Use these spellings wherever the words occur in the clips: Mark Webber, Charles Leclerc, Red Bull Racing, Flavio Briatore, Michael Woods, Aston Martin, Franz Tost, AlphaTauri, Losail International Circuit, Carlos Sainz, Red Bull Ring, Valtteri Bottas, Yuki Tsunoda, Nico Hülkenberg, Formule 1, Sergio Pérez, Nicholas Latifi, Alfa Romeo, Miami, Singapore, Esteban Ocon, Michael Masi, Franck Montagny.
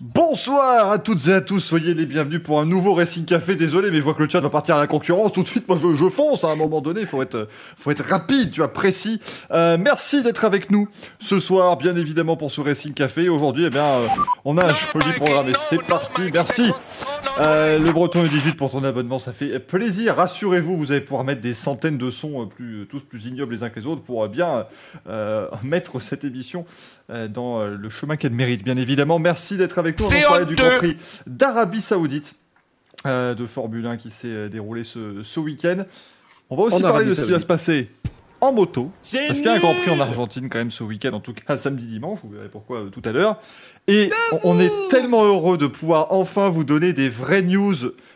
Bonsoir à toutes et à tous, soyez les bienvenus pour un nouveau Racing Café. Désolé, mais je vois que le chat va partir à la concurrence tout de suite. Moi, je fonce à un moment donné. Faut être rapide, tu vois, précis. Merci d'être avec nous ce soir, bien évidemment, pour ce Racing Café. Aujourd'hui, on a un joli programme et c'est parti. Merci. Le Breton E18 pour ton abonnement, ça fait plaisir. Rassurez-vous, vous allez pouvoir mettre des centaines de sons, tous plus ignobles les uns que les autres, pour bien mettre cette émission dans le chemin qu'elle mérite, bien évidemment. Merci d'être avec nous. On va parler du Grand Prix d'Arabie Saoudite de Formule 1 qui s'est déroulé ce week-end. On va aussi parler de ce qui va se passer en moto. Parce qu'il y a un Grand Prix en Argentine quand même ce week-end, en tout cas samedi-dimanche. Vous verrez pourquoi tout à l'heure. Et on est tellement heureux de pouvoir enfin vous donner des vraies news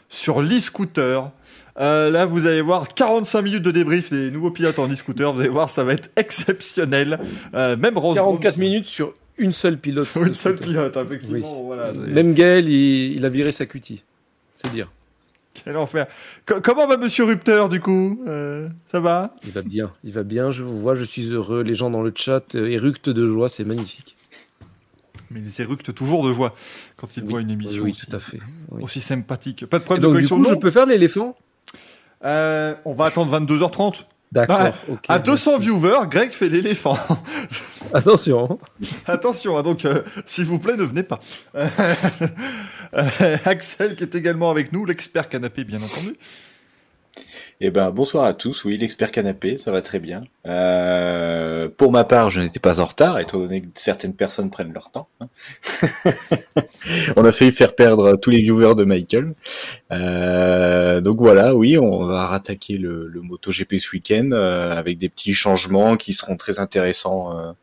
sur l'e-scooter. Là, vous allez voir 45 minutes de débrief des nouveaux pilotes en e-scooter. Vous allez voir, ça va être exceptionnel. Même 44 minutes sur... une seule pilote. Sur une seule pilote, effectivement. Oui. Voilà, même Gaël, il a viré sa cutie. C'est dire. Quel enfer. Comment va Monsieur Rupteur, du coup ? Ça va ? Il va bien, je vous vois, je suis heureux. Les gens dans le chat éructent de joie, c'est magnifique. Mais ils éructent toujours de joie quand ils voient une émission oui, tout à fait. Oui. Aussi sympathique. Pas de problème donc, de collection. Du coup, je peux faire l'éléphant ? On va attendre 22h30. D'accord. Okay, à 200 viewers, Greg fait l'éléphant. Attention. Attention, donc s'il vous plaît, ne venez pas. Axel qui est également avec nous, l'expert canapé, bien entendu. Eh ben, bonsoir à tous. Oui, l'expert canapé, ça va très bien. Pour ma part, je n'étais pas en retard, étant donné que certaines personnes prennent leur temps. On a failli faire perdre tous les viewers de Michael. Donc voilà, oui, on va rattaquer le MotoGP ce week-end avec des petits changements qui seront très intéressants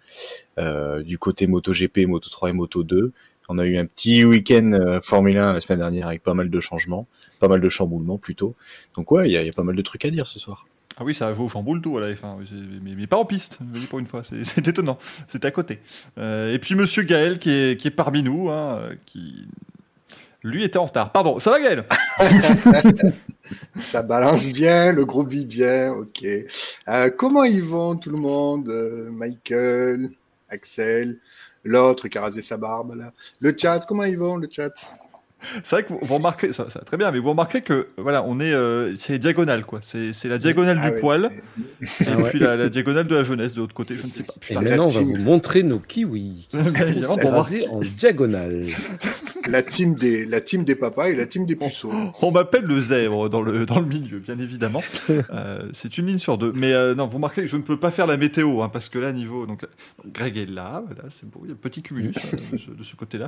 du côté MotoGP, Moto3 et Moto2. On a eu un petit week-end Formule 1 la semaine dernière avec pas mal de changements, pas mal de chamboulements plutôt. Donc ouais, il y a pas mal de trucs à dire ce soir. Ah oui, ça a joué au chamboule tout à la F1, mais pas en piste, je dis pour une fois, c'est étonnant, c'est à côté. Et puis Monsieur Gaël qui est parmi nous, hein, qui lui était en retard. Pardon, ça va Gaël ? Ça balance bien, le groupe vit bien, ok. Comment ils vont tout le monde ? Michael, Axel ? L'autre qui a rasé sa barbe, là. Le chat, comment ils vont, le chat ? C'est vrai que vous remarquez, ça très bien, mais vous remarquez que, voilà, on est, c'est diagonal, quoi. C'est la diagonale du poil, c'est... et puis la diagonale de la jeunesse de l'autre côté, je ne sais pas. Et maintenant, on va vous montrer nos kiwis, qui sont rasés en diagonale. La team des papas et la team des ponceaux. On m'appelle le zèbre dans le milieu, bien évidemment. C'est une ligne sur deux. Mais non, vous remarquez que je ne peux pas faire la météo, hein, parce que là, niveau... Donc, Greg est là, voilà, c'est beau. Il y a un petit cumulus de ce côté-là.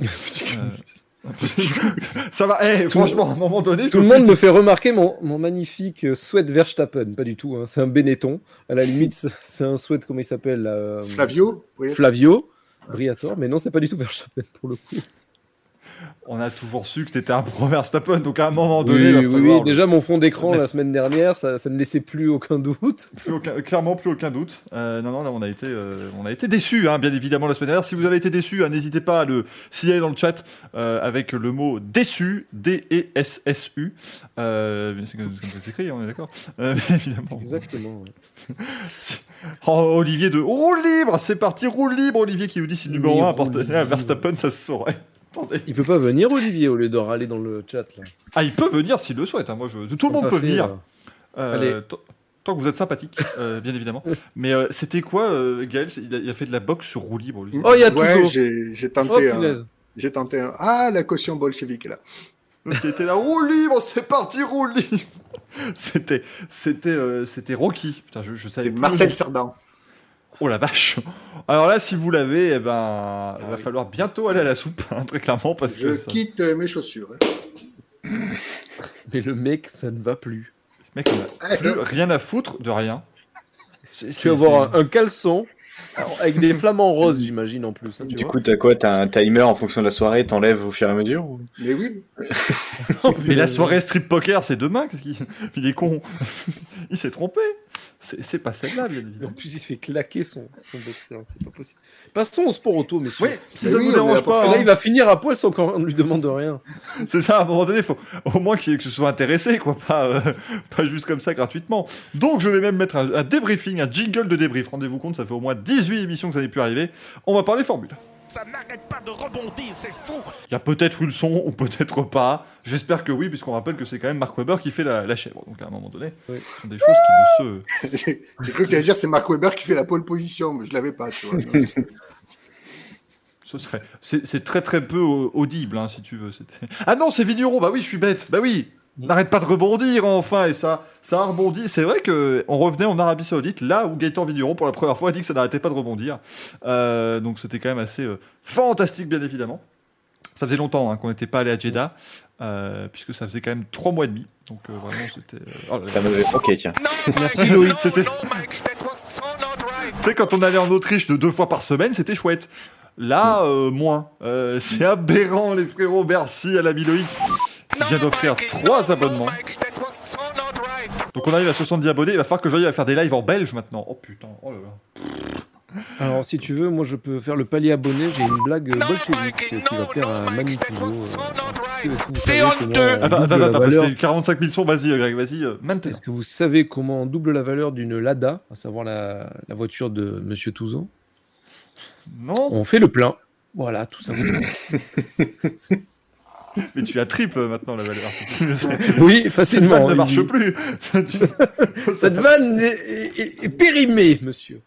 Ça va, franchement, à un moment donné... Tout le monde me fait remarquer mon magnifique sweat Verstappen. Pas du tout, hein, c'est un Benetton. À la limite, c'est un sweat, comment il s'appelle Flavio. Oui. Flavio, Briatore. Mais non, c'est pas du tout Verstappen, pour le coup. On a toujours su que t'étais un pro Verstappen, donc à un moment donné... Oui, déjà mon fond d'écran la semaine dernière, ça ne laissait plus aucun doute. Clairement plus aucun doute. Non, là on a été déçus, hein, bien évidemment, la semaine dernière. Si vous avez été déçus, hein, n'hésitez pas à le signaler dans le chat avec le mot déçu, D-E-S-S-U. C'est comme ça s'écrit, on est d'accord bien évidemment. Exactement, ouais. Olivier de roule libre, c'est parti, roule libre, Olivier qui nous dit si le numéro 1 appartenait à Verstappen, ça se saurait. Il peut pas venir Olivier au lieu de râler dans le chat là. Ah il peut venir s'il le souhaite, hein. Moi, tout le monde peut venir tant que vous êtes sympathique bien évidemment. Mais c'était quoi Gaël, il a fait de la boxe sur roue libre lui. Oh il y a tout j'ai tenté un... Ah la caution bolchevique là. C'était la roue libre, c'est parti roue libre. C'était Rocky. Putain je savais plus Marcel Cerdan. Oh la vache! Alors là, si vous l'avez, eh ben, il va falloir bientôt aller à la soupe, hein, très clairement, parce que ça... quitte mes chaussures. Hein. Mais le mec, ça ne va plus. Le mec, il n'a plus rien à foutre de rien. Tu vas avoir un caleçon avec des flamants roses, j'imagine, en plus. Hein, du coup, t'as quoi? T'as un timer en fonction de la soirée, t'enlèves au fur et à mesure ou... Mais oui. Mais la soirée strip poker, c'est demain. Il est con. Il s'est trompé. C'est pas celle-là, bien évidemment. En plus, il se fait claquer son boxeur, c'est pas possible. Passons au sport auto, messieurs. Oui, si ça ne vous dérange pas. Là, il va finir à poil sans qu'on ne lui demande rien. C'est ça, à un moment donné, il faut au moins que ce soit intéressé, quoi, pas juste comme ça, gratuitement. Donc, je vais même mettre un débriefing, un jingle de débrief. Rendez-vous compte, ça fait au moins 18 émissions que ça n'est plus arrivé. On va parler Formule. Ça n'arrête pas de rebondir, c'est fou. Il y a peut-être eu le son, ou peut-être pas. J'espère que oui, puisqu'on rappelle que c'est quand même Mark Webber qui fait la chèvre. Donc à un moment donné, oui. Ce sont des choses qui ne se... J'ai cru que tu allais dire c'est Mark Webber qui fait la pole position, mais je l'avais pas, tu vois. C'est très très peu audible, hein, si tu veux. Ah non, c'est Vigneron, bah oui, je suis bête, bah oui. N'arrête pas de rebondir, enfin, et ça a rebondi. C'est vrai que on revenait en Arabie Saoudite, là où Gaëtan Vigneron, pour la première fois, a dit que ça n'arrêtait pas de rebondir. Donc c'était quand même assez fantastique, bien évidemment. Ça faisait longtemps qu'on n'était pas allé à Jeddah, puisque ça faisait quand même 3 mois et demi. Donc vraiment, c'était... Oh là là. Ça m'avait choqué, tiens. Merci, Loïc, c'était... Tu sais, quand on allait en Autriche de 2 fois par semaine, c'était chouette. Là, moins. C'est aberrant, les frérots, merci à l'ami Loïc. Il vient d'offrir 3 abonnements. Donc on arrive à 70 abonnés, il va falloir que j'arrive à faire des lives en belge maintenant. Oh putain, oh là là. Alors si tu veux, moi je peux faire le palier abonné, j'ai une blague bolchevique qui va faire un Manipino. C'est honteux. Attends, parce qu'il y a 45 000 sons, vas-y Greg, vas-y, maintenant. Est-ce que vous savez comment on double la valeur d'une Lada, à savoir la voiture de Monsieur Touzon? Non. On fait le plein. Voilà, tout simplement. Mais tu as triple maintenant la valeur. Oui, facilement. Cette vanne ne marche plus. Cette vanne est périmée, monsieur.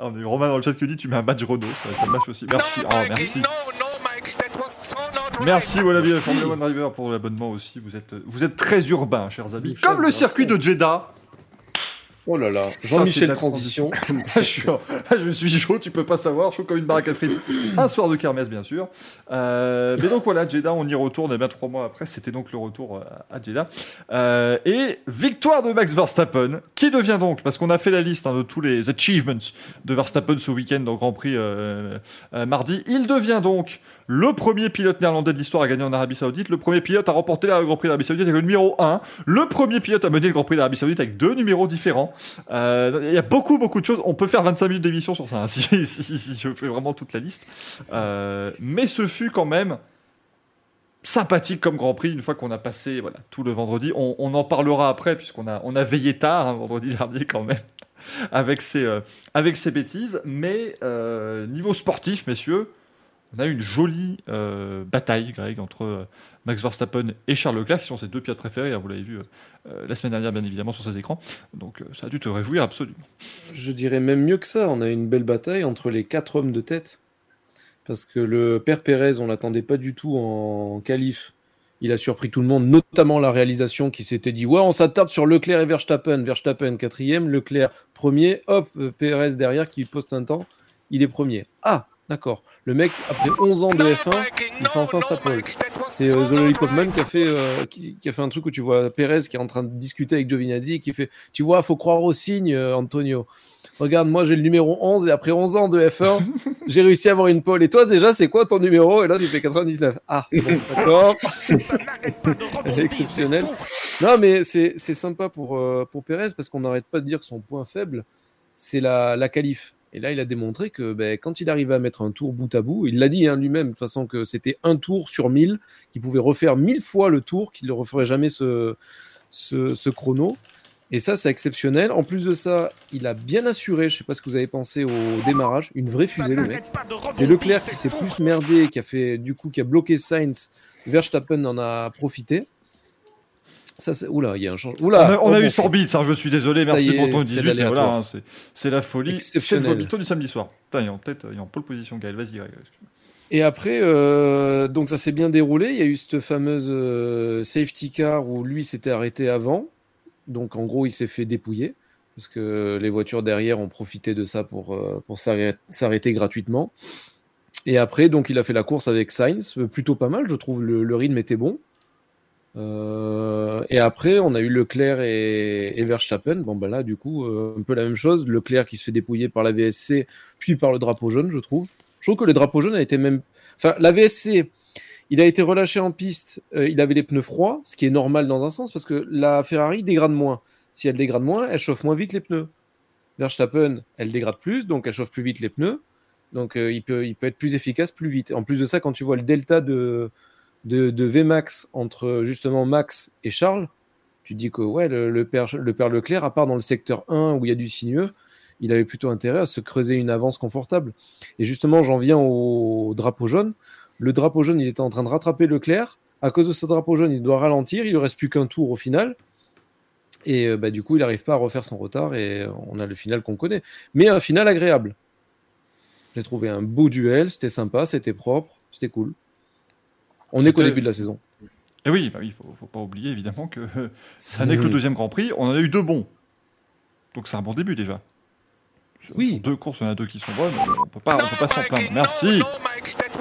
Alors, on a eu Romain dans le chat qui dit tu mets un badge Renault. Ça marche aussi. Merci. Oh, merci. Merci, Wallaby, Formule 1 Driver pour l'abonnement aussi. Vous êtes très urbain, chers amis. Comme le circuit de Jeddah. Oh là là, Jean-Michel Transition. Je suis chaud, tu peux pas savoir, chaud comme une baraque à frites. Un soir de kermesse, bien sûr. Mais donc voilà, Jeddah, on y retourne. Et bien 3 mois après, c'était donc le retour à Jeddah. Et victoire de Max Verstappen, qui devient donc, parce qu'on a fait la liste de tous les achievements de Verstappen ce week-end au Grand Prix mardi, il devient donc le premier pilote néerlandais de l'histoire à gagner en Arabie Saoudite, le premier pilote à remporter le Grand Prix d'Arabie Saoudite avec le numéro 1, le premier pilote à mener le Grand Prix d'Arabie Saoudite avec 2 numéros différents. Il y a beaucoup, beaucoup de choses. On peut faire 25 minutes d'émission sur ça, hein, si je fais vraiment toute la liste. Mais ce fut quand même sympathique comme Grand Prix, une fois qu'on a passé tout le vendredi. On en parlera après, puisqu'on a veillé tard, hein, vendredi dernier quand même, avec ses bêtises. Mais niveau sportif, messieurs, on a eu une jolie bataille, Greg, entre Max Verstappen et Charles Leclerc, qui sont ses 2 pilotes préférés. Hein, vous l'avez vu la semaine dernière, bien évidemment, sur ses écrans. Donc, ça a dû te réjouir absolument. Je dirais même mieux que ça. On a eu une belle bataille entre les 4 hommes de tête. Parce que le père Pérez, on ne l'attendait pas du tout en qualif. Il a surpris tout le monde, notamment la réalisation qui s'était dit « Ouais, on s'attarde sur Leclerc et Verstappen. Verstappen, 4e, Leclerc, 1er. Hop, Pérez derrière qui poste un temps. Il est 1er. Ah !» D'accord. Le mec, après 11 ans de F1, il fait enfin sa pole. C'est The Lollipopman qui a fait un truc où tu vois Pérez qui est en train de discuter avec Giovinazzi et qui fait « Tu vois, faut croire aux signes, Antonio. Regarde, moi j'ai le numéro 11 et après 11 ans de F1, j'ai réussi à avoir une pole. Et toi déjà, c'est quoi ton numéro ? » Et là, tu fais 99. Ah, bon, d'accord. Exceptionnel. Non, mais c'est sympa pour Pérez parce qu'on n'arrête pas de dire que son point faible, c'est la qualif. Et là, il a démontré que quand il arrivait à mettre un tour bout à bout, il l'a dit lui-même, de toute façon, que c'était 1 tour sur 1000, qu'il pouvait refaire 1000 fois le tour, qu'il ne referait jamais ce chrono. Et ça, c'est exceptionnel. En plus de ça, il a bien assuré, je ne sais pas ce que vous avez pensé au démarrage, une vraie fusée, le mec. C'est Leclerc qui s'est plus merdé, qui a bloqué Sainz. Verstappen en a profité. Ça, c'est... Oula, il y a un changement. On a eu Sorbitz, hein, je suis désolé, merci pour ton 18. Mais voilà, c'est la folie. C'est le vomito du samedi soir. Putain, il est en pole position, Gaël. Vas-y, Greg. Et après, donc ça s'est bien déroulé. Il y a eu cette fameuse safety car où lui s'était arrêté avant. Donc en gros, il s'est fait dépouiller parce que les voitures derrière ont profité de ça pour s'arrêter gratuitement. Et après, donc il a fait la course avec Sainz, plutôt pas mal, je trouve. Le rythme était bon. Et après, on a eu Leclerc et Verstappen. Bon, bah là, du coup, un peu la même chose. Leclerc qui se fait dépouiller par la VSC, puis par le drapeau jaune, je trouve. Je trouve que le drapeau jaune a été même. Enfin, la VSC, il a été relâché en piste. Il avait les pneus froids, ce qui est normal dans un sens, parce que la Ferrari dégrade moins. Si elle dégrade moins, elle chauffe moins vite les pneus. Verstappen, elle dégrade plus, donc elle chauffe plus vite les pneus. Donc il peut être plus efficace plus vite. En plus de ça, quand tu vois le delta de Vmax entre justement Max et Charles, tu te dis que ouais, le père Leclerc, à part dans le secteur 1 où il y a du sinueux, il avait plutôt intérêt à se creuser une avance confortable. Et justement, j'en viens au drapeau jaune. Le drapeau jaune, il était en train de rattraper Leclerc. À cause de ce drapeau jaune, il doit ralentir. Il ne reste plus qu'un tour au final. Et bah, du coup, il n'arrive pas à refaire son retard. Et on a le final qu'on connaît. Mais un final agréable. J'ai trouvé un beau duel. C'était sympa. C'était propre. C'était cool. On est qu'au début de la saison. Et oui, bah il faut pas oublier évidemment que ça n'est que le deuxième Grand Prix. On en a eu deux bons. Donc c'est un bon début déjà. Sur deux courses, on a deux qui sont bonnes. On peut pas s'en plaindre. Merci.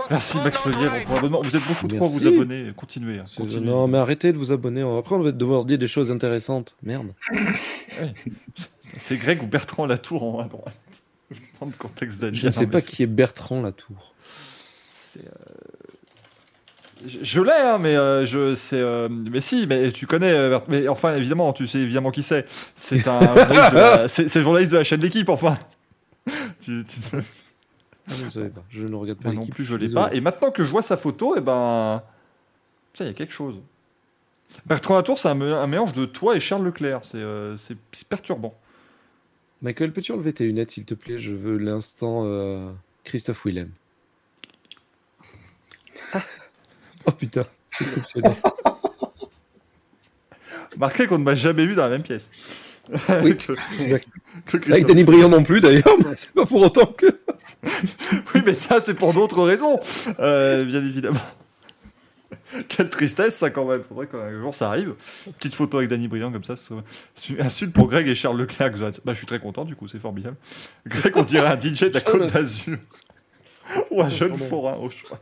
Merci Max Pellièvre pour l'abonnement. Vous êtes beaucoup trop à vous abonner. Continuez. Non, mais arrêtez de vous abonner. Après, on va devoir dire des choses intéressantes. Merde. Ouais. C'est Greg ou Bertrand Latour en haut à droite. Dans le contexte d'Adjia. Je ne sais pas qui est Bertrand Latour. C'est... Je l'ai, hein, mais mais si, mais tu connais, mais enfin évidemment, tu sais évidemment qui c'est. C'est un journaliste c'est le journaliste de la chaîne L'Équipe, enfin. Je ne savais pas, je ne regarde pas L'Équipe. Moi non plus, je l'ai désolé. Pas. Et maintenant que je vois sa photo, et ça, il y a quelque chose. Bertrand Latour, c'est un mélange de toi et Charles Leclerc. C'est perturbant. Michael, peux-tu enlever tes lunettes, s'il te plaît ? Je veux l'instant Christophe Willem. Oh putain, c'est exceptionnel. Marquez qu'on ne m'a jamais vu dans la même pièce. Oui, avec Denis Briand non plus d'ailleurs, mais c'est pas pour autant que... Oui, mais ça c'est pour d'autres raisons, bien évidemment. Quelle tristesse ça quand même, c'est vrai qu'un jour ça arrive. Petite photo avec Denis Briand comme ça, c'est une insulte pour Greg et Charles Leclerc. Je suis très content du coup, c'est formidable. Greg, on dirait un DJ de la Côte d'Azur. Ou un jeune forain au choix.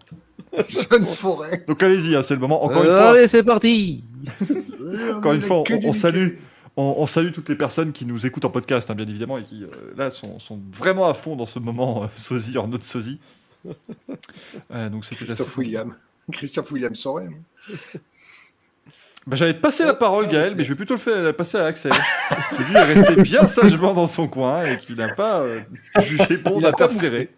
Jeune forêt. Donc allez-y, hein, c'est le moment. Encore une fois. Allez, c'est parti. Encore une fois, on salue toutes les personnes qui nous écoutent en podcast, hein, bien évidemment, et qui là sont vraiment à fond dans ce moment sosie, en notre sosie. Donc c'était Christophe William Sorel. Bah, j'allais te passer la parole, Gaël, mais je vais plutôt la passer à Axel. Lui est resté bien sagement dans son coin et qu'il n'a pas jugé bon d'interférer.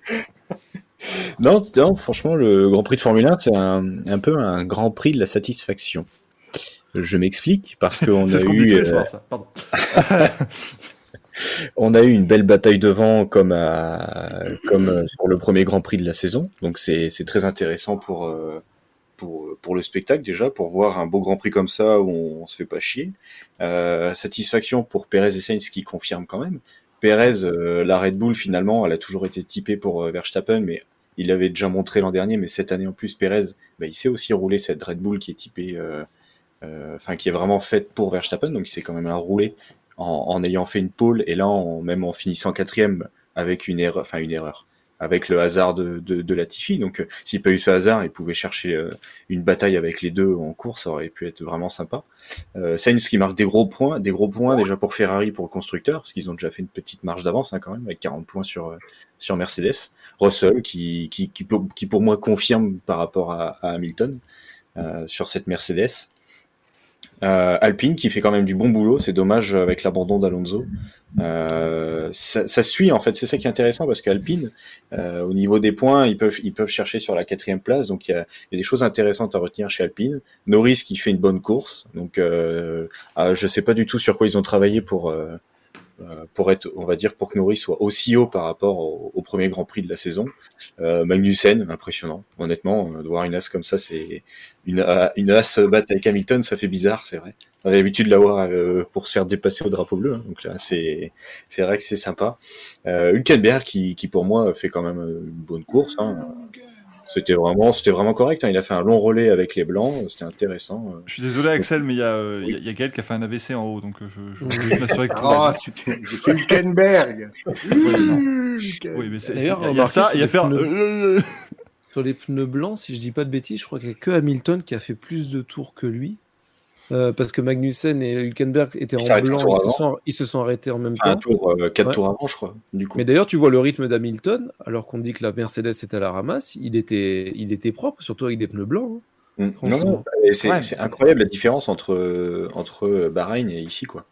Non, franchement, le Grand Prix de Formule 1, c'est un peu un Grand Prix de la satisfaction. Je m'explique, parce qu'on a eu... On a eu une belle bataille de vent comme sur le premier Grand Prix de la saison, donc c'est très intéressant pour le spectacle déjà, pour voir un beau Grand Prix comme ça où on se fait pas chier. Satisfaction pour Pérez et Sainz qui confirment quand même. Pérez, la Red Bull finalement, elle a toujours été typée pour Verstappen, mais il l'avait déjà montré l'an dernier, mais cette année en plus, Pérez, il sait aussi rouler cette Red Bull qui est typée, qui est vraiment faite pour Verstappen, donc il s'est quand même un roulé en ayant fait une pole, et là, même en finissant quatrième avec une erreur, avec le hasard de Latifi, donc s'il n'y a pas eu ce hasard, il pouvait chercher une bataille avec les deux en course, ça aurait pu être vraiment sympa. Sainz qui marque des gros points déjà pour Ferrari, pour le constructeur, parce qu'ils ont déjà fait une petite marge d'avance hein, quand même, avec 40 points sur Mercedes. Russell qui pour moi confirme par rapport à Hamilton sur cette Mercedes. Alpine qui fait quand même du bon boulot, c'est dommage avec l'abandon d'Alonso. Ça suit en fait, c'est ça qui est intéressant parce qu'Alpine, au niveau des points, ils peuvent chercher sur la 4e place, donc il y a des choses intéressantes à retenir chez Alpine. Norris qui fait une bonne course, donc je sais pas du tout sur quoi ils ont travaillé pour être, on va dire, pour que Norris soit aussi haut par rapport au premier Grand Prix de la saison. Magnussen, impressionnant. Honnêtement, de voir une as comme ça, c'est une as battre avec Hamilton, ça fait bizarre, c'est vrai. On a l'habitude de l'avoir pour se faire dépasser au drapeau bleu, hein. Donc là, c'est vrai que c'est sympa. Hülkenberg qui pour moi fait quand même une bonne course, hein. C'était vraiment correct, hein. Il a fait un long relais avec les blancs, c'était intéressant. Je suis désolé Axel, mais il y a Gaël qui a fait un AVC en haut, donc je veux juste m'assurer que tout va bien. Ah, c'était Hülkenberg. Oui, mais d'ailleurs, il y a ça, il y a faire... Sur les pneus blancs, si je dis pas de bêtises, je crois qu'il n'y a que Hamilton qui a fait plus de tours que lui, parce que Magnussen et Hülkenberg étaient en blanc, ils se sont arrêtés en même temps. 4 tours avant, je crois. Du coup. Mais d'ailleurs, tu vois le rythme d'Hamilton, alors qu'on dit que la Mercedes est à la ramasse, il était propre, surtout avec des pneus blancs. Hein. Non, c'est incroyable la différence entre Bahreïn et ici, quoi.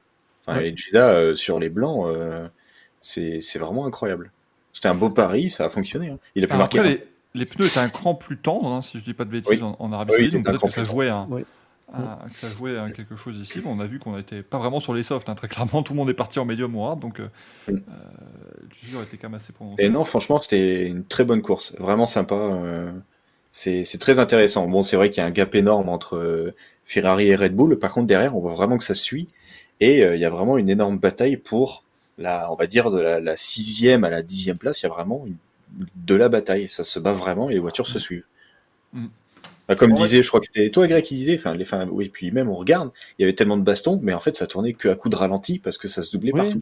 Enfin, ouais. Jeddah sur les blancs, c'est vraiment incroyable. C'était un beau pari, ça a fonctionné. Hein. Il a pu marquer. Après, les pneus étaient un cran plus tendres, hein, si je dis pas de bêtises, oui. en Arabie Saoudite. Donc peut-être que ça jouait à quelque chose ici. Bon, on a vu qu'on n'était pas vraiment sur les softs. Hein. Très clairement, tout le monde est parti en médium ou hard. Donc, l'usure était quand même assez prononcée. Et non, franchement, c'était une très bonne course. Vraiment sympa. C'est très intéressant. Bon, c'est vrai qu'il y a un gap énorme entre Ferrari et Red Bull. Par contre, derrière, on voit vraiment que ça suit. Et il y a vraiment une énorme bataille pour, on va dire, de la 6e à la 10e place. Il y a vraiment de la bataille. Ça se bat vraiment et les voitures se suivent. Mmh. Comme disait, je crois que c'était toi, Greg, qui disait, oui, puis même on regarde, il y avait tellement de bastons, mais en fait ça tournait qu'à coups de ralenti parce que ça se doublait partout.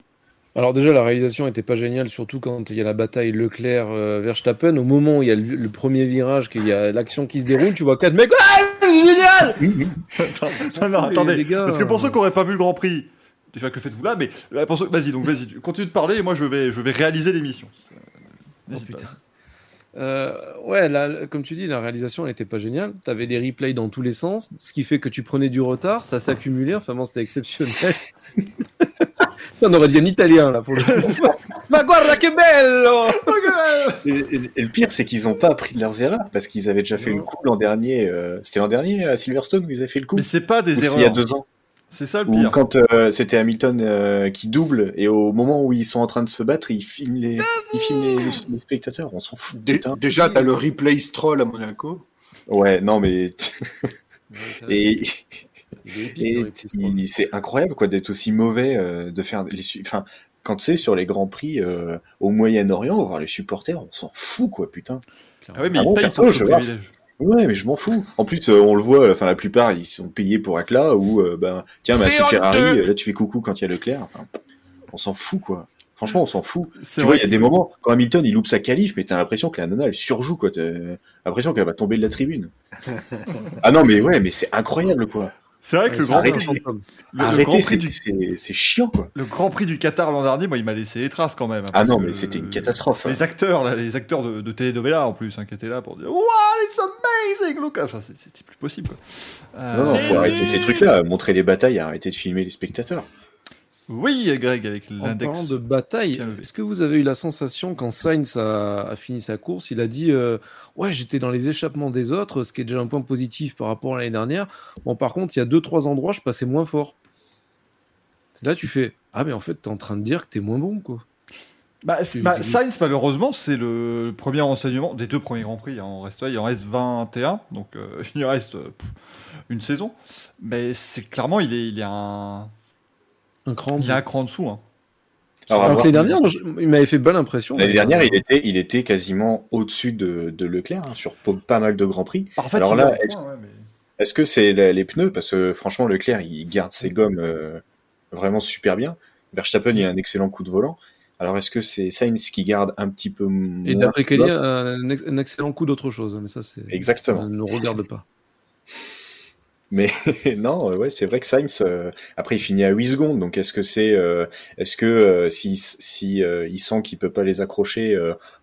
Alors déjà la réalisation n'était pas géniale, surtout quand il y a la bataille Leclerc-Verstappen, au moment où il y a le premier virage, qu'il y a l'action qui se déroule, tu vois 4 mecs, génial. Non, attendez, gars, parce que pour ceux qui n'auraient pas vu le Grand Prix, déjà que faites-vous là, mais vas-y, continue de parler et moi je vais réaliser l'émission. Putain. Comme tu dis, la réalisation elle était pas géniale. T'avais des replays dans tous les sens, ce qui fait que tu prenais du retard, ça s'accumulait. Enfin bon, c'était exceptionnel. On aurait dit un italien là pour le coup. Ma guarda che bello! Et le pire, c'est qu'ils n'ont pas appris de leurs erreurs parce qu'ils avaient déjà fait le coup l'an dernier. C'était l'an dernier à Silverstone où ils avaient fait le coup. Mais c'est pas des erreurs. Il y a 2 ans. C'est ça le pire. Quand c'était Hamilton qui double, et au moment où ils sont en train de se battre, ils filment les spectateurs. On s'en fout. Déjà, t'as le replay Stroll à Monaco. Ouais, non, mais. et c'est incroyable quoi, d'être aussi mauvais, de faire. Quand c'est sur les grands prix au Moyen-Orient, voir les supporters, on s'en fout, quoi, putain. Ah ouais, mais ils payent pour ce privilège. Ouais, mais je m'en fous. En plus, on le voit, la plupart, ils sont payés pour Acla, ou, tiens, mais tu fais Ferrari, là, tu fais coucou quand il y a Leclerc. On s'en fout, quoi. Franchement, on s'en fout. Tu vois, il y a des moments, quand Hamilton, il loupe sa qualif, mais t'as l'impression que la nana, elle surjoue, quoi. T'as l'impression qu'elle va tomber de la tribune. Ah non, mais ouais, mais c'est incroyable, quoi. C'est vrai que le Grand Prix du... c'est chiant, quoi. Le Grand Prix du Qatar l'an dernier, moi, il m'a laissé les traces, quand même. Ah non, mais c'était une catastrophe. Les acteurs, là, les acteurs de Telenovela, en plus, hein, qui étaient là pour dire « Wow, it's amazing, look !» Enfin, c'était plus possible. Non, faut arrêter ces trucs-là, montrer les batailles, arrêter de filmer les spectateurs. Oui, Greg, avec l'index... En parlant de bataille, est-ce que vous avez eu la sensation, quand Sainz a fini sa course, il a dit ouais, j'étais dans les échappements des autres, ce qui est déjà un point positif par rapport à l'année dernière. Bon, par contre, il y a 2-3 endroits, je passais moins fort. Là, tu fais ah, mais en fait, t'es en train de dire que t'es moins bon, quoi. Sainz, malheureusement, c'est le premier enseignement des 2 premiers Grands Prix. Hein, il en reste 21, donc il reste une saison. Mais c'est clairement, il est un... Il y a un cran en dessous. Hein. Alors que l'année dernière, il m'avait fait bonne impression. L'année dernière, il était quasiment au-dessus de Leclerc, hein, sur pas mal de grands prix. En fait, alors là, est-ce que c'est les pneus? Parce que franchement, Leclerc, il garde ses gommes vraiment super bien. Verstappen, il a un excellent coup de volant. Alors, est-ce que c'est Sainz qui garde un petit peu moins? Et d'après Kelly, un excellent coup d'autre chose. Mais ça, exactement. Ça ne regarde pas. Mais non, ouais, c'est vrai que Sainz, après il finit à 8 secondes, donc est-ce que si il sent qu'il peut pas les accrocher,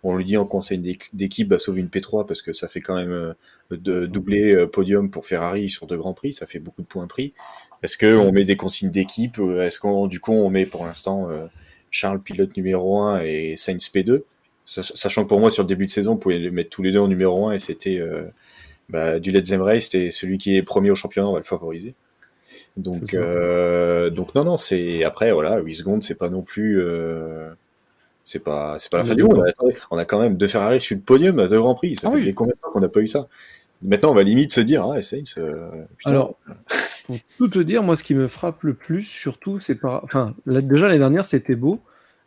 on lui dit en conseil d'équipe, bah, sauve une P3 parce que ça fait quand même doubler podium pour Ferrari sur 2 grands prix, ça fait beaucoup de points pris. Est-ce que on met des consignes d'équipe? Est-ce qu'on du coup on met pour l'instant Charles pilote numéro 1 et Sainz P2, sachant que pour moi sur le début de saison, on pouvait les mettre tous les 2 en numéro 1 et c'était du Let's Race, et celui qui est premier au championnat, on va le favoriser. Donc non, c'est après 8 secondes, c'est pas non plus c'est pas la fin du monde. On a quand même 2 Ferrari sur le podium à 2 grands prix, ça fait combien de temps qu'on n'a pas eu ça? Maintenant, on va limite se dire alors, pour tout te dire, moi ce qui me frappe le plus surtout, c'est déjà l'année dernière, c'était beau,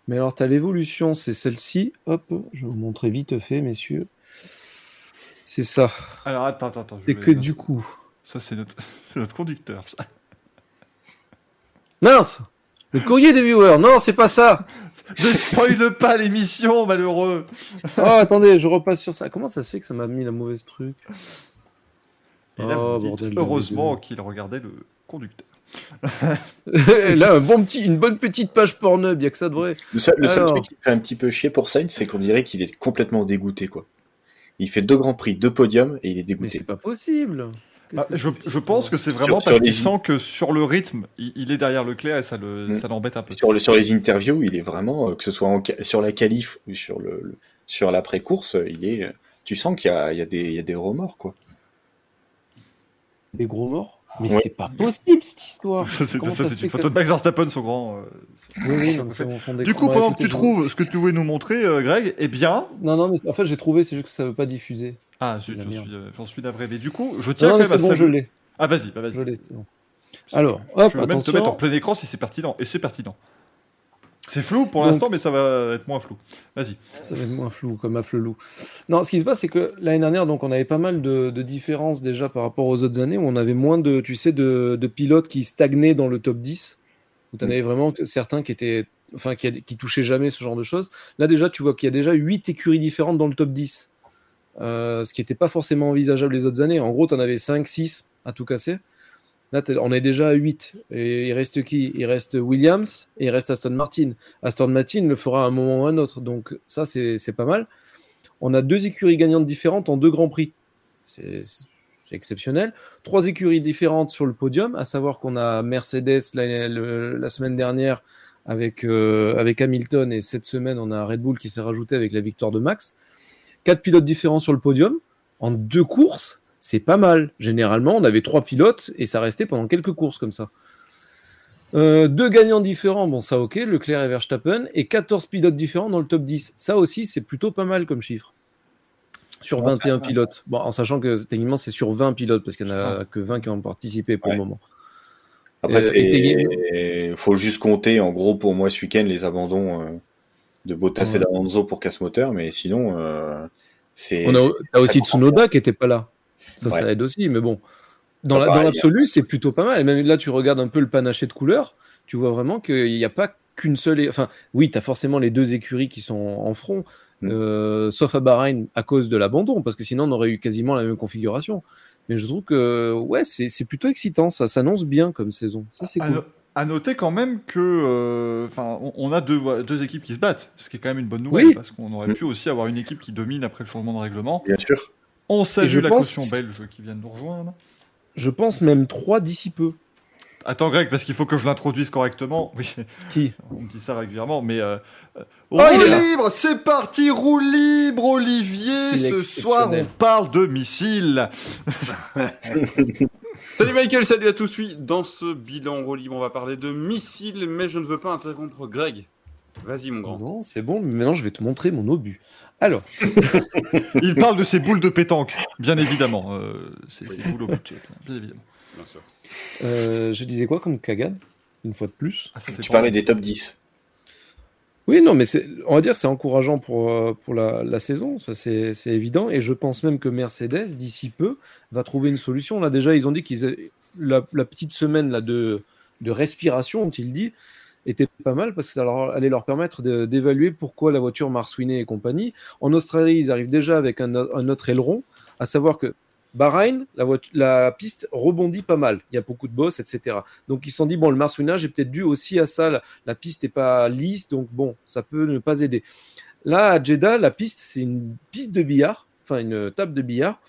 mais alors tu as l'évolution, c'est celle-ci, hop, je vais vous montrer vite fait, messieurs. C'est ça. Alors attends. C'est que du coup. Ça, c'est notre conducteur, ça. Mince! Le courrier des viewers! Non, c'est pas ça! Ne spoile pas l'émission, malheureux! Oh, attendez, je repasse sur ça. Comment ça se fait que ça m'a mis la mauvaise truc? Et là, heureusement qu'il regardait le conducteur. Et là, une bonne petite page porno, bien que ça devrait. Le seul truc qui fait un petit peu chier pour Sainz, c'est qu'on dirait qu'il est complètement dégoûté, quoi. Il fait 2 grands prix, 2 podiums et il est dégoûté. Mais c'est pas possible. Je pense que c'est vraiment parce qu'il sent que sur le rythme, il est derrière Leclerc et ça l'embête un peu. Sur les interviews, il est vraiment, que ce soit sur la qualif ou sur l'après-course, tu sens qu'il y a des remords, quoi. Des gros morts ? Mais ouais. C'est pas possible cette histoire. C'est une photo de Max Verstappen, son grand. Oui, non, du coup, pendant que tu trouves ce que tu voulais nous montrer, Greg, eh bien. Non, mais en fait, j'ai trouvé, c'est juste que ça veut pas diffuser. Ah, zut, j'en suis navré. Mais du coup, je tiens quand même à ça. Ah, vas-y. Je l'ai, c'est bon. Alors, hop, je vais même te mettre en plein écran si c'est pertinent. Et c'est pertinent. C'est flou pour l'instant, mais ça va être moins flou. Vas-y. Ça va être moins flou, comme à Flelou. Non, ce qui se passe, c'est que l'année dernière, donc, on avait pas mal de différences déjà par rapport aux autres années, où on avait moins de pilotes qui stagnaient dans le top 10. Où tu en avais vraiment certains qui touchaient jamais ce genre de choses. Là, déjà, tu vois qu'il y a déjà 8 écuries différentes dans le top 10. Ce qui n'était pas forcément envisageable les autres années. En gros, tu en avais 5, 6 à tout casser. Là, on est déjà à 8. Et il reste qui ? Il reste Williams et il reste Aston Martin. Aston Martin le fera à un moment ou à un autre. Donc ça, c'est pas mal. On a 2 écuries gagnantes différentes en 2 Grands Prix. C'est exceptionnel. 3 écuries différentes sur le podium, à savoir qu'on a Mercedes la semaine dernière avec Hamilton. Et cette semaine, on a Red Bull qui s'est rajouté avec la victoire de Max. 4 pilotes différents sur le podium en 2 courses. C'est pas mal. Généralement, on avait 3 pilotes et ça restait pendant quelques courses comme ça. 2 gagnants différents, bon ça ok, Leclerc et Verstappen, et 14 pilotes différents dans le top 10. Ça aussi, c'est plutôt pas mal comme chiffre. Sur 21 pilotes. Bon, en sachant que techniquement, c'est sur 20 pilotes parce qu'il n'y en a que 20 qui ont participé pour le moment. Après, il faut juste compter, en gros, pour moi, ce week-end, les abandons de Bottas et d'Alonso pour casse-moteur, mais sinon, c'est... T'as aussi Tsunoda qui n'était pas là. Ça aide aussi, mais bon, dans l'absolu, c'est plutôt pas mal. Et même là, tu regardes un peu le panaché de couleurs, tu vois vraiment qu'il n'y a pas qu'une seule... Enfin, oui, tu as forcément les 2 écuries qui sont en front, sauf à Bahreïn, à cause de l'abandon, parce que sinon, on aurait eu quasiment la même configuration. Mais je trouve que, c'est plutôt excitant, ça s'annonce bien comme saison. Ça, c'est cool. À noter quand même que on a deux équipes qui se battent, ce qui est quand même une bonne nouvelle, parce qu'on aurait pu aussi avoir une équipe qui domine après le changement de règlement. Bien sûr. On salue la caution belge qui vient de nous rejoindre. Je pense même 3 d'ici peu. Attends, Greg, parce qu'il faut que je l'introduise correctement. Oui. Qui ? On me dit ça régulièrement, mais... roue libre, c'est parti, roue libre, Olivier. Ce soir, on parle de missiles. Salut Michael, salut à tous. Oui, dans ce bilan roue libre, on va parler de missiles, mais je ne veux pas interrompre Greg. Vas-y, mon grand. Non, c'est bon, maintenant je vais te montrer mon obus. Alors. Il parle de ses boules de pétanque, bien évidemment. Ces boules au but, bien évidemment. Bien sûr. Je disais quoi comme Kagan, une fois de plus. Tu parlais des top 10. Oui, non, mais on va dire que c'est encourageant pour la saison, ça c'est évident. Et je pense même que Mercedes, d'ici peu, va trouver une solution. Là, déjà, ils ont dit qu'ils la petite semaine là, de respiration, ont-ils dit, était pas mal parce que ça allait leur permettre d'évaluer pourquoi la voiture marsouinait et compagnie. En Australie, ils arrivent déjà avec un autre aileron, à savoir que Bahreïn, la piste rebondit pas mal. Il y a beaucoup de bosses, etc. Donc ils se sont dit, bon, le marsouinage est peut-être dû aussi à ça. La piste n'est pas lisse, donc bon, ça peut ne pas aider. Là, à Jeddah, la piste, c'est une piste de billard, enfin une table de billard.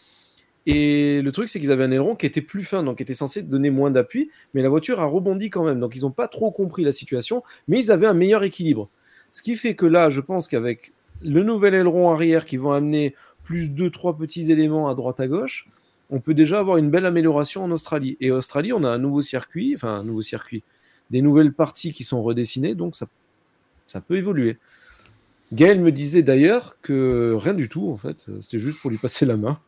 Et le truc, c'est qu'ils avaient un aileron qui était plus fin, donc qui était censé donner moins d'appui, mais la voiture a rebondi quand même. Donc, ils n'ont pas trop compris la situation, mais ils avaient un meilleur équilibre. Ce qui fait que là, je pense qu'avec le nouvel aileron arrière qui vont amener plus 2-3 petits éléments à droite à gauche, on peut déjà avoir une belle amélioration en Australie. Et en Australie, on a un nouveau circuit, des nouvelles parties qui sont redessinées, donc ça peut évoluer. Gaël me disait d'ailleurs que rien du tout, en fait, c'était juste pour lui passer la main.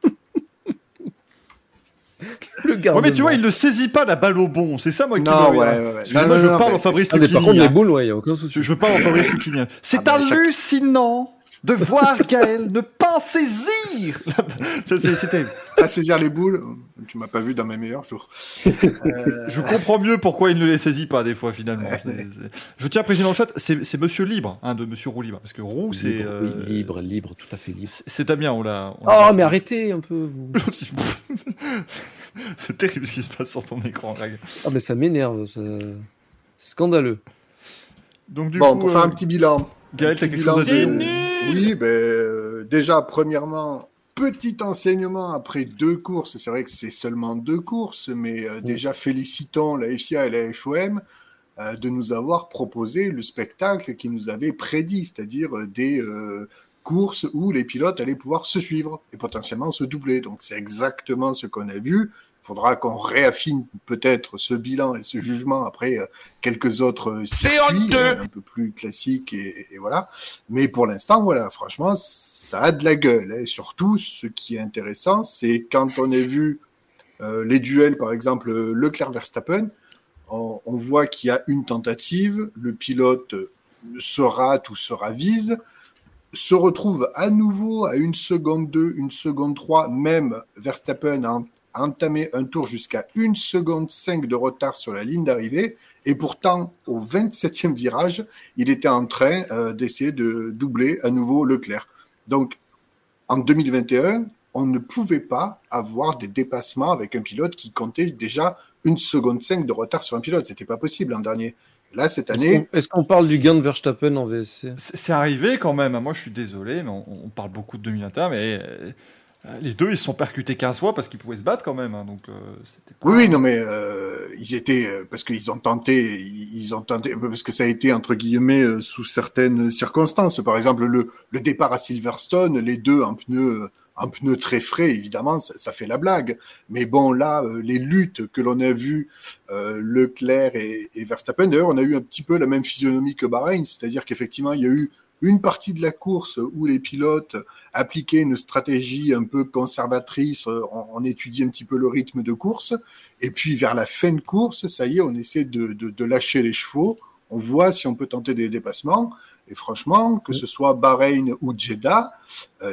Mais tu vois, il ne saisit pas la balle au bon. C'est ça, moi, qui non, Excusez-moi, je parle en Fabrice Lucchini. Par contre, les boules, il n'y a aucun souci. Je parle en Fabrice Lucchini. C'est hallucinant de voir Gaël ne pas saisir. C'était pas saisir les boules. Tu m'as pas vu dans mes meilleurs jours. Je comprends mieux pourquoi il ne les saisit pas, des fois, finalement. Je tiens à préciser dans le chat, c'est Monsieur Libre, de Monsieur Roux Libre. Parce que Roux, c'est... Libre, tout à fait libre. C'est Damien, on l'a... mais arrêtez un peu, vous. C'est terrible ce qui se passe sur ton écran, Greg. Ah, mais ça m'énerve, c'est scandaleux. Donc, du coup, pour faire un petit bilan. Gaël, t'as quelque chose à dire ? Oui, déjà, premièrement, Petit enseignement après deux courses, c'est vrai que c'est seulement deux courses, mais déjà félicitons la FIA et la FOM de nous avoir proposé le spectacle qu'ils nous avaient prédit, c'est-à-dire des courses où les pilotes allaient pouvoir se suivre et potentiellement se doubler. Donc c'est exactement ce qu'on a vu. Il faudra qu'on réaffine peut-être ce bilan et ce jugement après quelques autres circuits un peu plus classiques et voilà. Mais pour l'instant, voilà, franchement, ça a de la gueule. Et surtout, ce qui est intéressant, c'est quand on a vu les duels, par exemple, Leclerc-Verstappen, on voit qu'il y a une tentative, le pilote se rate ou se ravise, se retrouve à nouveau à 1 seconde 2, 1 seconde 3, même Verstappen a entamé un tour jusqu'à 1 seconde 5 de retard sur la ligne d'arrivée, et pourtant, au 27e virage, il était en train d'essayer de doubler à nouveau Leclerc. Donc, en 2021, on ne pouvait pas avoir des dépassements avec un pilote qui comptait déjà 1 seconde 5 de retard sur un pilote. C'était pas possible l'an dernier. Là, cette année... Est-ce qu'on parle du gain de Verstappen en VSC ? C'est arrivé quand même. Moi, je suis désolé, mais on parle beaucoup de 2021, mais... les deux, ils se sont percutés 15 fois parce qu'ils pouvaient se battre quand même. Hein, donc, c'était pas... Oui, non, mais ils étaient... parce qu'ils ont tenté... parce que ça a été, entre guillemets, sous certaines circonstances. Par exemple, le départ à Silverstone, les deux en pneus très frais, évidemment, ça fait la blague. Mais bon, là, les luttes que l'on a vues, Leclerc et Verstappen, d'ailleurs, on a eu un petit peu la même physionomie que Bahreïn. C'est-à-dire qu'effectivement, il y a eu une partie de la course où les pilotes appliquaient une stratégie un peu conservatrice, on étudie un petit peu le rythme de course, et puis vers la fin de course, ça y est, on essaie de lâcher les chevaux, on voit si on peut tenter des dépassements, et franchement, que ce soit Bahreïn ou Jeddah,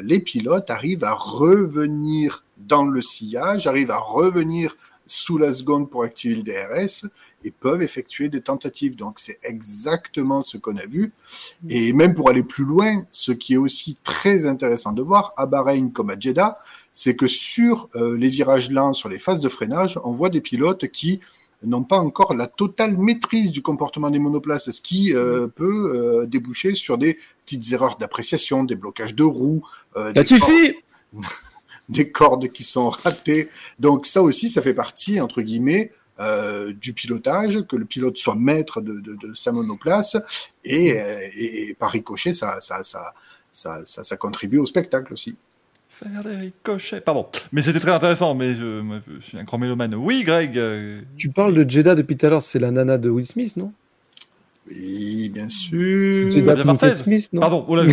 les pilotes arrivent à revenir dans le sillage, arrivent à revenir sous la seconde pour activer le DRS, et peuvent effectuer des tentatives. Donc, c'est exactement ce qu'on a vu. Et même pour aller plus loin, ce qui est aussi très intéressant de voir, à Bahreïn comme à Jeddah, c'est que sur les virages lents, sur les phases de freinage, on voit des pilotes qui n'ont pas encore la totale maîtrise du comportement des monoplaces, ce qui peut déboucher sur des petites erreurs d'appréciation, des blocages de roues. Des cordes qui sont ratées. Donc, ça aussi, ça fait partie, entre guillemets, du pilotage, que le pilote soit maître de sa monoplace, et par ricochet, ça contribue au spectacle aussi. Faire des ricochets, pardon. Mais c'était très intéressant, mais je suis un grand mélomane. Oui, Greg Tu parles de Jeddah depuis tout à l'heure, c'est la nana de Will Smith, non ? Oui, bien sûr. Jeddah Corniche Smith, non ? Pardon, on l'a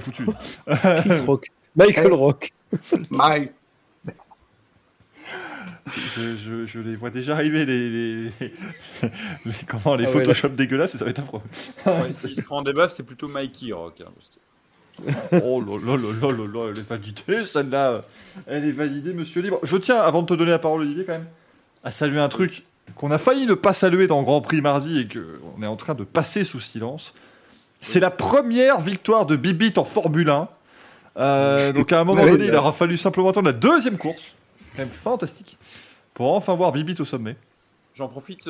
foutu. Chris Rock. Michael Rock. Mike. Je les vois déjà arriver, les Photoshop dégueulasses, et ça va être un problème. Ouais, s'il se prend des baffes, c'est plutôt Mikey Rock. Hein, oh là, elle est validée, celle-là. Elle est validée, monsieur Libre. Je tiens, avant de te donner la parole, Olivier, quand même, à saluer un truc qu'on a failli ne pas saluer dans Grand Prix mardi et qu'on est en train de passer sous silence. C'est la première victoire de Bibit en Formule 1. Donc à un moment donné, il aura fallu simplement attendre la deuxième course. Quand même fantastique pour enfin voir Bibit au sommet. J'en profite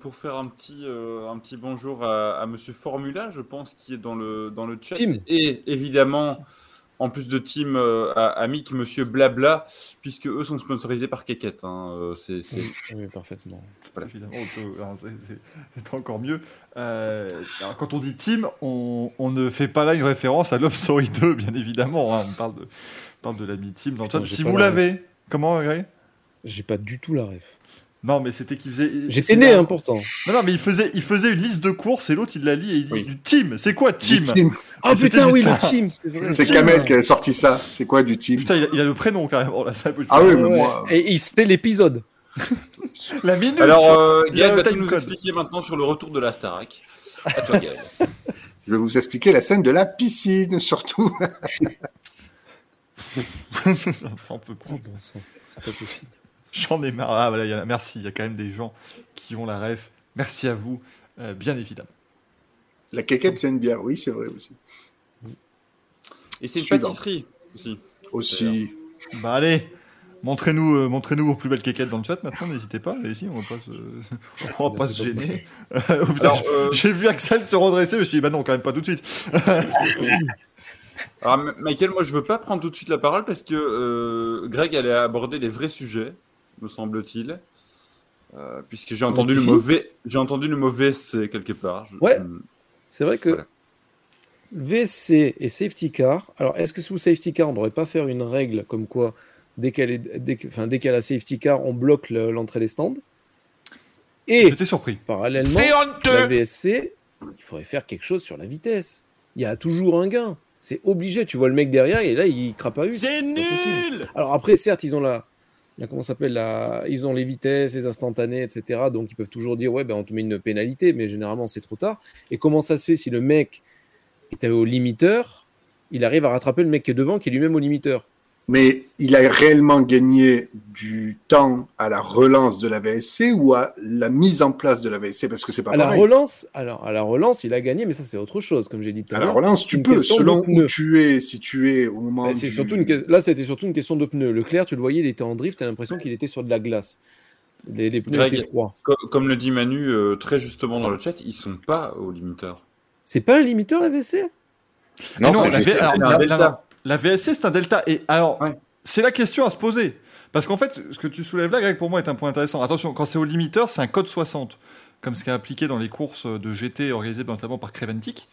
pour faire un petit bonjour à monsieur Formula, je pense, qui est dans le chat. Tim. Et évidemment, en plus de Tim, à Mick, monsieur Blabla, puisque eux sont sponsorisés par Keket. Hein, c'est... Oui, parfaitement. Voilà. Évidemment, c'est encore mieux. Alors, quand on dit Tim, on ne fait pas là une référence à Love Story 2, bien évidemment. Hein. On parle de l'ami Tim dans le chat. Si vous l'avez... Comment, Greg ? J'ai pas du tout la ref. Non, mais c'était qu'il faisait... J'étais né, important. Non, mais il faisait une liste de courses et l'autre, il la lit et il dit du team. C'est quoi, team ? Oh putain, oui, le team. C'est Kamel qui a sorti ça. C'est quoi, du team ? Putain, il a le prénom, quand même. Oh, là, ça, oui, mais moi... Et c'était l'épisode. La minute. Alors, Gaël va-t-il nous expliquer maintenant sur le retour de la Starac ? À toi, Gaël. Je vais vous expliquer la scène de la piscine, surtout. On peut prendre. Bon, c'est pas possible. J'en ai marre. Ah, voilà, merci. Il y a quand même des gens qui ont la ref. Merci à vous, bien évidemment. La quéquette, c'est une bière, oui, c'est vrai aussi. Et c'est une pâtisserie aussi. Bah allez, montrez-nous vos plus belles quéquettes dans le chat maintenant. N'hésitez pas. Allez-y, on va pas se gêner. Alors, j'ai vu Axel se redresser. Je me suis dit, bah non, quand même pas tout de suite. Alors, Michael, moi, je ne veux pas prendre tout de suite la parole parce que Greg allait aborder les vrais sujets, me semble-t-il, puisque j'ai entendu le mot VSC quelque part. C'est vrai que voilà. VSC et safety car. Alors, est-ce que sous safety car, on ne devrait pas faire une règle comme quoi, dès qu'elle a safety car, on bloque l'entrée des stands? Et j'étais surpris. Parallèlement, la VSC, il faudrait faire quelque chose sur la vitesse. Il y a toujours un gain. C'est obligé. Tu vois le mec derrière et là, il crapahute. C'est nul. Alors après, certes, ils ont ils ont les vitesses, les instantanés, etc. Donc, ils peuvent toujours dire, ouais, ben, on te met une pénalité, mais généralement, c'est trop tard. Et comment ça se fait si le mec est au limiteur, il arrive à rattraper le mec qui est devant, qui est lui-même au limiteur? Mais il a réellement gagné du temps à la relance de la VSC ou à la mise en place de la VSC, parce que c'est pas pareil. À la relance, il a gagné, mais ça c'est autre chose, comme j'ai dit tout à l'heure. À la relance, tu peux, selon où tu es, si tu es au moment. Là, c'était surtout une question de pneus. Leclerc, tu le voyais, il était en drift, tu as l'impression qu'il était sur de la glace. Les pneus étaient froids. Comme le dit Manu très justement dans le chat, ils sont pas au limiteur. C'est pas un limiteur la VSC ? Non, c'est un delta. La VSC, c'est un delta. Et alors, c'est la question à se poser. Parce qu'en fait, ce que tu soulèves là, Greg, pour moi, est un point intéressant. Attention, quand c'est au limiteur, c'est un code 60, comme ce qui est appliqué dans les courses de GT organisées notamment par Creventic.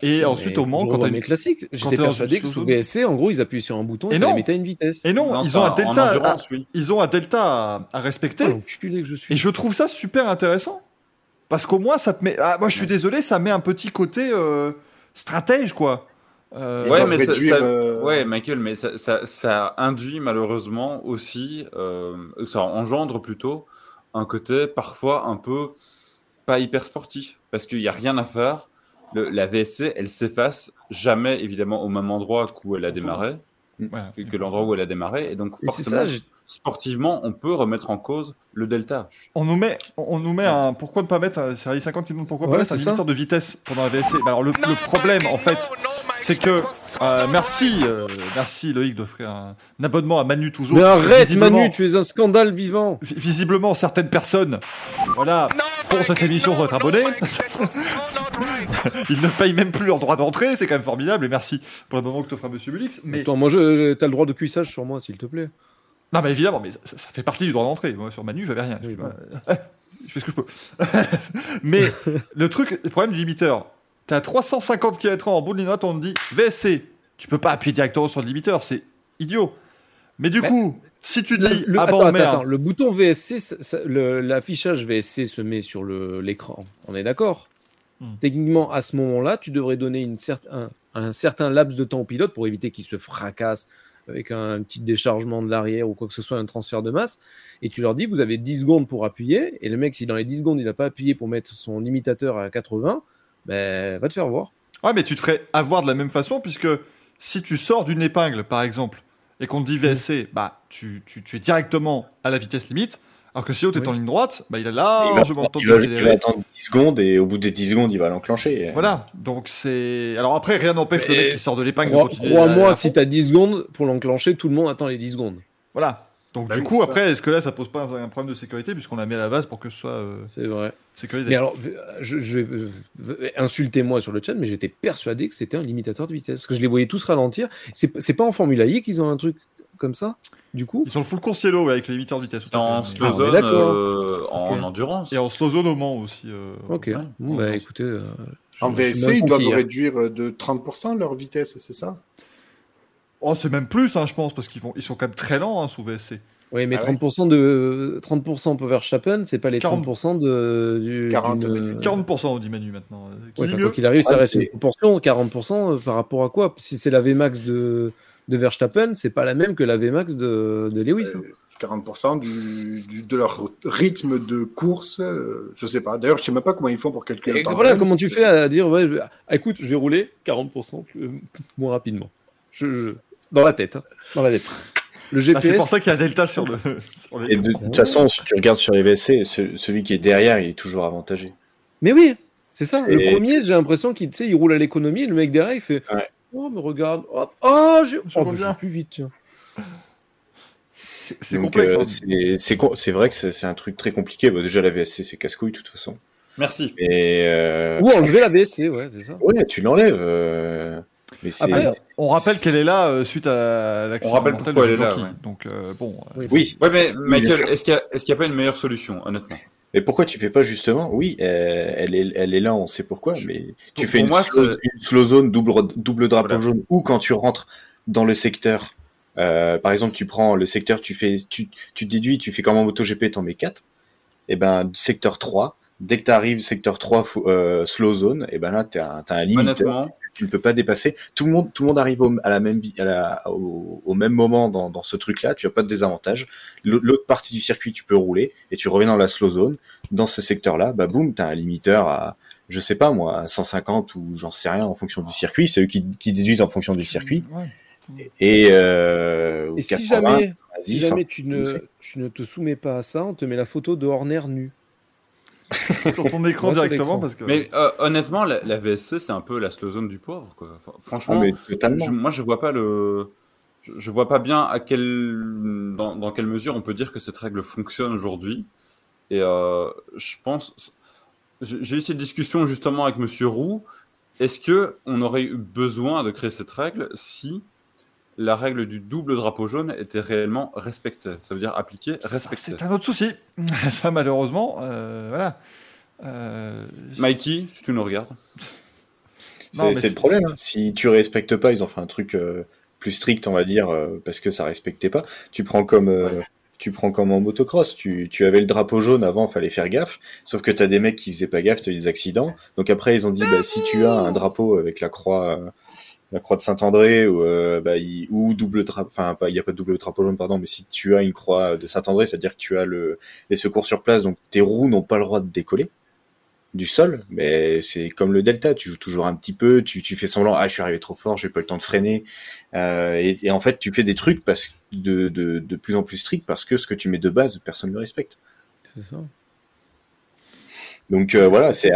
Et ensuite, au moment, quand tu as une classique, j'étais persuadé que sous VSC, en gros, ils appuient sur un bouton et ça les mettait à une vitesse. Et non, ils ont un delta. Ils ont un delta à respecter. Et je trouve ça super intéressant. Parce qu'au moins, ça te met. Ah, moi, je suis désolé, ça met un petit côté stratège, quoi. Michael, mais ça induit malheureusement aussi, ça engendre plutôt un côté parfois un peu pas hyper sportif, parce qu'il n'y a rien à faire. La VSC, elle s'efface jamais évidemment au même endroit où elle a démarré, que l'endroit où elle a démarré, et donc forcément, sportivement, on peut remettre en cause le delta. On nous met un pourquoi ne pas mettre un série 50 qui monte, pourquoi pas mettre un limiteur de vitesse pendant la VSC. Ben alors le problème en fait, c'est que merci Loïc d'offrir un abonnement à Manu Touzeau. Mais arrête Manu, tu es un scandale vivant. Visiblement certaines personnes, voilà, font cette émission pour être abonnés. Ils ne payent même plus leur droit d'entrée, c'est quand même formidable. Et merci pour l'abonnement que t'offre à Monsieur Bulix. Mais attends, moi t'as le droit de cuissage sur moi, s'il te plaît. Non, mais évidemment, mais ça fait partie du droit d'entrée. Moi, sur Manu, j'avais rien. Oui, je fais ce que je peux. Mais le problème du limiteur, t'as 350 km/h en bout de ligne droite, on te dit VSC, tu peux pas appuyer directement sur le limiteur, c'est idiot. Mais coup, si tu dis le bouton VSC, l'affichage VSC se met sur l'écran, on est d'accord. Techniquement, à ce moment-là, tu devrais donner un certain laps de temps au pilote pour éviter qu'il se fracasse avec un petit déchargement de l'arrière ou quoi que ce soit, un transfert de masse, et tu leur dis vous avez 10 secondes pour appuyer, et le mec, si dans les 10 secondes il n'a pas appuyé pour mettre son limitateur à 80, ben va te faire voir. Ouais, mais tu te ferais avoir de la même façon, puisque si tu sors d'une épingle par exemple et qu'on te dit VSC, bah tu es directement à la vitesse limite, alors que si l'autre est en ligne droite, bah il a largement le temps de décélérer. Il va attendre 10 secondes et au bout des 10 secondes, il va l'enclencher. Voilà, donc c'est... Alors après, rien n'empêche le mec qui sort de l'épingle. Crois-moi que si t'as 10 secondes pour l'enclencher, tout le monde attend les 10 secondes. Voilà, donc du coup, après, est-ce que là, ça pose pas un problème de sécurité puisqu'on l'a mis à la base pour que ce soit c'est vrai. Sécurisé. Mais alors, insultez-moi sur le chat, mais j'étais persuadé que c'était un limitateur de vitesse, parce que je les voyais tous ralentir. C'est pas en Formule I qu'ils ont un truc comme ça, du coup. Ils sont le full course yellow avec les limiteurs de vitesse. En slow zone, en endurance. Et en slow zone au Mans aussi. Ok. Bon, bah écoutez. En VSC, ils doivent réduire de 30% leur vitesse, c'est ça ? Oh, c'est même plus, hein, je pense, parce qu'ils sont quand même très lents sous VSC. Oui, mais 30% pour Verstappen, c'est pas les 30% du... 40%, on dit Manu maintenant. Quoi qu'il arrive, ça reste une proportion. 40% par rapport à quoi ? Si c'est la Vmax de Verstappen, c'est pas la même que la Vmax de Lewis. 40% de leur rythme de course, je sais pas. D'ailleurs, je sais même pas comment ils font pour calculer. Voilà, comment tu fais à dire, ouais, écoute, je vais rouler 40% moins rapidement. Dans la tête. Dans la tête. Le GPS... c'est pour ça qu'il y a delta sur le. Et de toute façon, si tu regardes sur les VSC, celui qui est derrière, il est toujours avantagé. Mais oui, c'est ça. Le premier, j'ai l'impression qu'il roule à l'économie, et le mec derrière, il fait. Ouais. Oh, mais regarde, hop, oh, j'ai plus vite, tiens. C'est complexe. C'est vrai que c'est un truc très compliqué. Bon, déjà, la VSC, c'est casse-couille, de toute façon. Merci. Ou enlever la VSC, ouais, c'est ça. Ouais, tu l'enlèves. Mais après, on rappelle qu'elle est là suite à l'accident mortel de Loki. Ouais. Donc, bon. Oui. Ouais, mais Michael, est-ce qu'il n'y a pas une meilleure solution, honnêtement ? Mais pourquoi tu fais pas justement ? Oui, elle est là, on sait pourquoi. Mais tu fais une slow zone, double drapeau jaune, ou quand tu rentres dans le secteur. Par exemple, tu prends le secteur, tu déduis, tu fais comme en MotoGP, t'en mets 4. Et ben, secteur 3, dès que t'arrives secteur 3 slow zone, et ben là t'as un limiteur, tu ne peux pas dépasser. Tout le monde arrive au même moment dans ce truc-là. Tu as pas de désavantage. L'autre partie du circuit, tu peux rouler et tu reviens dans la slow zone. Dans ce secteur-là, bah boum, t'as un limiteur à, je sais pas moi, à 150 ou j'en sais rien en fonction du circuit. C'est eux qui déduisent en fonction du circuit. Ouais. Et 80, si jamais tu ne te soumets pas à ça, on te met la photo de Horner nu. Sur ton écran directement. Parce que... Mais honnêtement, la VSC, c'est un peu la slow zone du pauvre, quoi. Enfin, franchement, moi je vois pas le... Je vois pas bien dans quelle mesure on peut dire que cette règle fonctionne aujourd'hui. Et je pense... J'ai eu cette discussion justement avec Monsieur Roux. Est-ce qu'on aurait eu besoin de créer cette règle si... la règle du double drapeau jaune était réellement respectée. Ça veut dire appliquée, respectée. Ça, c'est un autre souci. Ça, malheureusement, voilà. Mikey, si tu nous regardes. C'est le problème. Hein. Si tu respectes pas, ils ont fait un truc plus strict, on va dire, parce que ça respectait pas. Tu prends comme en motocross, tu avais le drapeau jaune avant, fallait faire gaffe, sauf que t'as des mecs qui faisaient pas gaffe, t'as eu des accidents. Donc après, ils ont dit, bah, si tu as un drapeau avec la croix de Saint-André ou double drapeau, enfin il n'y a pas de double drapeau jaune pardon, mais si tu as une croix de Saint-André, c'est-à-dire que tu as les secours sur place, donc tes roues n'ont pas le droit de décoller du sol, mais c'est comme le Delta, tu joues toujours un petit peu, tu fais semblant, je suis arrivé trop fort, j'ai pas eu le temps de freiner, et en fait tu fais des trucs de plus en plus stricts parce que ce que tu mets de base, personne ne le respecte. C'est ça. Donc voilà, c'est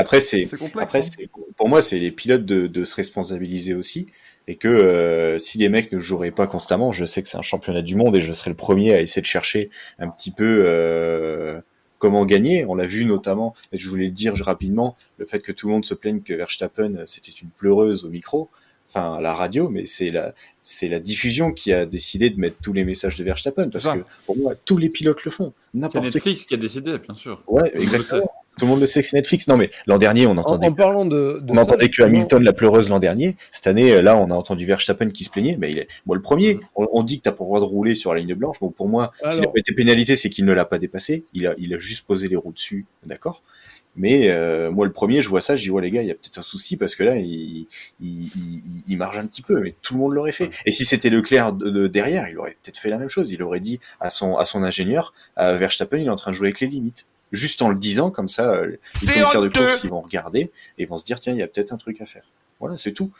complexe, après, hein. Pour moi, c'est les pilotes de se responsabiliser aussi, et que si les mecs ne joueraient pas constamment, je sais que c'est un championnat du monde et je serais le premier à essayer de chercher un petit peu comment gagner. On l'a vu notamment, et je voulais le dire rapidement, le fait que tout le monde se plaigne que Verstappen, c'était une pleureuse au micro, enfin à la radio, mais c'est la diffusion qui a décidé de mettre tous les messages de Verstappen, parce que pour moi, tous les pilotes le font. C'est Netflix qui a décidé, bien sûr. Ouais, exactement. Tout le monde le sait que c'est Netflix. Non, mais l'an dernier, on entendait que Hamilton, la pleureuse l'an dernier. Cette année, là, on a entendu Verstappen qui se plaignait. Mais moi, le premier, on dit que t'as pas le droit de rouler sur la ligne blanche. Bon, pour moi, s'il n'a pas été pénalisé, c'est qu'il ne l'a pas dépassé. Il a juste posé les roues dessus. D'accord. Mais moi, le premier, je vois ça, je dis, ouais, les gars, il y a peut-être un souci parce que là, il marche un petit peu, mais tout le monde l'aurait fait. Et si c'était Leclerc derrière, il aurait peut-être fait la même chose. Il aurait dit à son ingénieur, Verstappen, il est en train de jouer avec les limites. Juste en le disant, comme ça, les commissaires de course, ils vont regarder et vont se dire, tiens, il y a peut-être un truc à faire. Voilà, c'est tout.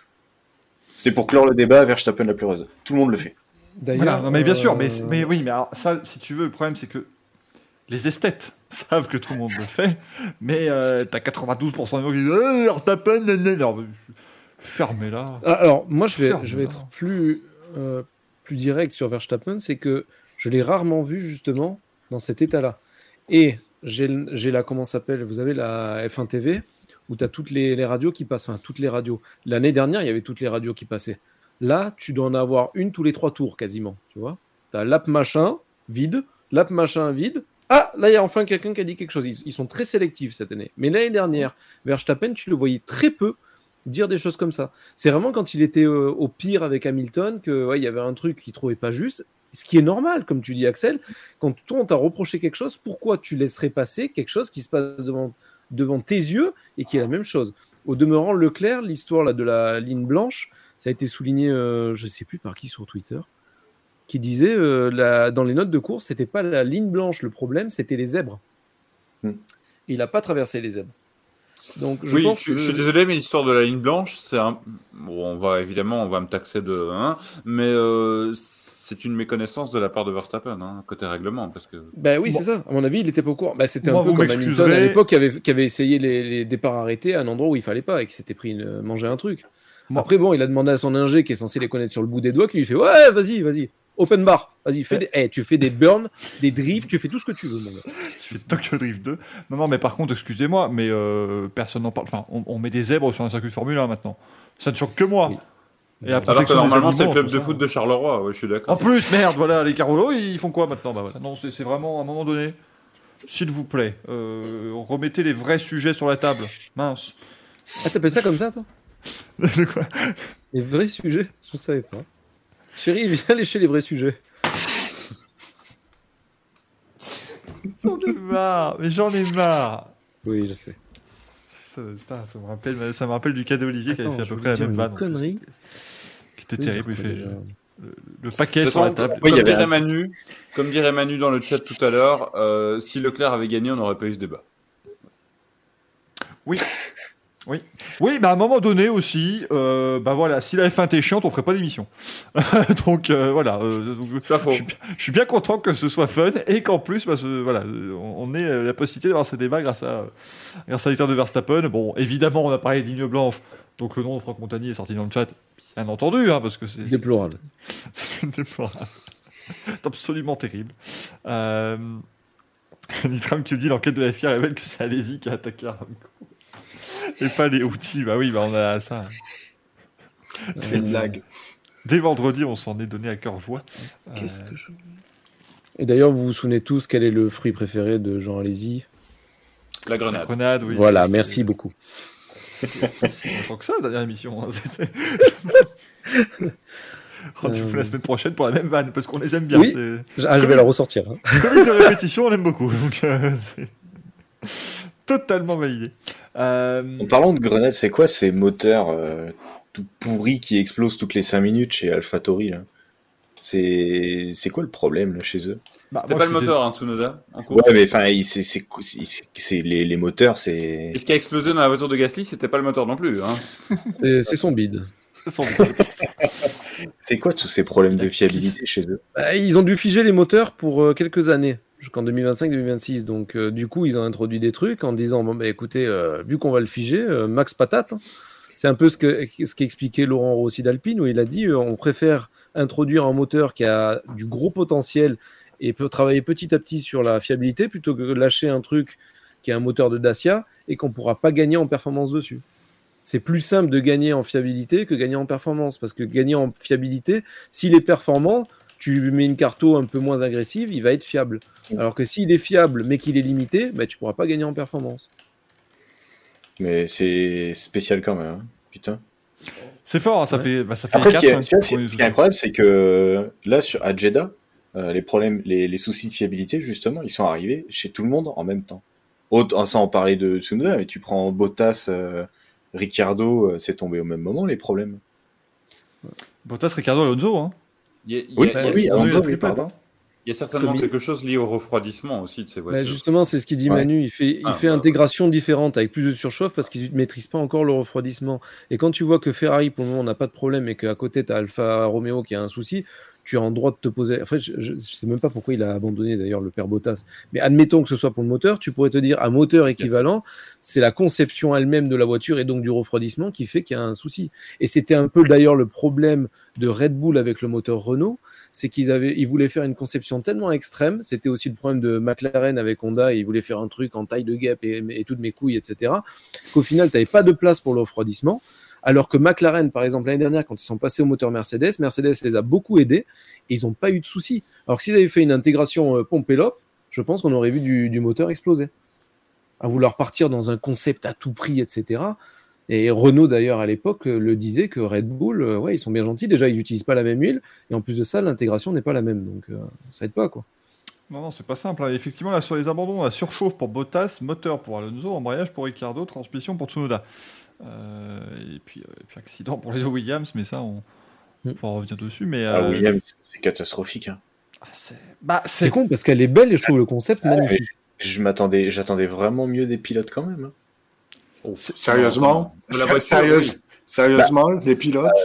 C'est pour clore le débat, Verstappen la pleureuse. Tout le monde le fait. D'ailleurs, voilà, non, mais bien sûr, mais oui, mais alors, ça, si tu veux, le problème, c'est que les esthètes savent que tout le monde le fait, mais t'as 92% de gens qui disent, Verstappen, fermez-la. Alors, moi, je vais être plus direct sur Verstappen, c'est que je l'ai rarement vu, justement, dans cet état-là. Et j'ai la, comment ça s'appelle, vous avez la F1 TV où tu as toutes les radios qui passent, enfin toutes les radios. L'année dernière, il y avait toutes les radios qui passaient. Là, tu dois en avoir une tous les 3 tours quasiment, tu vois. Tu as l'app machin vide. Ah, là il y a enfin quelqu'un qui a dit quelque chose. Ils sont très sélectifs cette année. Mais l'année dernière, Verstappen, tu le voyais très peu dire des choses comme ça. C'est vraiment quand il était au pire avec Hamilton que il y avait un truc qu'il trouvait pas juste. Ce qui est normal, comme tu dis, Axel, quand on t'a reproché quelque chose, pourquoi tu laisserais passer quelque chose qui se passe devant tes yeux et qui est la même chose ? Au demeurant, Leclerc, l'histoire là, de la ligne blanche, ça a été souligné, je ne sais plus par qui sur Twitter, qui disait dans les notes de course, ce n'était pas la ligne blanche le problème, c'était les zèbres. Il n'a pas traversé les zèbres. Donc, je suis désolé, mais l'histoire de la ligne blanche, c'est un... Bon, on va me taxer de... Hein, mais... C'est une méconnaissance de la part de Verstappen, hein, côté règlement, parce que. Ben oui, c'est ça. À mon avis, il n'était pas au courant. Ben, c'était un peu comme Hamilton à l'époque qui avait essayé les départs arrêtés à un endroit où il fallait pas et qui s'était pris manger un truc. Moi. Après, bon, il a demandé à son ingé qui est censé les connaître sur le bout des doigts, qui lui fait ouais, vas-y, open bar, vas-y, fais des... tu fais des burns, des drifts, tu fais tout ce que tu veux, mon gars. Tu fais Tokyo Drift 2. Non, mais par contre, excusez-moi, mais personne n'en parle. Enfin, on met des zèbres sur un circuit de Formule 1 maintenant. Ça ne choque que moi. Oui. Et la alors que normalement, c'est le club de foot de Charleroi, ouais, je suis d'accord. En plus, merde, voilà, les Carolos, ils font quoi maintenant ? Bah, non, c'est vraiment, à un moment donné, s'il vous plaît, remettez les vrais sujets sur la table. Mince. Ah, t'appelles ça comme ça, toi ? De quoi ? Les vrais sujets ? Je ne savais pas. Chérie, viens lécher les vrais sujets. J'en ai marre, mais j'en ai marre. Oui, je sais. Ça me rappelle du cas d'Olivier qui avait fait à peu près la même vanne. Connerie. Qui était terrible. Il fait le paquet sur la table. Comme dirait Manu dans le chat tout à l'heure, si Leclerc avait gagné, on n'aurait pas eu ce débat. Oui. Oui, oui, bah à un moment donné aussi, bah voilà, si la F1 était chiante, on ferait pas d'émission. Donc voilà, donc, je suis bien content que ce soit fun et qu'en plus, bah, voilà, on ait la possibilité d'avoir ces débats grâce à l'histoire de Verstappen. Bon, évidemment, on a parlé de ligne blanche, donc le nom de Franck Montagny est sorti dans le chat, bien entendu, hein, parce que c'est déplorable. C'est déplorable. C'est absolument terrible. Nitram qui me dit l'enquête de la FIA révèle que c'est Alési qui a attaqué Aramco. Et pas les outils, bah oui, bah on a ça. C'est une blague. Dès vendredi, on s'en est donné à cœur voix. Qu'est-ce que je... Et d'ailleurs, vous vous souvenez tous quel est le fruit préféré de Jean Alesi ? La grenade. La grenade, oui. Voilà, merci beaucoup. C'est pas tant que ça, la dernière émission. Hein. Rendez-vous la semaine prochaine pour la même vanne, parce qu'on les aime bien. Oui. Je vais la ressortir. Hein. Comme une répétition, on l'aime beaucoup. Donc, c'est totalement validé. En parlant de grenades, c'est quoi ces moteurs tout pourris qui explosent toutes les 5 minutes chez AlphaTauri là ? C'est quoi le problème là, chez eux ? Bah, c'était pas le moteur, hein, Tsunoda. Ouais, mais enfin, les moteurs, c'est... Et ce qui a explosé dans la voiture de Gasly, c'était pas le moteur non plus. Hein. C'est son bide. C'est quoi tous ces problèmes de fiabilité chez eux ? Bah, ils ont dû figer les moteurs pour quelques années. Jusqu'en 2025-2026, donc du coup ils ont introduit des trucs en disant bon bah écoutez, vu qu'on va le figer, max patate, hein. C'est un peu ce qu'a expliqué Laurent Rossi d'Alpine où il a dit on préfère introduire un moteur qui a du gros potentiel et peut travailler petit à petit sur la fiabilité plutôt que lâcher un truc qui est un moteur de Dacia et qu'on pourra pas gagner en performance dessus. C'est plus simple de gagner en fiabilité que gagner en performance parce que gagner en fiabilité, s'il est performant, tu mets une carto un peu moins agressive, il va être fiable. Alors que s'il est fiable, mais qu'il est limité, bah, tu ne pourras pas gagner en performance. Mais c'est spécial quand même, hein. Putain. C'est fort, hein, ça, ouais. Ça fait après, 4 ans. Ce qui est incroyable, c'est que là, à Jeddah, les problèmes, les soucis de fiabilité, justement, ils sont arrivés chez tout le monde en même temps. Sans parler de Tsunoda, mais tu prends Bottas, Ricciardo, c'est tombé au même moment, les problèmes. Ouais. Bottas, Ricciardo, Alonso, hein. Il y a certainement quelque chose lié au refroidissement aussi de ces voitures. Bah justement, c'est ce qu'il dit Manu. Il fait intégration différente avec plus de surchauffe parce qu'ils ne maîtrisent pas encore le refroidissement. Et quand tu vois que Ferrari, pour le moment, n'a pas de problème et qu'à côté, tu as Alfa Romeo qui a un souci, tu es en droit de te poser... Enfin, je ne sais même pas pourquoi il a abandonné d'ailleurs le père Bottas. Mais admettons que ce soit pour le moteur, tu pourrais te dire un moteur équivalent, c'est la conception elle-même de la voiture et donc du refroidissement qui fait qu'il y a un souci. Et c'était un peu d'ailleurs le problème de Red Bull avec le moteur Renault, c'est qu'ils voulaient faire une conception tellement extrême. C'était aussi le problème de McLaren avec Honda, ils voulaient faire un truc en taille de guêpe et toutes mes couilles, etc. Qu'au final, tu n'avais pas de place pour le refroidissement. Alors que McLaren, par exemple, l'année dernière, quand ils sont passés au moteur Mercedes, Mercedes les a beaucoup aidés et ils n'ont pas eu de soucis. Alors que s'ils avaient fait une intégration pompe-élope, je pense qu'on aurait vu du moteur exploser. À vouloir partir dans un concept à tout prix, etc. Et Renault, d'ailleurs, à l'époque, le disait que Red Bull, ouais, ils sont bien gentils. Déjà, ils n'utilisent pas la même huile et en plus de ça, l'intégration n'est pas la même. Donc, ça aide pas, quoi. Non, c'est pas simple. Hein. Effectivement, là, sur les abandons, la surchauffe pour Bottas, moteur pour Alonso, embrayage pour Ricciardo, transmission pour Tsunoda. Et puis accident pour les Williams, mais ça, on pourra revenir dessus. Mais Williams, c'est catastrophique. Hein. Ah, c'est con parce qu'elle est belle et je trouve le concept magnifique. J'attendais vraiment mieux des pilotes quand même. Hein. Oh. Sérieusement, les pilotes.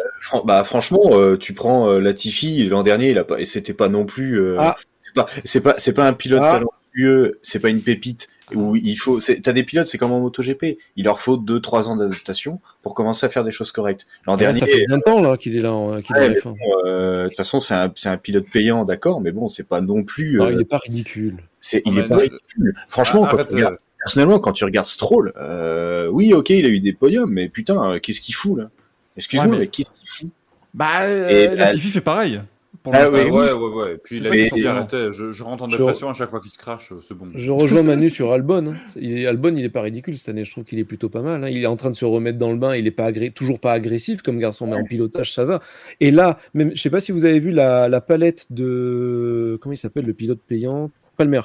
Franchement, tu prends Latifi l'an dernier, et c'était pas non plus. C'est pas un pilote talentueux, c'est pas une pépite. Où il faut, t'as des pilotes, c'est comme en MotoGP, il leur faut 2-3 ans d'adaptation pour commencer à faire des choses correctes. L'an dernier, ça fait 20 ans là qu'il est là, de toute façon, c'est un pilote payant, d'accord, mais bon, c'est pas non plus. Non, il est pas ridicule. Il est pas ridicule. Franchement, quand tu regardes Stroll, oui, ok, il a eu des podiums, mais putain, qu'est-ce qu'il fout là ? Excuse-moi, mais qu'est-ce qu'il fout ? Latifi fait pareil. Ouais. Puis il arrêtait. Je rentre en dépression à chaque fois qu'il se crache, ce bon. Je rejoins Manu sur Albon. Albon, il est pas ridicule cette année. Je trouve qu'il est plutôt pas mal. Il est en train de se remettre dans le bain. Il est pas toujours pas agressif comme garçon, mais en pilotage ça va. Et là, même, je sais pas si vous avez vu la palette de comment il s'appelle le pilote payant Palmer.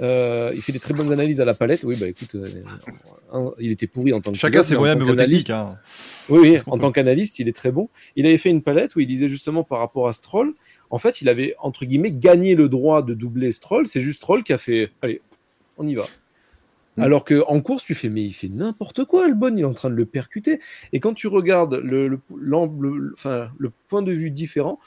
Il fait des très bonnes analyses à la palette. Oui, bah écoute, il était pourri en tant que chacun ses moyens, mais vos techniques. Hein. Oui, en tant qu'analyste, il est très bon. Il avait fait une palette où il disait justement par rapport à Stroll, en fait, il avait entre guillemets gagné le droit de doubler Stroll. C'est juste Stroll qui a fait, allez, on y va. Alors qu'en course, tu fais, mais il fait n'importe quoi, Albon, il est en train de le percuter. Et quand tu regardes le point de vue différent,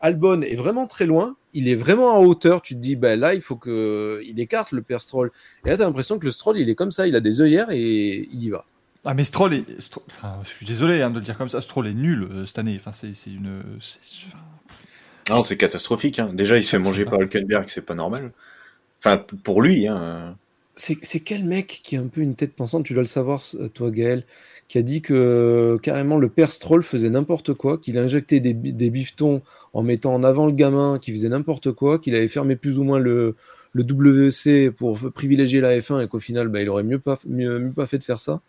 Albon est vraiment très loin, il est vraiment en hauteur, tu te dis, là, il faut qu'il écarte le père Stroll. Et là, tu as l'impression que le Stroll, il est comme ça, il a des œillères et il y va. Ah, mais Stroll, je suis désolé de le dire comme ça, Stroll est nul cette année. Enfin, non, c'est catastrophique. Hein. Déjà, il se fait manger par Hülkenberg, c'est pas normal. Enfin, pour lui. Hein. C'est quel mec qui a un peu une tête pensante, tu dois le savoir, toi, Gaël, qui a dit que carrément le père Stroll faisait n'importe quoi, qu'il injectait des bifetons en mettant en avant le gamin, qu'il faisait n'importe quoi, qu'il avait fermé plus ou moins le WEC pour privilégier la F1 et qu'au final, il aurait mieux pas fait de faire ça.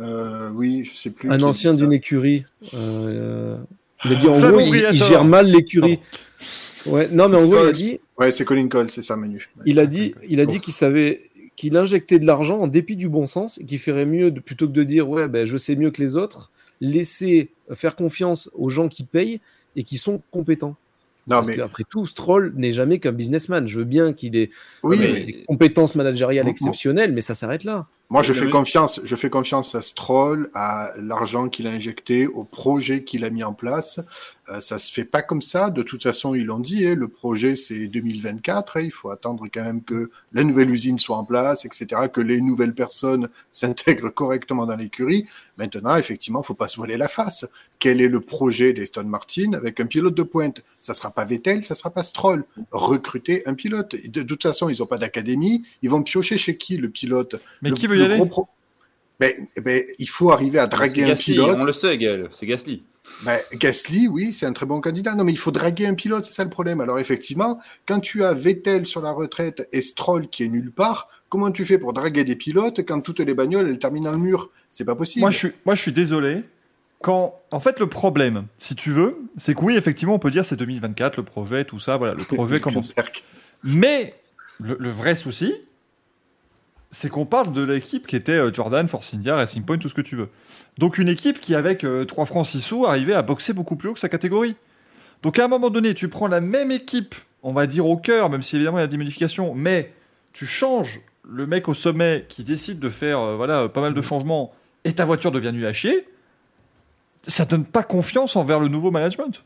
Oui, je sais plus. Un ancien d'une écurie. Il a dit en gros, il gère mal l'écurie. Ouais, non, mais en gros, il a dit. Ouais, c'est Colin Cole, c'est ça, Manu. Ouais, il a dit qu'il savait. Qu'il injectait de l'argent en dépit du bon sens et qu'il ferait mieux, plutôt que de dire je sais mieux que les autres, laisser faire confiance aux gens qui payent et qui sont compétents. Non, parce qu'après tout, Stroll n'est jamais qu'un businessman. Je veux bien qu'il ait des compétences managériales exceptionnelles, mais ça s'arrête là. Moi, je fais confiance à Stroll, à l'argent qu'il a injecté, au projet qu'il a mis en place. Ça se fait pas comme ça. De toute façon, ils l'ont dit, le projet, c'est 2024. Il faut attendre quand même que la nouvelle usine soit en place, etc., que les nouvelles personnes s'intègrent correctement dans l'écurie. Maintenant, effectivement, il ne faut pas se voiler la face. Quel est le projet d'Aston Martin avec un pilote de pointe ? Ça ne sera pas Vettel, ça ne sera pas Stroll. Recruter un pilote. De toute façon, ils n'ont pas d'académie. Ils vont piocher chez qui, le pilote ? Mais qui veut y aller ? Il faut arriver à draguer un pilote. On le sait, Gaël, c'est Gasly. Gasly, oui, c'est un très bon candidat. Non, mais il faut draguer un pilote, c'est ça le problème. Alors effectivement, quand tu as Vettel sur la retraite et Stroll qui est nulle part, comment tu fais pour draguer des pilotes quand toutes les bagnoles, elles terminent dans le mur ? C'est pas possible. Moi, je suis désolé. En fait, le problème, si tu veux, c'est que oui, effectivement, on peut dire c'est 2024, le projet, tout ça, voilà, le projet commence. Mais le vrai souci, c'est qu'on parle de l'équipe qui était Jordan, Force India, Racing Point, tout ce que tu veux. Donc une équipe qui, avec 3 francs 6 sous, arrivait à boxer beaucoup plus haut que sa catégorie. Donc à un moment donné, tu prends la même équipe, on va dire au cœur, même si évidemment il y a des modifications, mais tu changes le mec au sommet qui décide de faire pas mal de changements et ta voiture devient nulle à chier, ça ne donne pas confiance envers le nouveau management.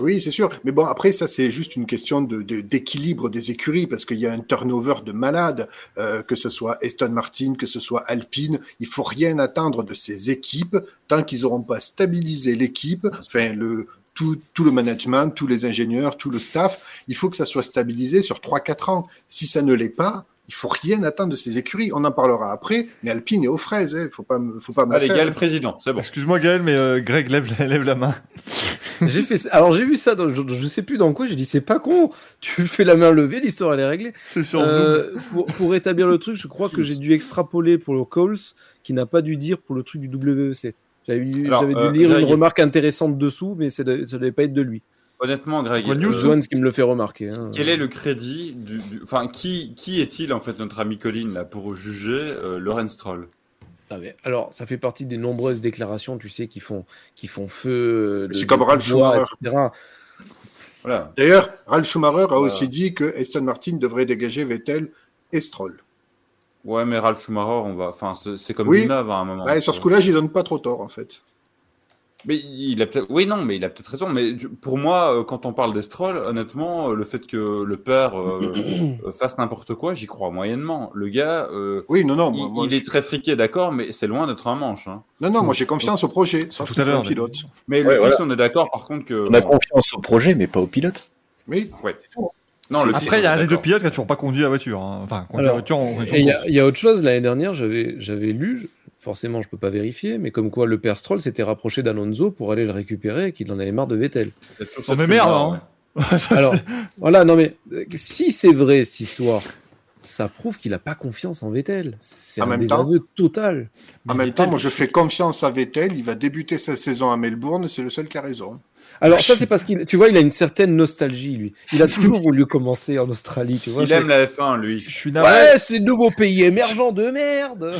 Oui, c'est sûr. Mais bon, après, ça, c'est juste une question d'équilibre des écuries, parce qu'il y a un turnover de malade, que ce soit Aston Martin, que ce soit Alpine. Il faut rien attendre de ces équipes tant qu'ils n'auront pas stabilisé l'équipe, tout le management, tous les ingénieurs, tout le staff. Il faut que ça soit stabilisé sur 3-4 ans. Si ça ne l'est pas, il faut rien attendre de ces écuries. On en parlera après, mais Alpine est aux fraises. Il faut pas me faire. Allez, Gaël, président, c'est bon. Excuse-moi, Gaël, mais Greg, lève la main. Alors, j'ai vu ça, je ne sais plus dans quoi, j'ai dit, c'est pas con, tu fais la main levée, l'histoire, elle est réglée. C'est sur Zoom. Pour rétablir le truc, je crois que j'ai dû extrapoler pour le Coles, qui n'a pas dû dire pour le truc du WEC. J'avais dû lire une remarque intéressante dessous, mais ça ne devait pas être de lui. Honnêtement, Greg, qui me le fait remarquer. Hein. Quel est le crédit qui est-il en fait notre ami Colin là pour juger Lawrence Stroll? Alors, ça fait partie des nombreuses déclarations, tu sais, qui font feu. C'est comme Ralf Schumacher. Etc. Voilà. D'ailleurs, Ralf Schumacher a aussi dit que Aston Martin devrait dégager Vettel et Stroll. Ouais, mais Ralf Schumacher, c'est comme Villeneuve à un moment. Sur ce coup-là, j'y donne pas trop tort en fait. Mais il a peut-être raison. Mais pour moi, quand on parle des Stroll, honnêtement, le fait que le père fasse n'importe quoi, j'y crois moyennement. Le gars, il est très friqué, d'accord, mais c'est loin d'être un manche. Hein. Non, moi j'ai confiance au projet. Tout à l'heure, pilote. Mais on est d'accord, par contre que on a confiance au projet, mais pas au pilote. Oui. Ouais. Non, après, il y a un des deux pilotes qui n'a toujours pas conduit la voiture. Hein. Enfin, conduit la voiture. Il y a autre chose. L'année dernière, j'avais lu. Forcément, je ne peux pas vérifier, mais comme quoi le père Stroll s'était rapproché d'Alonso pour aller le récupérer et qu'il en avait marre de Vettel. Oh mais merde, hein. Alors, voilà, non mais si c'est vrai cette histoire, ça prouve qu'il n'a pas confiance en Vettel. C'est un désaveu total. En même temps, moi je fais confiance à Vettel, il va débuter sa saison à Melbourne, c'est le seul qui a raison. Alors ça c'est parce qu'il, tu vois, il a une certaine nostalgie lui. Il a toujours voulu commencer en Australie, tu vois. Il aime la F1 lui. Je suis ouais, c'est nouveau pays émergent de merde.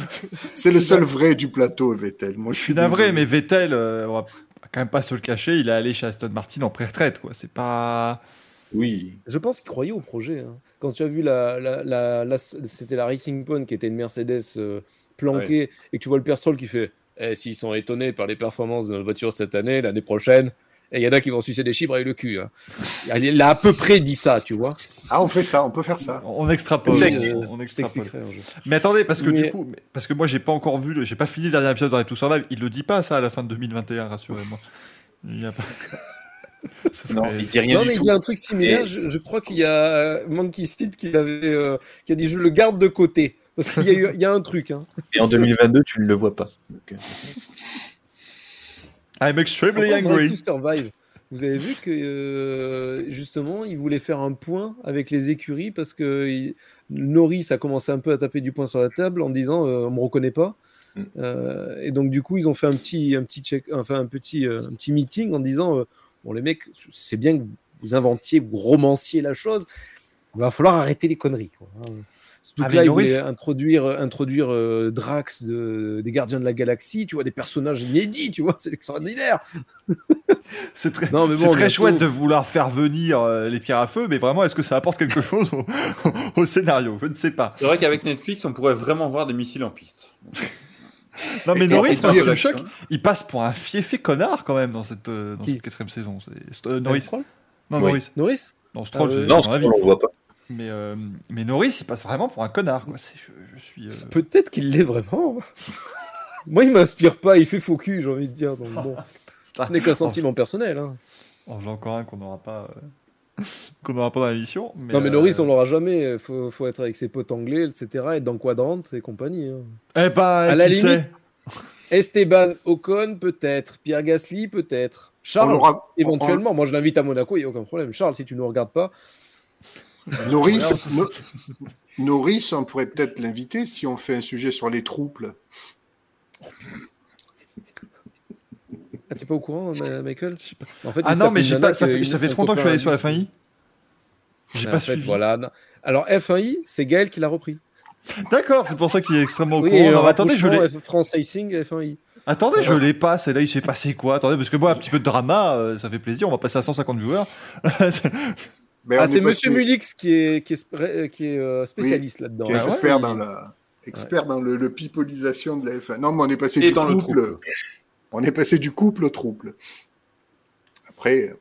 C'est le seul vrai du plateau Vettel. Moi je suis navré, mais Vettel, on va quand même pas se le cacher, il est allé chez Aston Martin en pré-retraite quoi. C'est pas. Oui. Je pense qu'il croyait au projet. Hein. Quand tu as vu c'était la Racing Point qui était une Mercedes planquée ouais. Et que tu vois le père Stroll qui fait, s'ils sont étonnés par les performances de notre voiture cette année, l'année prochaine. Et il y en a qui vont sucer des chibres avec le cul. Hein. Il a à peu près dit ça, tu vois. Ah, on fait ça, on peut faire ça. On extrapole. On extrapole. Mais attendez, du coup, parce que moi, j'ai pas encore vu, j'ai pas fini le dernier épisode dans les Tous en Live. Il le dit pas, ça, à la fin de 2021, rassurez-moi. Il n'y a pas. Il dit rien du tout. Il y a un truc similaire. Et... Je crois qu'il y a Monkey Steed qui a dit « Je le garde de côté ». Parce qu'il y a un truc. Hein. Et en 2022, tu ne le vois pas. Donc... I'm extremely angry. Vous avez vu que justement, il voulait faire un point avec les écuries parce que Norris a commencé un peu à taper du poing sur la table en disant on me reconnaît pas. Et donc du coup, ils ont fait un petit meeting en disant bon les mecs, c'est bien que vous inventiez, vous romanciez la chose, il va falloir arrêter les conneries quoi. Donc là, il voulait introduire Drax des Gardiens de la Galaxie, tu vois, des personnages inédits, tu vois, c'est extraordinaire. C'est très, non, mais bon, c'est très chouette de vouloir faire venir les pierres à feu, mais vraiment, est-ce que ça apporte quelque chose au scénario ? Je ne sais pas. C'est vrai qu'avec Netflix, on pourrait vraiment voir des missiles en piste. Non, mais Norris, ça me choque. Il passe pour un fieffé connard quand même dans cette quatrième saison. Norris. Non, oui. Norris. Non, Stroll, on le voit pas. Mais Norris, il passe vraiment pour un connard. Quoi. Je suis, peut-être qu'il l'est vraiment. Moi, il m'inspire pas. Il fait faux cul, j'ai envie de dire. Donc, bon, ce n'est qu'un sentiment personnel. Hein. J'ai encore un qu'on n'aura pas, dans l'émission. Non, mais Norris, on l'aura jamais. Il faut être avec ses potes anglais, etc. Être dans Quadrante et compagnie. Hein. Eh ben, à la limite, sait Esteban Ocon, peut-être. Pierre Gasly, peut-être. Charles, éventuellement. Moi, je l'invite à Monaco, il n'y a aucun problème. Charles, si tu ne nous regardes pas... Norris, on pourrait peut-être l'inviter si on fait un sujet sur les troubles. Ah, t'es pas au courant, Michael ? En fait, ça fait trop longtemps que je suis allé sur F1i. J'ai pas suivi. Voilà. Alors, F1i, c'est Gaël qui l'a repris. D'accord, c'est pour ça qu'il est extrêmement au courant. Attendez, je l'ai. France Racing, F1i. Attendez, je l'ai pas, celle-là, il s'est passé quoi ? Attendez, parce que moi, un petit peu de drama, ça fait plaisir, on va passer à 150 viewers. C'est Monsieur Mulix qui est spécialiste là-dedans. Qui est expert dans le pipolisation de la F1. Non, mais on est passé du trouble. On est passé du couple au trouble. Après,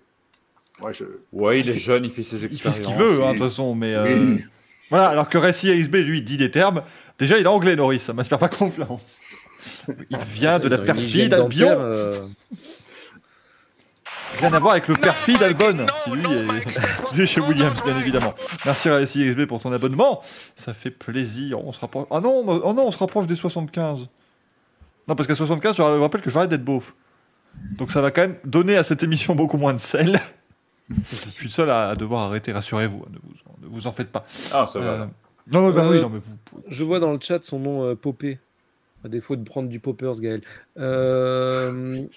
moi il est jeune, il fait ses expériences. Il fait ce qu'il veut, de toute façon. Mais voilà, alors que Rassi AXB, lui, dit des termes. Déjà, il est anglais, Norris. Ça m'inspire pas confiance. Il vient de la perfide Albion. Rien à voir avec le perfide Albon, qui lui est chez Williams, bien évidemment. Merci à SIXB pour ton abonnement, ça fait plaisir. On se rapproche. Ah non, on se rapproche des 75. Non, parce qu'à 75, je rappelle que j'arrête d'être beauf. Donc ça va quand même donner à cette émission beaucoup moins de sel. Je suis le seul à devoir arrêter, rassurez-vous, ne vous en faites pas. Ah, ça va. Mais vous... Je vois dans le chat son nom popé, à défaut de prendre du poppers, Gaël.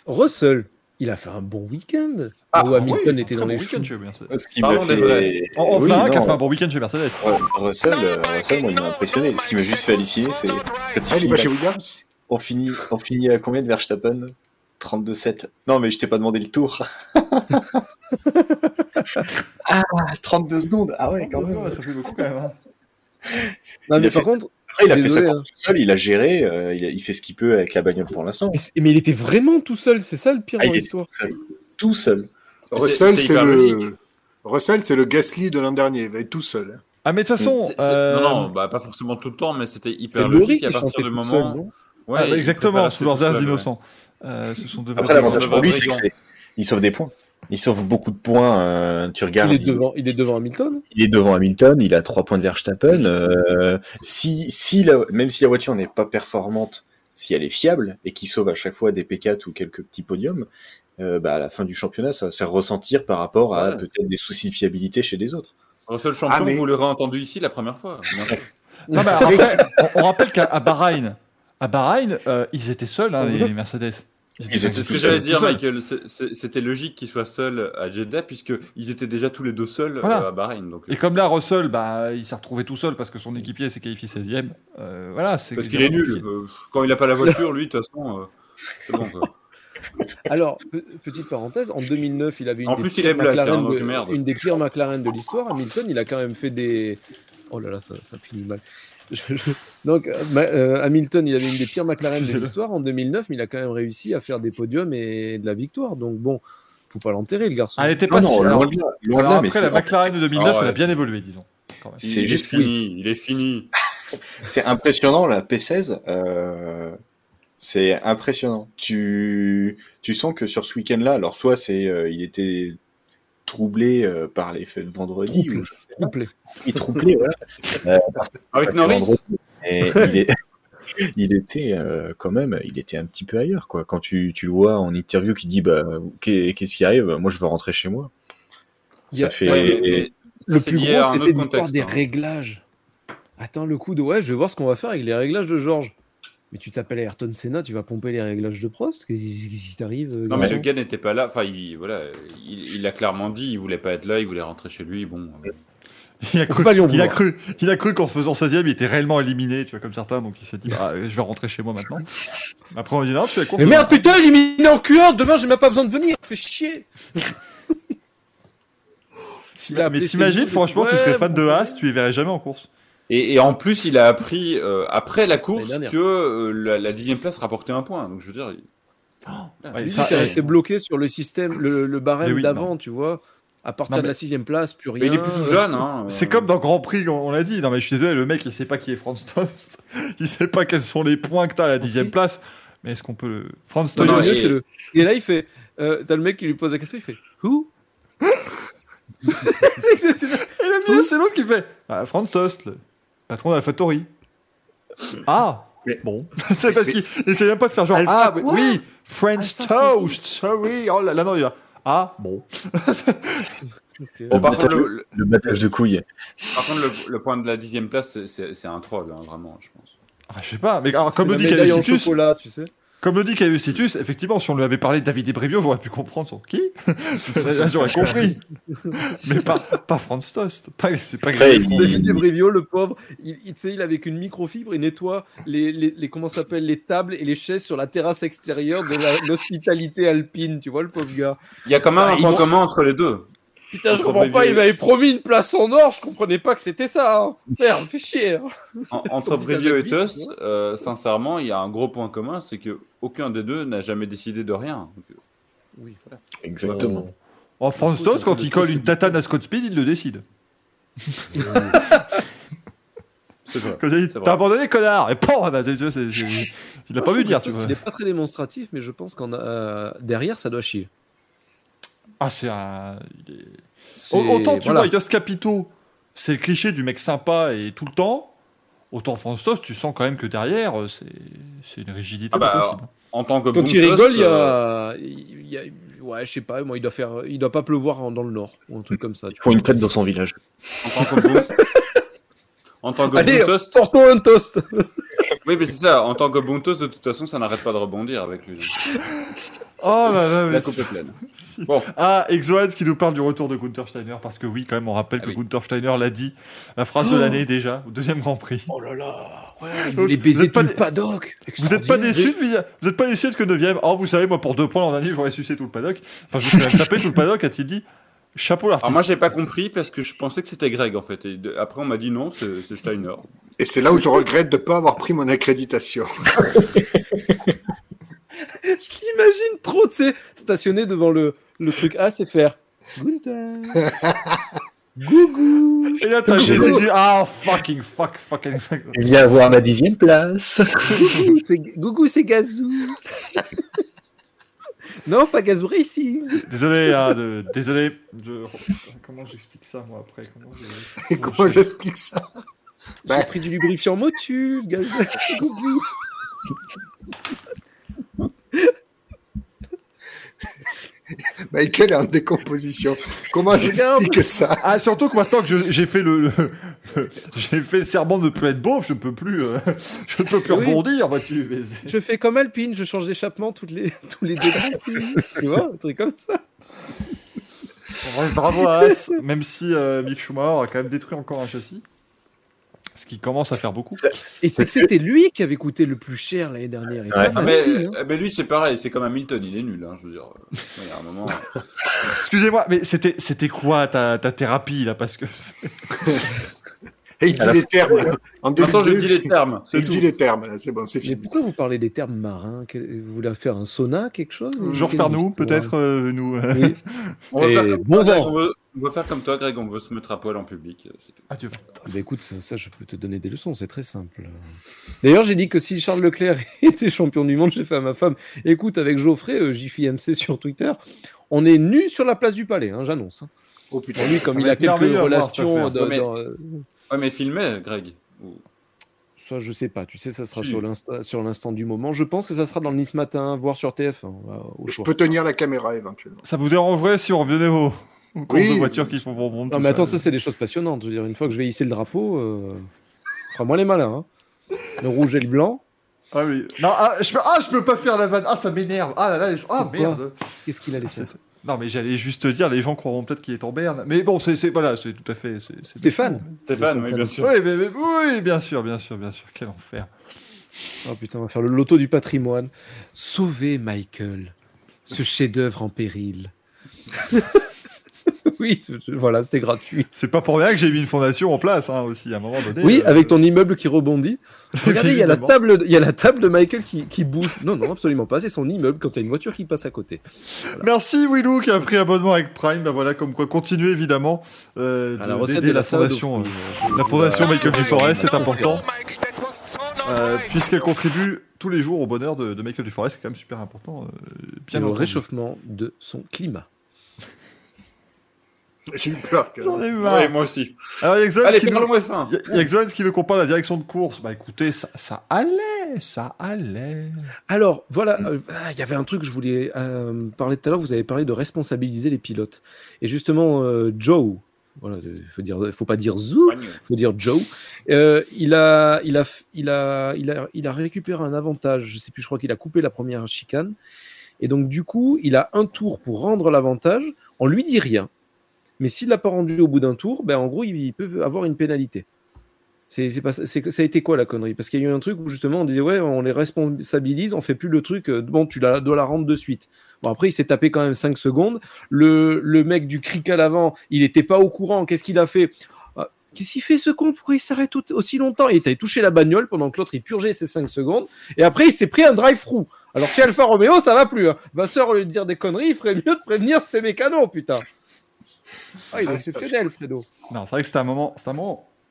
Russell. Il a fait un bon week-end. Hamilton était dans les choux. Parlons des vrais. Qui a fait un bon week-end chez Mercedes. Russell, moi, il m'a impressionné. Ce qui m'a juste fait halluciner, c'est... il est pas chez Williams. On finit à combien de Verstappen ? 32-7. Non, mais je t'ai pas demandé le tour. 32 secondes. Ah ouais, quand même. Ça fait beaucoup, quand même. Non, mais par contre... Après, il a fait sa course tout seul, il a géré, il fait ce qu'il peut avec la bagnole pour l'instant. Mais il était vraiment tout seul, c'est ça le pire dans l'histoire. Tout seul. Russell, c'est le Gasly de l'an dernier, il va être tout seul. Hein. Ah mais de toute façon... pas forcément tout le temps, mais c'était hyper logique à partir du moment... Seul, exactement, sous leurs airs innocents. Après, l'avantage pour lui, c'est qu'il sauve des points. Il sauve beaucoup de points, tu regardes... Il est devant Hamilton. Il est devant Hamilton, il a 3 points de Verstappen. Même si la voiture n'est pas performante, si elle est fiable et qui sauve à chaque fois des P4 ou quelques petits podiums, à la fin du championnat, ça va se faire ressentir par rapport à peut-être des soucis de fiabilité chez les autres. Un seul champion, vous l'aurez entendu ici la première fois. Non, bah, on rappelle qu'à Bahreïn, ils étaient seuls, les Mercedes. C'est ce que j'allais dire, Michael. C'était logique qu'ils soient seuls à Jeddah, puisqu'ils étaient déjà tous les deux seuls à Bahreïn. Donc, et comme là, Russell, il s'est retrouvé tout seul parce que son équipier s'est qualifié 16e. Parce qu'il est nul. Quand il n'a pas la voiture, lui, de toute façon, c'est bon. Quoi. Alors, petite parenthèse, en 2009, il avait une des pires McLaren de l'histoire. Hamilton, il a quand même fait des... Oh là là, ça finit mal. Donc, Hamilton, il avait une des pires McLaren de l'histoire en 2009, mais il a quand même réussi à faire des podiums et de la victoire. Donc, bon, faut pas l'enterrer, le garçon. Elle n'était pas si... Après, la McLaren de 2009, elle a bien évolué, disons. Quand même. C'est juste fini. Il est fini. C'est impressionnant, la P16. C'est impressionnant. Tu sens que sur ce week-end-là, alors soit il était troublé par les feux de vendredi. Troublé, voilà. Avec Norris. Il était quand même, il était un petit peu ailleurs, quoi. Quand tu le vois en interview, qui dit qu'est-ce qui arrive ? Moi, je veux rentrer chez moi. Le plus gros, c'était l'histoire des réglages. Attends, le coup de je vais voir ce qu'on va faire avec les réglages de Georges. Mais tu t'appelles Ayrton Senna, tu vas pomper les réglages de Prost ? Qu'est-ce qui t'arrive ? Non, mais le gars n'était pas là. Enfin, il a clairement dit, il voulait pas être là, il voulait rentrer chez lui. Bon, il a cru qu'en faisant 16e, il était réellement éliminé, tu vois, comme certains. Donc il s'est dit, je vais rentrer chez moi maintenant. Après, on dit non, tu es con. Mais merde, putain, éliminé en Q1, demain, j'ai même pas besoin de venir. Fais chier. Mais t'imagines, franchement, tu serais fan de Haas, tu les verrais jamais en course. Et en plus, il a appris après la course que la 10e place rapportait un point. Donc je veux dire, il resté bloqué sur le système, le barème d'avant, tu vois. À partir de la 6e place, plus rien. Mais il est plus jeune. C'est comme dans Grand Prix, on l'a dit. Non mais je suis désolé, le mec, il sait pas qui est Franz Tost. Il sait pas quels sont les points que t'as à la 10e place. Mais est-ce qu'on peut le... Franz Tost. Et là, il fait. T'as le mec qui lui pose la question, il fait. Who? C'est l'autre qui fait. Franz Tost. Patron d'AlphaTauri. Bon. C'est parce qu'il essaie même pas de faire genre French toast, sorry. Oh là là, non, il va. Le battage de couilles. Par contre, le point de la 10e place, c'est un troll, vraiment, je pense. Je sais pas, mais alors, comme le dit Calvestitus, tu sais. Comme le dit Calvestitus, effectivement, si on lui avait parlé de David Debrevio, j'aurais pu comprendre son qui. Là, j'aurais compris. Mais pas Franz Tost. C'est pas grave. David Debrevio, le pauvre, il avait qu'une microfibre, il nettoie les tables et les chaises sur la terrasse extérieure de l'hospitalité alpine, tu vois, le pauvre gars. Il y a quand même un point commun entre les deux. Putain, je comprends pas, il m'avait promis une place en or, je comprenais pas que c'était ça. Merde, fais chier. Entre Brevio et Tost, sincèrement, il y a un gros point commun, c'est que aucun des deux n'a jamais décidé de rien. Donc, oui, voilà. Exactement. En France Tost, quand il colle une tatane à Scott Speed, il le décide. Quand il dit, t'as abandonné, connard! Et il l'a pas vu dire, tu vois. Il n'est pas très démonstratif, mais je pense qu'en derrière, ça doit chier. Autant tu vois, Jos Capito, c'est le cliché du mec sympa et tout le temps, autant Franz Tost, tu sens quand même que derrière, c'est une rigidité possible. En tant que quand il rigole, il y a... Ouais, je sais pas, moi, il doit pas pleuvoir dans le nord, ou un truc comme ça. Il faut une fête dans son village. En tant que Allez, Tost... portons un toast. Oui, mais c'est ça, en tant que bon toast, de toute façon, ça n'arrête pas de rebondir avec lui. La coupe est pleine. Bon. Exoads qui nous parle du retour de Gunther Steiner, parce que oui, quand même, on rappelle que Gunther Steiner l'a dit, la phrase de l'année déjà, au 2e Grand Prix. Oh là là, il voulait baiser tout le paddock. Vous n'êtes pas déçus de que 9e. Oh, vous savez, moi, pour 2 points l'an dernier, j'aurais sucé tout le paddock. Enfin, je serais tapé tout le paddock, a-t-il dit. Chapeau l'artiste. Alors moi, j'ai pas compris, parce que je pensais que c'était Greg, en fait. Et après, on m'a dit non, c'est Steiner. Et c'est là où je regrette de pas avoir pris mon accréditation. Je l'imagine trop, tu sais, stationné devant le truc A, c'est faire Gunther. Gougou. Et là, t'as Jésus. Fucking fuck. Viens voir ma 10e place. Gougou, c'est Gazou. Non, pas Gazou Racing. Désolé, désolé. Comment j'explique ça, moi, après ? Comment j'explique ça ? J'ai pris du lubrifiant Motul, Gazou. Michael est en décomposition. Comment j'explique ça? Ah, surtout que maintenant que j'ai fait le serment de ne plus être beauf, je ne peux plus rebondir. Vois-tu, mais je fais comme Alpine, je change d'échappement tous les 2 minutes. Tu vois, un truc comme ça. Bravo à As, même si Mick Schumacher a quand même détruit encore un châssis. Ce qui commence à faire beaucoup. Et c'est que c'était lui qui avait coûté le plus cher l'année dernière. Ouais. Mais lui, c'est pareil, c'est comme Hamilton, il est nul. Hein, je veux dire, il y a un moment. Excusez-moi, mais c'était quoi ta thérapie là, parce que et il dit les termes. Maintenant, je dis les termes. Il dit les termes. Là, c'est bon, c'est fini. Pourquoi vous parlez des termes marins ? Vous voulez faire un sauna, quelque chose ? Georges Parnou, peut-être nous. Oui. On va faire comme toi, Greg, on veut se mettre à poil en public. C'est tout. Ah, Dieu. Bah, écoute, ça, je peux te donner des leçons, c'est très simple. D'ailleurs, j'ai dit que si Charles Leclerc était champion du monde, j'ai fait à ma femme, écoute, avec Geoffrey, JFIMC sur Twitter, on est nus sur la place du Palais, hein, j'annonce. Hein. Oh putain, lui, comme il a quelques relations... mais filmé, Greg. Ça, je sais pas, tu sais, ça sera sur l'instant du moment. Je pense que ça sera dans le Nice Matin, voire sur TF1. Je peux tenir la caméra, éventuellement. Ça vous dérangerait si on revenait au... courses de voitures qui font bonbon. Non, mais attends, ça c'est des choses passionnantes. Je veux dire, une fois que je vais hisser le drapeau, fera moins les malins. Hein. Le rouge et le blanc. Ah oui. Non, je peux pas faire la vanne. Ah, ça m'énerve. Ah là là, merde. Qu'est-ce qu'il allait faire ? Non, mais j'allais juste te dire, les gens croiront peut-être qu'il est en berne. Mais bon, voilà, c'est tout à fait. C'est Stéphane, oui, bien sûr. Oui, bien sûr. Quel enfer. Oh putain, on va faire le loto du patrimoine. Sauvez Michael, ce chef-d'œuvre en péril. Oui, voilà, c'était gratuit. C'est pas pour rien que j'ai mis une fondation en place, hein, aussi, à un moment donné. Oui, avec ton immeuble qui rebondit. Regardez, il y a la table de Michael qui bouge. Non, absolument pas, c'est son immeuble quand il y a une voiture qui passe à côté. Voilà. Merci Willou qui a pris abonnement avec Prime. Ben voilà, comme quoi, continuez évidemment d'aider la fondation. La fondation Michael Duforest, c'est important. Puisqu'elle contribue tous les jours au bonheur de Michael Duforest, c'est quand même super important. Bien au réchauffement de son climat. J'ai eu peur. J'en ai eu marre. Ouais, moi aussi. Alors, allez, parlons F1. Il y a Xoan qui veut qu'on parle de la direction de course. Bah écoutez, ça allait. Alors, voilà, il y avait un truc que je voulais parler tout à l'heure. Vous avez parlé de responsabiliser les pilotes. Et justement, Joe, voilà, il ne faut pas dire Zou, il faut dire Joe, il a récupéré un avantage. Je ne sais plus, je crois qu'il a coupé la première chicane. Et donc, du coup, il a un tour pour rendre l'avantage. On ne lui dit rien. Mais s'il ne l'a pas rendu au bout d'un tour, ben en gros, il peut avoir une pénalité. Ça a été quoi la connerie ? Parce qu'il y a eu un truc où justement on disait ouais, on les responsabilise, on ne fait plus le truc, bon, dois la rendre de suite. Bon, après, il s'est tapé quand même 5 secondes. Le mec du cric à l'avant, il n'était pas au courant. Qu'est-ce qu'il a fait ? Qu'est-ce qu'il fait ce con ? Pourquoi il s'arrête aussi longtemps ? Il était touché la bagnole pendant que l'autre, il purgeait ses 5 secondes. Et après, il s'est pris un drive-through. Alors chez Alfa Romeo, ça ne va plus. Hein. Vasseur, au lieu de dire des conneries, il ferait mieux de prévenir ses mécanos, putain. Ah, il est exceptionnel, Fredo. Non, c'est vrai que c'est un moment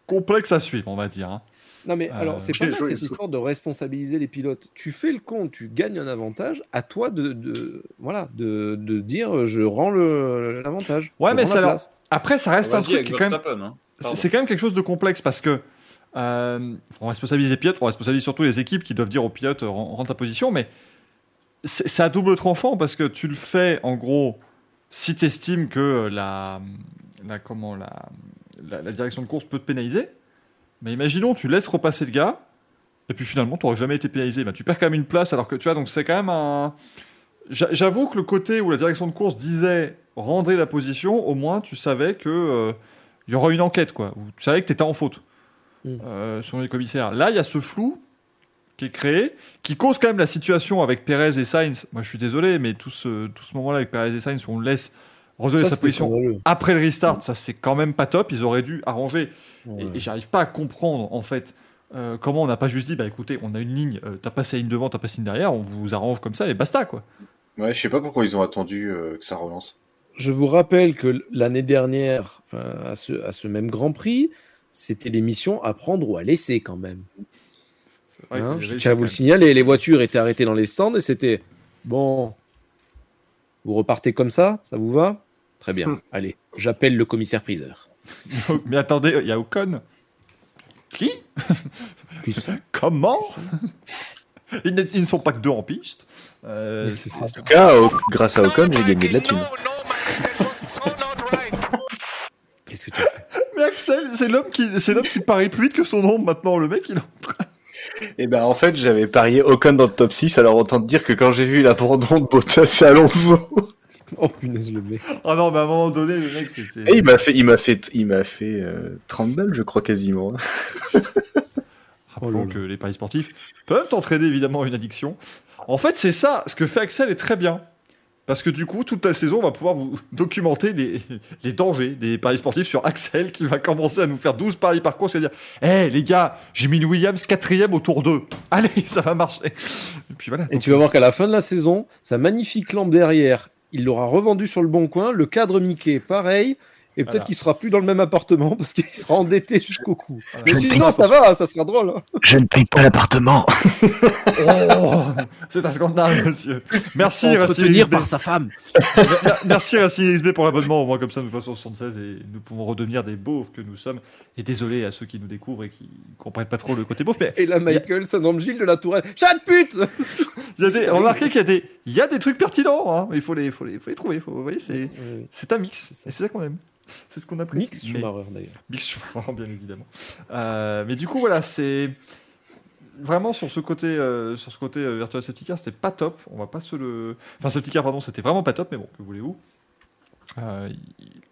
complexe à suivre, on va dire. Hein. Non, mais alors, c'est pas mal cette histoire de responsabiliser les pilotes. Tu fais le con, tu gagnes un avantage, à toi de dire je rends l'avantage. Ouais, mais après, ça reste un truc qui est quand même. Hein. C'est quand même quelque chose de complexe parce que on responsabilise les pilotes, on responsabilise surtout les équipes qui doivent dire aux pilotes rends ta position, mais c'est à double tranchant parce que tu le fais en gros. Si tu estimes que la direction de course peut te pénaliser, mais imaginons, tu laisses repasser le gars, et puis finalement, tu n'aurais jamais été pénalisé. Ben, tu perds quand même une place, alors que tu vois, donc c'est quand même un... J'avoue que le côté où la direction de course disait « rendez la position », au moins, tu savais qu'il y aura une enquête, quoi. Ou tu savais que tu étais en faute, selon les commissaires. Là, il y a ce flou qui est créé, qui cause quand même la situation avec Pérez et Sainz. Moi, je suis désolé, mais tout ce moment-là avec Pérez et Sainz, où on laisse resolver sa position après le restart, ça, c'est quand même pas top. Ils auraient dû arranger. Ouais. Et j'arrive pas à comprendre, en fait, comment on n'a pas juste dit, bah écoutez, on a une ligne, t'as passé la ligne devant, t'as passé la ligne derrière, on vous arrange comme ça et basta, quoi. Ouais, je sais pas pourquoi ils ont attendu que ça relance. Je vous rappelle que l'année dernière, à ce même Grand Prix, c'était l'émission à prendre ou à laisser, quand même. Ouais, je tiens à vous le signaler, les voitures étaient arrêtées dans les stands et c'était bon, vous repartez comme ça vous va ? Très bien, allez, j'appelle le commissaire priseur. Mais attendez, il y a Ocon ? Qui ? Comment ? Ils ne sont pas que deux en piste. En tout cas, grâce à Ocon, j'ai gagné de la thune. Qu'est-ce que tu fais? Mais Axel, c'est l'homme qui parie plus vite que son ombre maintenant. Le mec, il est en train. Et ben en fait, j'avais parié Ocon dans le top 6, alors autant te dire que quand j'ai vu l'abandon de Bottas et Alonso. Oh punaise, le mec. Ah non, mais à un moment donné, le mec, c'était. Et il m'a fait 30 balles, je crois, quasiment. Rappelons que les paris sportifs peuvent t'entraîner évidemment à une addiction. En fait, c'est ça, ce que fait Axel est très bien. Parce que du coup, toute la saison, on va pouvoir vous documenter les dangers des paris sportifs sur Axel, qui va commencer à nous faire 12 paris par course et dire « Hey, les gars, j'ai mis le Williams 4ème au tour 2. Allez, ça va marcher. » Et puis voilà. Et tu vas voir qu'à la fin de la saison, sa magnifique lampe derrière, il l'aura revendue sur le bon coin. Le cadre Mickey, pareil. Et peut-être qu'il ne sera plus dans le même appartement parce qu'il sera endetté jusqu'au cou. Voilà. Mais sinon, ça va, ça sera drôle. Hein. Je ne paye pas l'appartement. Oh, c'est un scandale, monsieur. Merci, Racing XB. Par sa femme. Merci, Racing XB, pour l'abonnement. Au moins, comme ça, nous passons 76 et nous pouvons redevenir des beaufs que nous sommes. Et désolé à ceux qui nous découvrent et qui ne comprennent pas trop le côté beauf. Mais... Et là, Michael, ça nomme Gilles de la Tourelle. Chat de pute. Remarquez qu'il y a des trucs pertinents. Hein. Il faut les trouver. Vous voyez, c'est un mix. Et c'est ça qu'on aime. C'est ce qu'on apprécie. Mick Schumacher, d'ailleurs. Mick Schumacher, bien évidemment. Mais du coup, voilà, c'est... Vraiment, sur ce côté Virtual Safety Car, c'était pas top. On va pas se le... Enfin, Safety Car, pardon, c'était vraiment pas top, mais bon, que voulez-vous.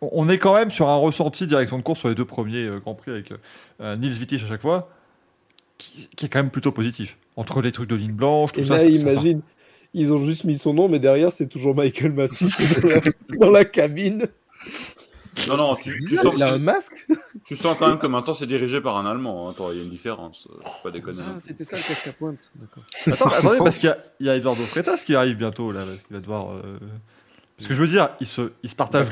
On est quand même sur un ressenti direction de course sur les deux premiers Grands Prix avec Nils Wittich à chaque fois, qui est quand même plutôt positif. Entre les trucs de ligne blanche, tout. Et ça, là, imagine, ils ont juste mis son nom, mais derrière, c'est toujours Michael Massey dans la cabine. Non, tu sens quand même que maintenant c'est dirigé par un Allemand. Attends, il y a une différence, faut pas déconner. Ah, c'était ça le casque à pointe. D'accord. Attendez, parce qu'il y a Eduardo Freitas qui arrive bientôt là, parce qu'il va devoir. Parce que je veux dire, ils se partagent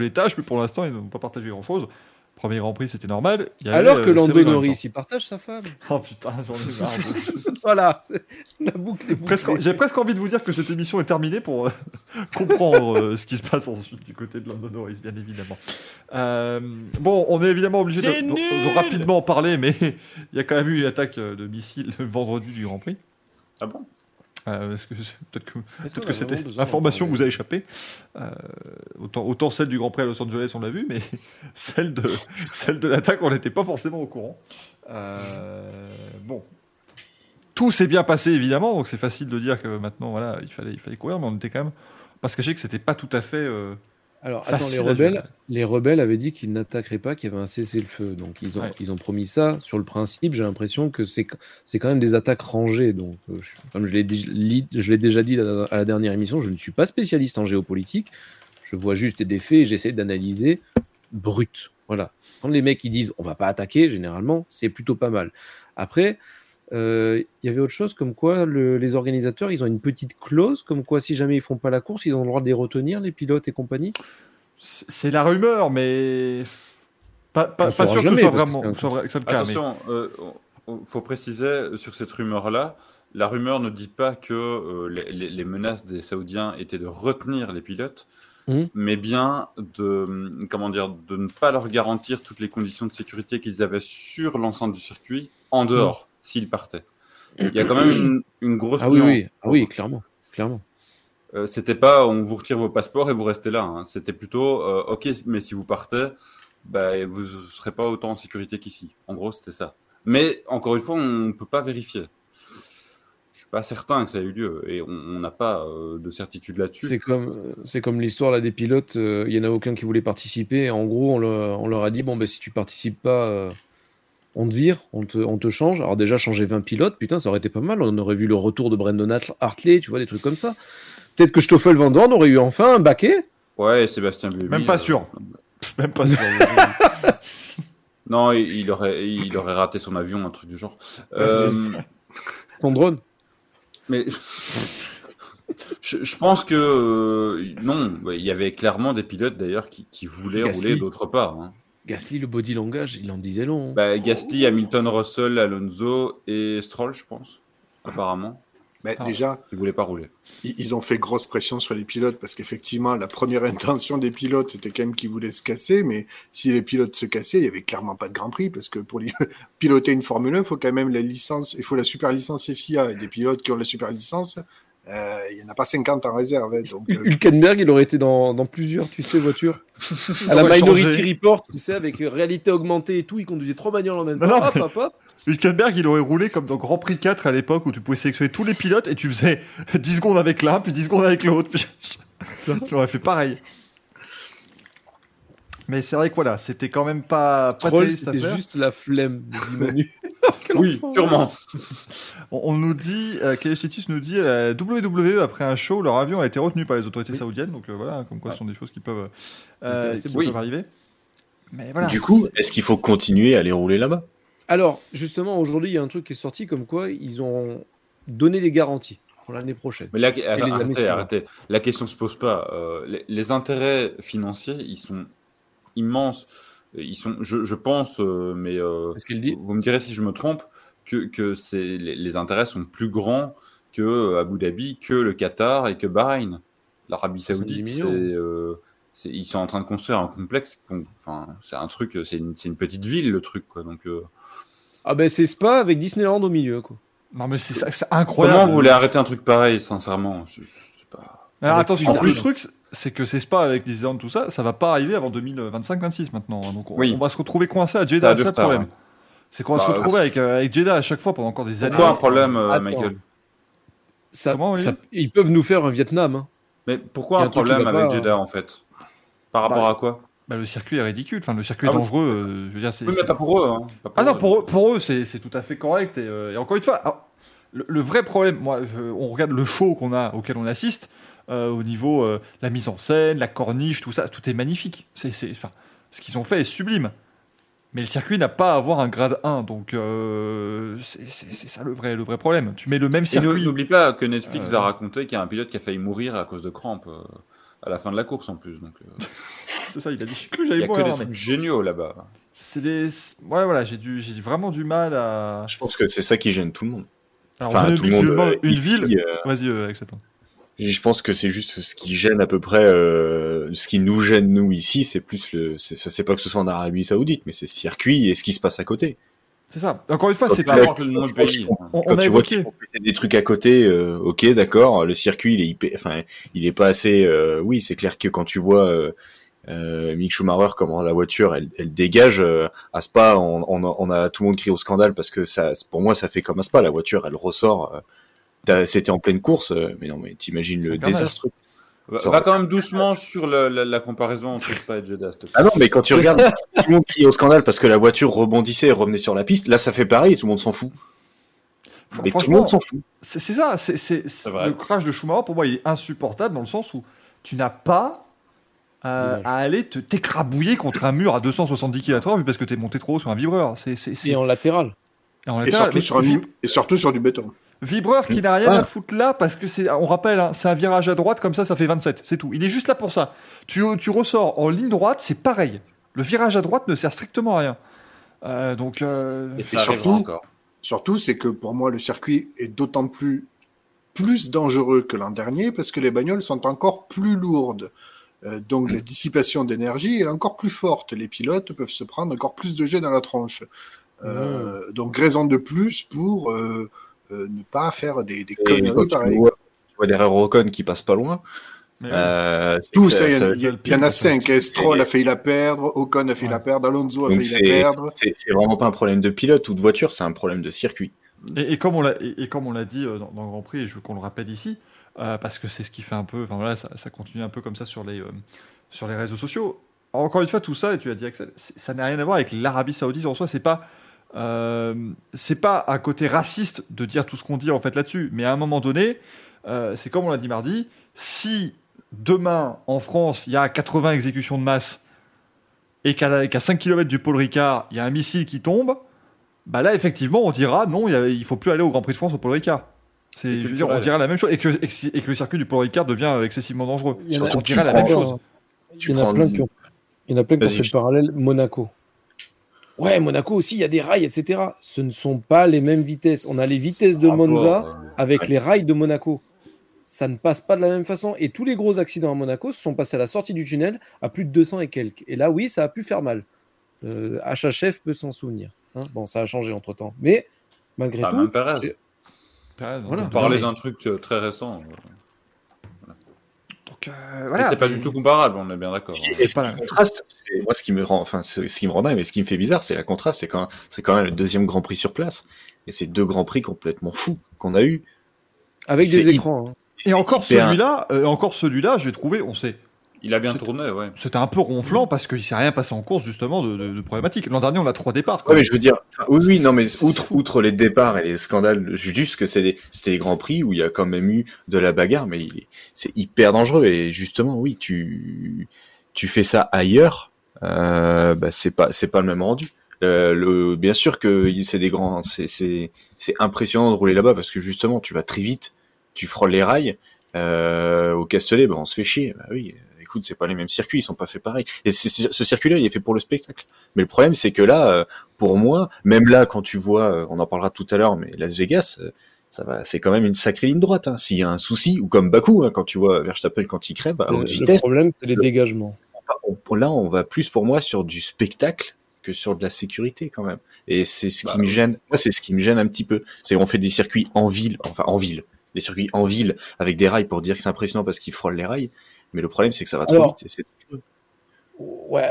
les tâches, mais pour l'instant ils n'ont pas partagé grand chose. Premier Grand Prix, c'était normal. Il y avait, alors que Lando Norris, il partage sa femme. Oh putain, j'en ai marre. Voilà, la boucle est bouclée. J'ai presque envie de vous dire que cette émission est terminée pour comprendre ce qui se passe ensuite du côté de Lando Norris, bien évidemment. Bon, on est évidemment obligé de rapidement en parler, mais il y a quand même eu une attaque de missile le vendredi du Grand Prix. Ah bon ? Peut-être que c'était l'information que vous a échappé. Autant celle du Grand Prix à Los Angeles, on l'a vu, mais celle de l'attaque, on n'était pas forcément au courant. Bon, tout s'est bien passé évidemment, donc c'est facile de dire que maintenant, voilà, il fallait courir, mais on était quand même pas se cacher que c'était pas tout à fait. Alors, attends, les rebelles avaient dit qu'ils n'attaqueraient pas, qu'il y avait un cessez-le-feu. Donc, ils ont promis ça. Sur le principe, j'ai l'impression que c'est quand même des attaques rangées. Donc, comme je l'ai déjà dit à la dernière émission, je ne suis pas spécialiste en géopolitique. Je vois juste des faits et j'essaie d'analyser brut. Voilà. Quand les mecs ils disent « on ne va pas attaquer », généralement, c'est plutôt pas mal. Après... y avait autre chose comme quoi les organisateurs ils ont une petite clause comme quoi si jamais ils font pas la course ils ont le droit de les retenir, les pilotes et compagnie. C'est la rumeur, mais pas sûr que ce soit vraiment le cas. Attention, faut préciser sur cette rumeur là, la rumeur ne dit pas que les menaces des Saoudiens étaient de retenir les pilotes, mais bien de ne pas leur garantir toutes les conditions de sécurité qu'ils avaient sur l'ensemble du circuit en dehors. S'il partait. Il y a quand même une grosse... Ah oui, clairement. C'était pas on vous retire vos passeports et vous restez là. Hein. C'était plutôt ok, mais si vous partez, bah, vous ne serez pas autant en sécurité qu'ici. En gros, c'était ça. Mais encore une fois, on ne peut pas vérifier. Je ne suis pas certain que ça ait eu lieu et on n'a pas de certitude là-dessus. C'est comme l'histoire là, des pilotes. Il n'y en a aucun qui voulait participer. Et en gros, on leur a dit bon, bah, si tu ne participes pas... On te vire, on te change. Alors déjà, changer 20 pilotes, putain, ça aurait été pas mal. On aurait vu le retour de Brendan Hartley, tu vois, des trucs comme ça. Peut-être que Stoffel Van Dorn aurait eu enfin un baquet. Ouais, et Sébastien Buemi. Même pas sûr. Non, il aurait raté son avion, un truc du genre. Son drone. Mais... Je pense que... non, il y avait clairement des pilotes, d'ailleurs, qui voulaient rouler d'autre part, hein. Gasly, le body langage, il en disait long. Gasly, Hamilton, Russell, Alonso et Stroll, je pense, apparemment. Mais déjà, ils ne voulaient pas rouler. Ils ont fait grosse pression sur les pilotes parce qu'effectivement, la première intention des pilotes, c'était quand même qu'ils voulaient se casser. Mais si les pilotes se cassaient, il n'y avait clairement pas de Grand Prix parce que pour piloter une Formule 1, il faut quand même la licence, il faut la super licence FIA. Et des pilotes qui ont la super licence, il n'y en a pas 50 en réserve. Donc, Hülkenberg, il aurait été dans plusieurs, tu sais, voitures. À la Minority Report, tu sais, avec réalité augmentée et tout, il conduisait trois bagnoles en même temps. Hop, hop, hop. Hülkenberg, il aurait roulé comme dans Grand Prix 4 à l'époque où tu pouvais sélectionner tous les pilotes et tu faisais 10 secondes avec l'un, puis 10 secondes avec l'autre. Puis... tu aurais fait pareil. Mais c'est vrai que voilà, c'était quand même pas... Stroll, c'était juste la flemme du menu. Oui, sûrement. On nous dit, Kalistitus nous dit, la WWE, après un show, leur avion a été retenu par les autorités saoudiennes. Donc voilà, comme quoi ce sont des choses qui peuvent, peuvent arriver. Mais voilà, du coup, est-ce qu'il faut continuer à aller rouler là-bas ? Alors, justement, aujourd'hui, il y a un truc qui est sorti comme quoi ils ont donné des garanties pour l'année prochaine. Mais arrêtez. La question ne se pose pas. Les intérêts financiers, ils sont immenses. Ils sont, je pense, mais vous me direz si je me trompe, que les intérêts sont plus grands que Abu Dhabi, que le Qatar et que Bahreïn. L'Arabie Saoudite, ils sont en train de construire un complexe. C'est une petite ville, le truc, quoi. Donc, ah ben c'est Spa avec Disneyland au milieu, quoi. Non mais c'est incroyable. Comment vous voulez arrêter un truc pareil, sincèrement ? Je sais pas. Alors attention, le truc c'est que c'est Spa avec Disneyland, tout ça, ça va pas arriver avant 2025-26 maintenant. Donc on va se retrouver coincé à Jeddah, c'est le problème. Hein. C'est qu'on va se retrouver avec Jeddah à chaque fois pendant encore des années. Pourquoi un problème, Michael ? Ils peuvent nous faire un Vietnam. Hein. Mais pourquoi un problème avec Jeddah en fait ? Par rapport à quoi ? Bah, le circuit est ridicule, enfin le circuit est dangereux. Je veux dire, c'est pas pour eux. Hein. Pas pour eux. Pour eux, c'est tout à fait correct. Et encore une fois, alors, le vrai problème, on regarde le show auquel on assiste, au niveau la mise en scène, la corniche, tout ça, tout est magnifique. Ce qu'ils ont fait est sublime. Mais le circuit n'a pas à avoir un grade 1, donc c'est ça le vrai problème. Tu mets le même circuit. Et n'oublie pas que Netflix va raconter qu'il y a un pilote qui a failli mourir à cause de crampes à la fin de la course en plus, donc. C'est ça, il a dit, je crois que j'avais des trucs géniaux là-bas. Ouais, voilà, j'ai vraiment du mal à... Je pense que c'est ça qui gêne tout le monde. Alors, tout le monde, une ici, ville... Vas-y, accepte-moi. Je pense que c'est juste ce qui gêne à peu près... ce qui nous gêne, nous, ici, c'est plus le... C'est pas que ce soit en Arabie Saoudite, mais c'est ce circuit et ce qui se passe à côté. C'est ça. Encore une fois, c'est... Quand tu vois qu'ils font des trucs à côté, ok, d'accord, le circuit, il est pas assez... Oui, c'est clair que quand tu vois... Mick Schumacher, comment la voiture elle dégage, à Spa on a tout le monde crié au scandale parce que ça, pour moi, ça fait comme à Spa, la voiture elle ressort, c'était en pleine course, mais non, mais t'imagines le désastre. Va quand même doucement sur la comparaison entre Spa et Jeddah. Ah non, mais quand tu regardes tout le monde crié au scandale parce que la voiture rebondissait et revenait sur la piste, là ça fait pareil, tout le monde s'en fout. Mais tout le monde s'en fout. C'est ça, c'est le crash de Schumacher, pour moi il est insupportable dans le sens où tu n'as pas à aller t'écrabouiller contre un mur à 270 km/h parce que t'es monté trop haut sur un vibreur. Et en latéral. Et surtout sur du béton. Vibreur qui n'a rien à foutre là parce que on rappelle, hein, c'est un virage à droite comme ça fait 27, c'est tout. Il est juste là pour ça. Tu ressors en ligne droite, c'est pareil. Le virage à droite ne sert strictement à rien. Et surtout, c'est que pour moi le circuit est d'autant plus dangereux que l'an dernier parce que les bagnoles sont encore plus lourdes. Donc la dissipation d'énergie est encore plus forte. Les pilotes peuvent se prendre encore plus de jets dans la tronche. Donc raison de plus pour ne pas faire des conneries pareilles. Tu vois derrière Ocon qui passe pas loin. Il y en a 5. Stroll a failli la perdre, Ocon a failli la perdre, Alonso a failli la perdre. C'est vraiment pas un problème de pilote ou de voiture, c'est un problème de circuit. Et comme on l'a dit dans le Grand Prix, et je veux qu'on le rappelle ici, parce que c'est ce qui fait un peu... Enfin voilà, ça continue un peu comme ça sur les réseaux sociaux. Alors, encore une fois, tout ça, et tu l'as dit, Axel, ça n'a rien à voir avec l'Arabie Saoudite en soi. C'est pas un côté raciste de dire tout ce qu'on dit en fait là-dessus. Mais à un moment donné, c'est comme on l'a dit mardi, si demain, en France, il y a 80 exécutions de masse et qu'à 5 km du Paul Ricard, il y a un missile qui tombe, bah là, effectivement, on dira non, il faut plus aller au Grand Prix de France au Paul Ricard. Je veux dire, on dirait la même chose. Et que le circuit du Paul Ricard devient excessivement dangereux. On dirait la même chose. Il y en a plein qui ont fait le parallèle Monaco. Ouais, Monaco aussi, il y a des rails, etc. Ce ne sont pas les mêmes vitesses. On a les vitesses de Monza avec les rails de Monaco. Ça ne passe pas de la même façon. Et tous les gros accidents à Monaco se sont passés à la sortie du tunnel à plus de 200 et quelques. Et là, oui, ça a pu faire mal. HHF peut s'en souvenir. Hein, bon, ça a changé entre-temps. Mais malgré ça tout... Voilà. On parlait d'un truc très récent. Voilà. C'est pas du tout comparable, on est bien d'accord. Moi, ce qui me rend, dingue, mais ce qui me fait bizarre, c'est la contraste. C'est quand même le deuxième Grand Prix sur place, et c'est deux Grands Prix complètement fous qu'on a eu avec des écrans. Hein. Et encore celui-là, j'ai trouvé, il a bien tourné, ouais. C'était un peu ronflant parce qu'il ne s'est rien passé en course, justement, de problématique. L'an dernier, on a 3 départs. Oui, mais je veux dire, outre les départs et les scandales, juste que c'était des grands prix où il y a quand même eu de la bagarre, mais c'est hyper dangereux. Et justement, oui, tu fais ça ailleurs, c'est pas le même rendu. Bien sûr que c'est des grands, c'est impressionnant de rouler là-bas parce que justement, tu vas très vite, tu frôles les rails. Au Castellet, on se fait chier. Bah oui. Écoute, c'est pas les mêmes circuits, ils sont pas faits pareil. Et ce circuit-là, il est fait pour le spectacle. Mais le problème, c'est que là, pour moi, même là, quand tu vois, on en parlera tout à l'heure, mais Las Vegas, c'est quand même une sacrée ligne droite. Hein. S'il y a un souci, ou comme Bakou, quand tu vois Verstappen quand il crève, à haute vitesse. Le problème, c'est les dégagements. Là, on va plus pour moi sur du spectacle que sur de la sécurité quand même. Et c'est ce qui me gêne. Moi, c'est ce qui me gêne un petit peu. C'est qu'on fait des circuits en ville, des circuits en ville avec des rails pour dire que c'est impressionnant parce qu'ils frôlent les rails. Mais le problème, c'est que ça va trop vite. Ouais,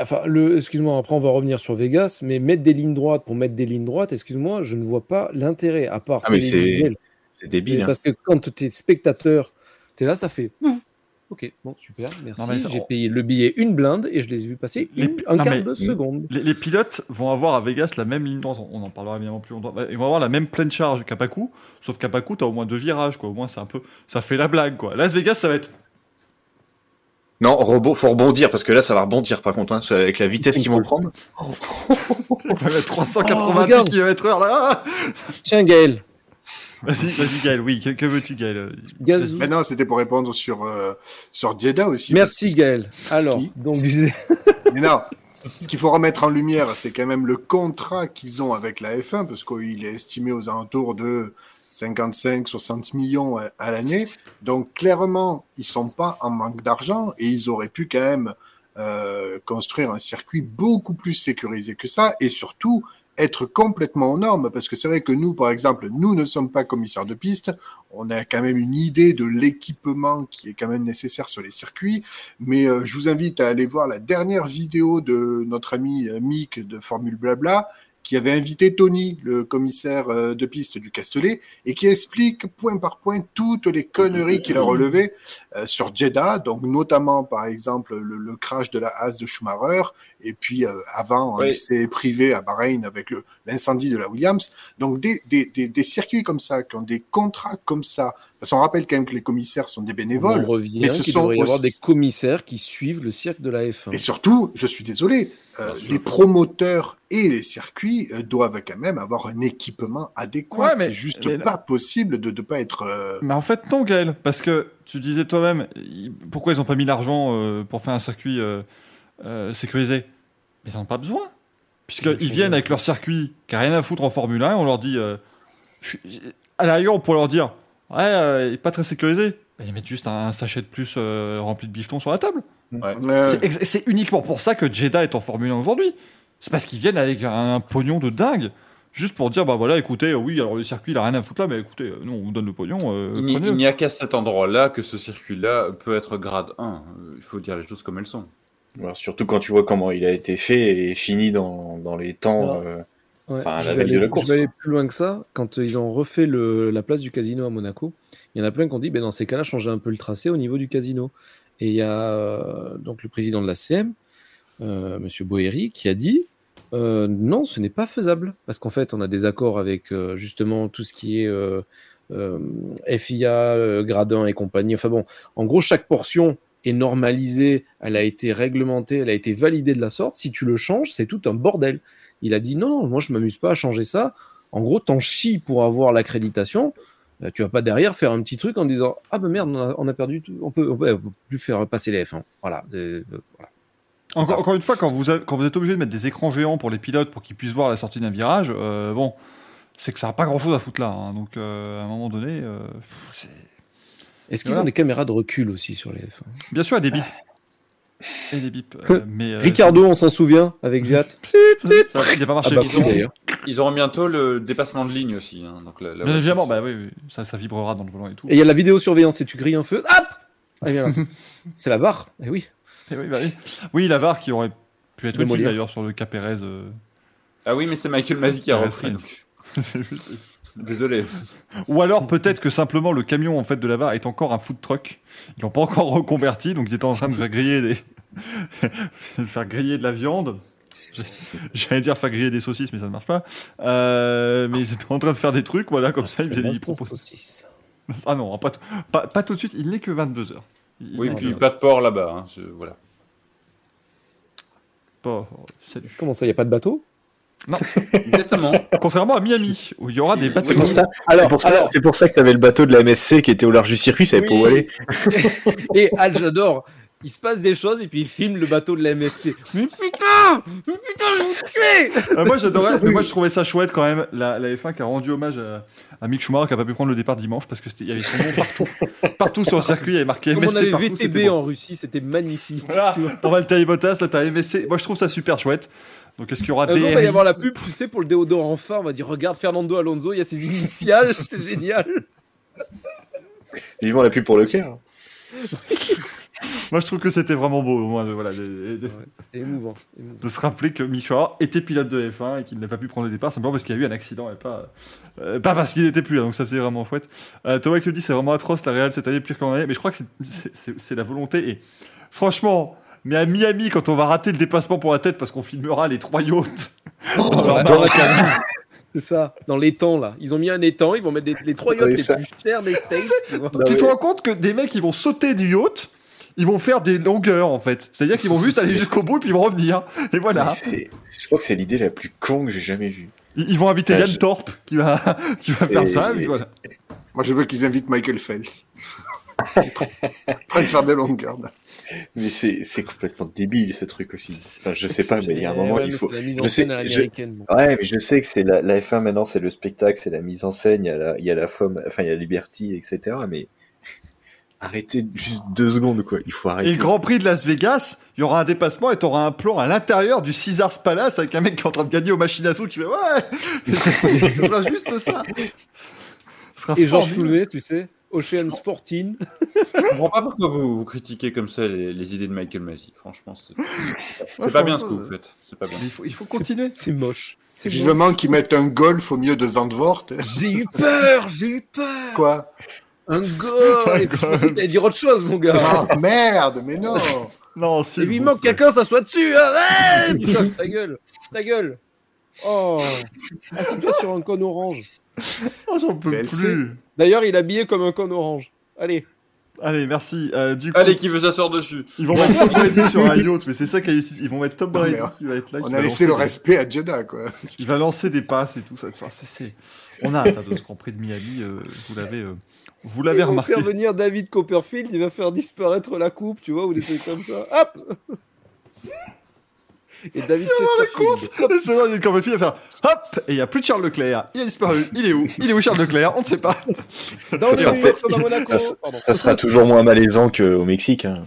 excuse-moi, après on va revenir sur Vegas, mais mettre des lignes droites pour mettre des lignes droites, excuse-moi, je ne vois pas l'intérêt, à part télévisuel. C'est débile. Parce que quand tu es spectateur, tu es là, ça fait... Ok, bon, super, merci. J'ai payé le billet une blinde et je les ai vus passer un quart de seconde. Les pilotes vont avoir à Vegas la même ligne droite, on en parlera bien plus longtemps. Ils vont avoir la même pleine charge qu'à Bakou, sauf qu'à Bakou, tu as au moins 2 virages, quoi. Au moins, c'est un peu... ça fait la blague, quoi. Las Vegas, ça va être... Non, faut rebondir, parce que là, ça va rebondir, par contre, avec la vitesse qu'ils vont prendre. On va mettre 380 km/h, là. Tiens, Gaël. Vas-y, Gaël, oui, que veux-tu, Gaël? Mais non, c'était pour répondre sur Jeddah aussi. Merci, Gaël. Alors, mais non, ce qu'il faut remettre en lumière, c'est quand même le contrat qu'ils ont avec la F1, parce qu'il est estimé aux alentours de 55-60 millions à l'année. Donc, clairement, ils ne sont pas en manque d'argent et ils auraient pu quand même construire un circuit beaucoup plus sécurisé que ça et surtout être complètement aux normes. Parce que c'est vrai que nous, par exemple, nous ne sommes pas commissaires de piste. On a quand même une idée de l'équipement qui est quand même nécessaire sur les circuits. Mais je vous invite à aller voir la dernière vidéo de notre ami Mick de Formule Blabla, qui avait invité Tony, le commissaire de piste du Castellet, et qui explique point par point toutes les conneries qu'il a relevées sur Jeddah, donc notamment, par exemple, le crash de la Haas de Schumacher, et puis avant, l'essai privé à Bahreïn avec l'incendie de la Williams. Donc, des circuits comme ça, qui ont des contrats comme ça. Parce qu'on rappelle quand même que les commissaires sont des bénévoles. On revient mais qu'il devrait y avoir des commissaires qui suivent le cirque de la F1. Et surtout, je suis désolé, les promoteurs et les circuits doivent quand même avoir un équipement adéquat. Ouais, c'est juste pas possible de ne pas être... Mais en fait, non, Gaël, parce que tu disais toi-même, pourquoi ils n'ont pas mis l'argent pour faire un circuit sécurisé? Mais ils n'en ont pas besoin. Puisqu'ils viennent avec leur circuit qui n'a rien à foutre en Formule 1, on leur dit... À l'arrière, on pourrait leur dire... Ouais, il n'est pas très sécurisé. Ils mettent juste un sachet de plus rempli de bifton sur la table. Ouais. C'est uniquement pour ça que Jeddah est en Formule 1 aujourd'hui. C'est parce qu'ils viennent avec un pognon de dingue. Juste pour dire, bah voilà, écoutez, oui, alors le circuit, il n'a rien à foutre là, mais écoutez, nous, on vous donne le pognon. Il n'y a qu'à cet endroit-là que ce circuit-là peut être grade 1. Il faut dire les choses comme elles sont. Alors, surtout quand tu vois comment il a été fait et fini dans les temps... Ouais. Ouais, je vais aller plus loin que ça. Quand ils ont refait la place du casino à Monaco, il y en a plein qui ont dit dans ces cas-là, changez un peu le tracé au niveau du casino. Et il y a donc le président de la CM, M. Boeri, qui a dit non, ce n'est pas faisable. Parce qu'en fait, on a des accords avec justement tout ce qui est FIA, Gradin et compagnie. Enfin bon, en gros, chaque portion est normalisée, elle a été réglementée, elle a été validée de la sorte. Si tu le changes, c'est tout un bordel. Il a dit non, moi je m'amuse pas à changer ça. En gros, t'en chies pour avoir l'accréditation. Tu vas pas derrière faire un petit truc en disant ah ben merde, on a perdu tout. On peut plus faire passer les F1. Voilà. Encore une fois, quand vous êtes obligé de mettre des écrans géants pour les pilotes pour qu'ils puissent voir la sortie d'un virage, bon, c'est que ça n'a pas grand-chose à foutre là. Hein. Donc, à un moment donné, c'est... Est-ce qu'ils ont des caméras de recul aussi sur les F1 ? Bien sûr, des bips. Et des bips. Ricardo, on s'en souvient, avec Viat. Il n'a pas marché. Ils auront bientôt le dépassement de ligne aussi. Hein. Donc, bien évidemment, bah, oui, ça vibrera dans le volant et tout. Et il y a la vidéosurveillance, si tu grilles un feu, hop ah, bien, c'est la barre, eh oui. Et oui, bah oui. Oui, la VAR qui aurait pu être utile d'ailleurs sur le cas Pérez. Ah oui, mais c'est Michael Masi qui a repris. C'est juste... Désolé. Ou alors peut-être que simplement le camion en fait de la VAR est encore un food truck. Ils l'ont pas encore reconverti, donc ils étaient en train de faire griller de la viande. J'allais dire faire griller des saucisses, mais ça ne marche pas. Mais ils étaient en train de faire des trucs, voilà, comme ça. Ils proposent saucisses. Ah non, pas tout de suite. Il n'est que 22h. Oui, puis pas de port là-bas. Hein, voilà. Port, salut. Comment ça, il n'y a pas de bateau ? Non, exactement. Contrairement à Miami, où il y aura des bateaux. Oui, c'est pour ça que tu avais le bateau de la MSC qui était au large du circuit, ça savait pas où aller. Et Al, j'adore. Il se passe des choses et puis il filme le bateau de la MSC. Mais putain, je vous tue. Moi, j'adorais. Moi, je trouvais ça chouette quand même. La F1 qui a rendu hommage à Mick Schumacher qui a pas pu prendre le départ dimanche parce que il y avait son nom partout, partout sur le circuit. Il y avait marqué MSC. Comme on avait partout, VTB en Russie, c'était magnifique. Voilà. Pour Valtteri Bottas, là, t'as MSC. Moi, je trouve ça super chouette. Donc, est-ce qu'il y aura des... Il va y avoir la pub, tu sais, pour le déodorant enfin. On va dire, regarde Fernando Alonso, il y a ses initiales, c'est génial. Ils vont la pub pour Leclerc. Moi, je trouve que c'était vraiment beau, au moins, voilà, c'était émouvant de se rappeler que Mick Schumacher était pilote de F1 et qu'il n'a pas pu prendre le départ simplement parce qu'il y a eu un accident et pas parce qu'il n'était plus là. Donc ça faisait vraiment fouette. Thomas qui le dit, c'est vraiment atroce la Real cette année, pire qu'en année. Mais je crois que c'est la volonté. Et franchement, mais à Miami, quand on va rater le dépassement pour la tête parce qu'on filmera les trois yachts dans leur c'est ça, dans l'étang là. Ils ont mis un étang, ils vont mettre les trois yachts les plus chers des States. Tu te rends compte que des mecs, ils vont sauter du yacht. Ils vont faire des longueurs, en fait. C'est-à-dire qu'ils vont juste aller jusqu'au bout et puis ils vont revenir. Et voilà. Je crois que c'est l'idée la plus con que j'ai jamais vue. Ils vont inviter Yann Torp qui va faire ça. Et voilà. Moi, je veux qu'ils invitent Michael Phelps. Train de faire des longueurs. Là. Mais c'est complètement débile, ce truc aussi. Enfin, je sais pas, mais il y a un moment, il faut... Ouais, mais je sais que c'est la F1 maintenant, c'est le spectacle, c'est la mise en scène, il y a la FOM, enfin, il y a Liberty, etc. Mais... Arrêtez juste 2 secondes, quoi. Il faut arrêter. Et le Grand Prix de Las Vegas, il y aura un dépassement et t'auras un plan à l'intérieur du Caesars Palace avec un mec qui est en train de gagner aux machines à sous qui fait ouais. Ce sera juste ça. Ce sera et George Clooney, tu sais, Ocean's 14. Je comprends pas pourquoi vous critiquez comme ça les idées de Michael Masi. Franchement, c'est pas bien ce que vous faites. C'est pas bien. Il faut continuer. C'est moche. Vivement qu'ils mettent un golf au milieu de Zandvoort. J'ai eu peur. Quoi? Un goal! Et puis je pensais que t'allais dire autre chose, mon gars! Oh, merde, mais non! Non, si. Et il manque quelqu'un, ça soit dessus! Arrête! Putain, ta gueule! Oh! Assieds-toi sur un cône orange! Oh, j'en peux plus! D'ailleurs, il est habillé comme un cône orange. Allez, merci. Du coup, allez, qui veut s'asseoir dessus? Ils vont mettre Tom Brady sur un yacht, mais c'est ça qu'ils vont mettre Tom Brady qui va être là. On a laissé le respect à Jeddah, quoi. Il va lancer des passes et tout ça. Enfin, on a hâte de ce Grand Prix de Miami, vous l'avez remarqué. Faire venir David Copperfield, il va faire disparaître la coupe, tu vois, ou des trucs comme ça. Hop. Et David Chesterfield. David Copperfield va faire hop. Et il n'y a plus de Charles Leclerc. Il a disparu. Il est où Charles Leclerc? On ne sait pas. Ça sera toujours moins malaisant qu'au Mexique. Hein.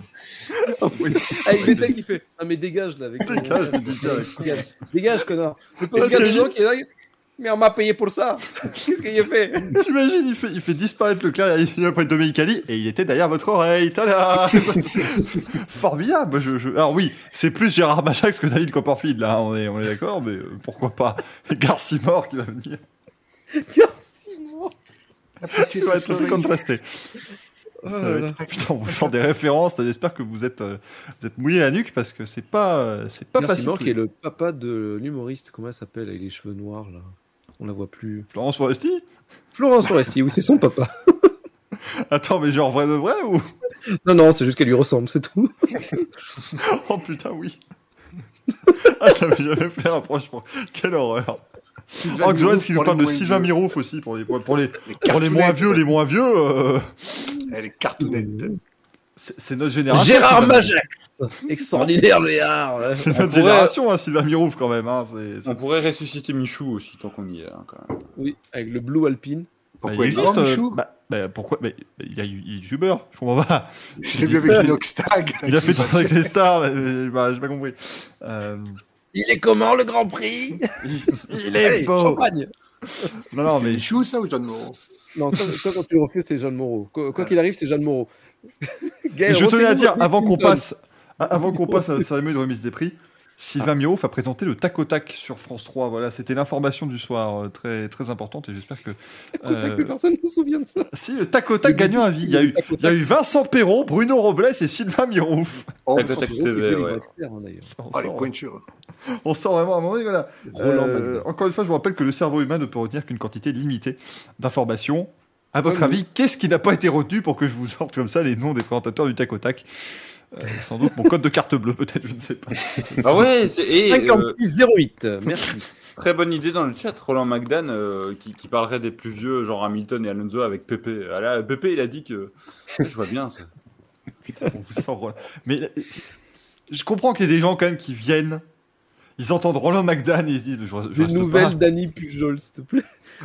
Avec Bétec qui fait ah mais dégage là avec. Dégage connard. Le podcast des gens qui est là. Mais on m'a payé pour ça. Qu'est-ce qu'il a fait? T'imagines, il fait disparaître Leclerc, il vient après Domenicali et il était derrière votre oreille. Tada. Formidable. Alors oui, c'est plus Gérard Majax que David Copperfield, là, on est d'accord, mais pourquoi pas Garcimore qui va venir. Garcimore. Il va être très contrasté. Putain, on vous sort des références. J'espère que vous êtes mouillé la nuque parce que c'est pas facile. Garcimore qui est le papa de l'humoriste, comment elle s'appelle, avec les cheveux noirs là. On la voit plus. Florence Foresti, oui, c'est son papa. Attends, mais genre vrai de vrai ou... Non, c'est juste qu'elle lui ressemble, c'est tout. Oh putain, oui. Ah, ça m'avait jamais fait, franchement. Quelle horreur. Hank Jones qui nous parle de Sylvain Mirouf aussi pour les moins vieux. Elle est cartonnette. C'est notre génération. Gérard Majax. Extraordinaire, Gérard. Ouais. C'est notre génération, hein, Sylvain Mirouf, quand même. Hein. On pourrait ressusciter Michou aussi, tant qu'on y est. Hein, quand même. Oui, avec le Blue Alpine. Pourquoi il existe, Michou ? Pourquoi ? Il y a youtubeur, je comprends pas. Je l'ai vu avec Vlogstag. Il a fait tant avec les stars, bah, j'ai pas compris. Il est comment, le Grand Prix ? Il est allez, beau. Champagne. Non, mais Michou, ça, ou Jeanne Moreau ? Non, ça, quand tu le refais, c'est Jeanne Moreau. Quoi qu'il arrive, c'est Jeanne Moreau. Gaël, je tenais à dire, avant qu'on passe à la cérémonie de remise des prix, Sylvain Mirouf a présenté le Tac au Tac sur France 3. Voilà, c'était l'information du soir, très, très importante, et j'espère que... que personne ne se souvient de ça. Si, le Tac au Tac gagnant à vie. Il y a eu Vincent Perron, Bruno Robles et Sylvain Mirouf. Les pointures. On sort vraiment à un moment donné, voilà. Encore une fois, je vous rappelle que le cerveau humain ne peut retenir qu'une quantité limitée d'informations. À votre avis, qu'est-ce qui n'a pas été retenu pour que je vous sorte comme ça les noms des présentateurs du Tac au Tac ? Sans doute mon code de carte bleue, peut-être, je ne sais pas. Ah ouais, 5608, merci. Très bonne idée dans le chat, Roland Magdan qui parlerait des plus vieux, genre Hamilton et Alonso avec Pépé. Là, Pépé, il a dit que... Je vois bien ça. Putain, on vous sort Roland. Mais je comprends qu'il y a des gens quand même qui viennent. Ils entendent Roland Magdan et ils se disent... Des nouvelles d'Annie Pujol, s'il te plaît.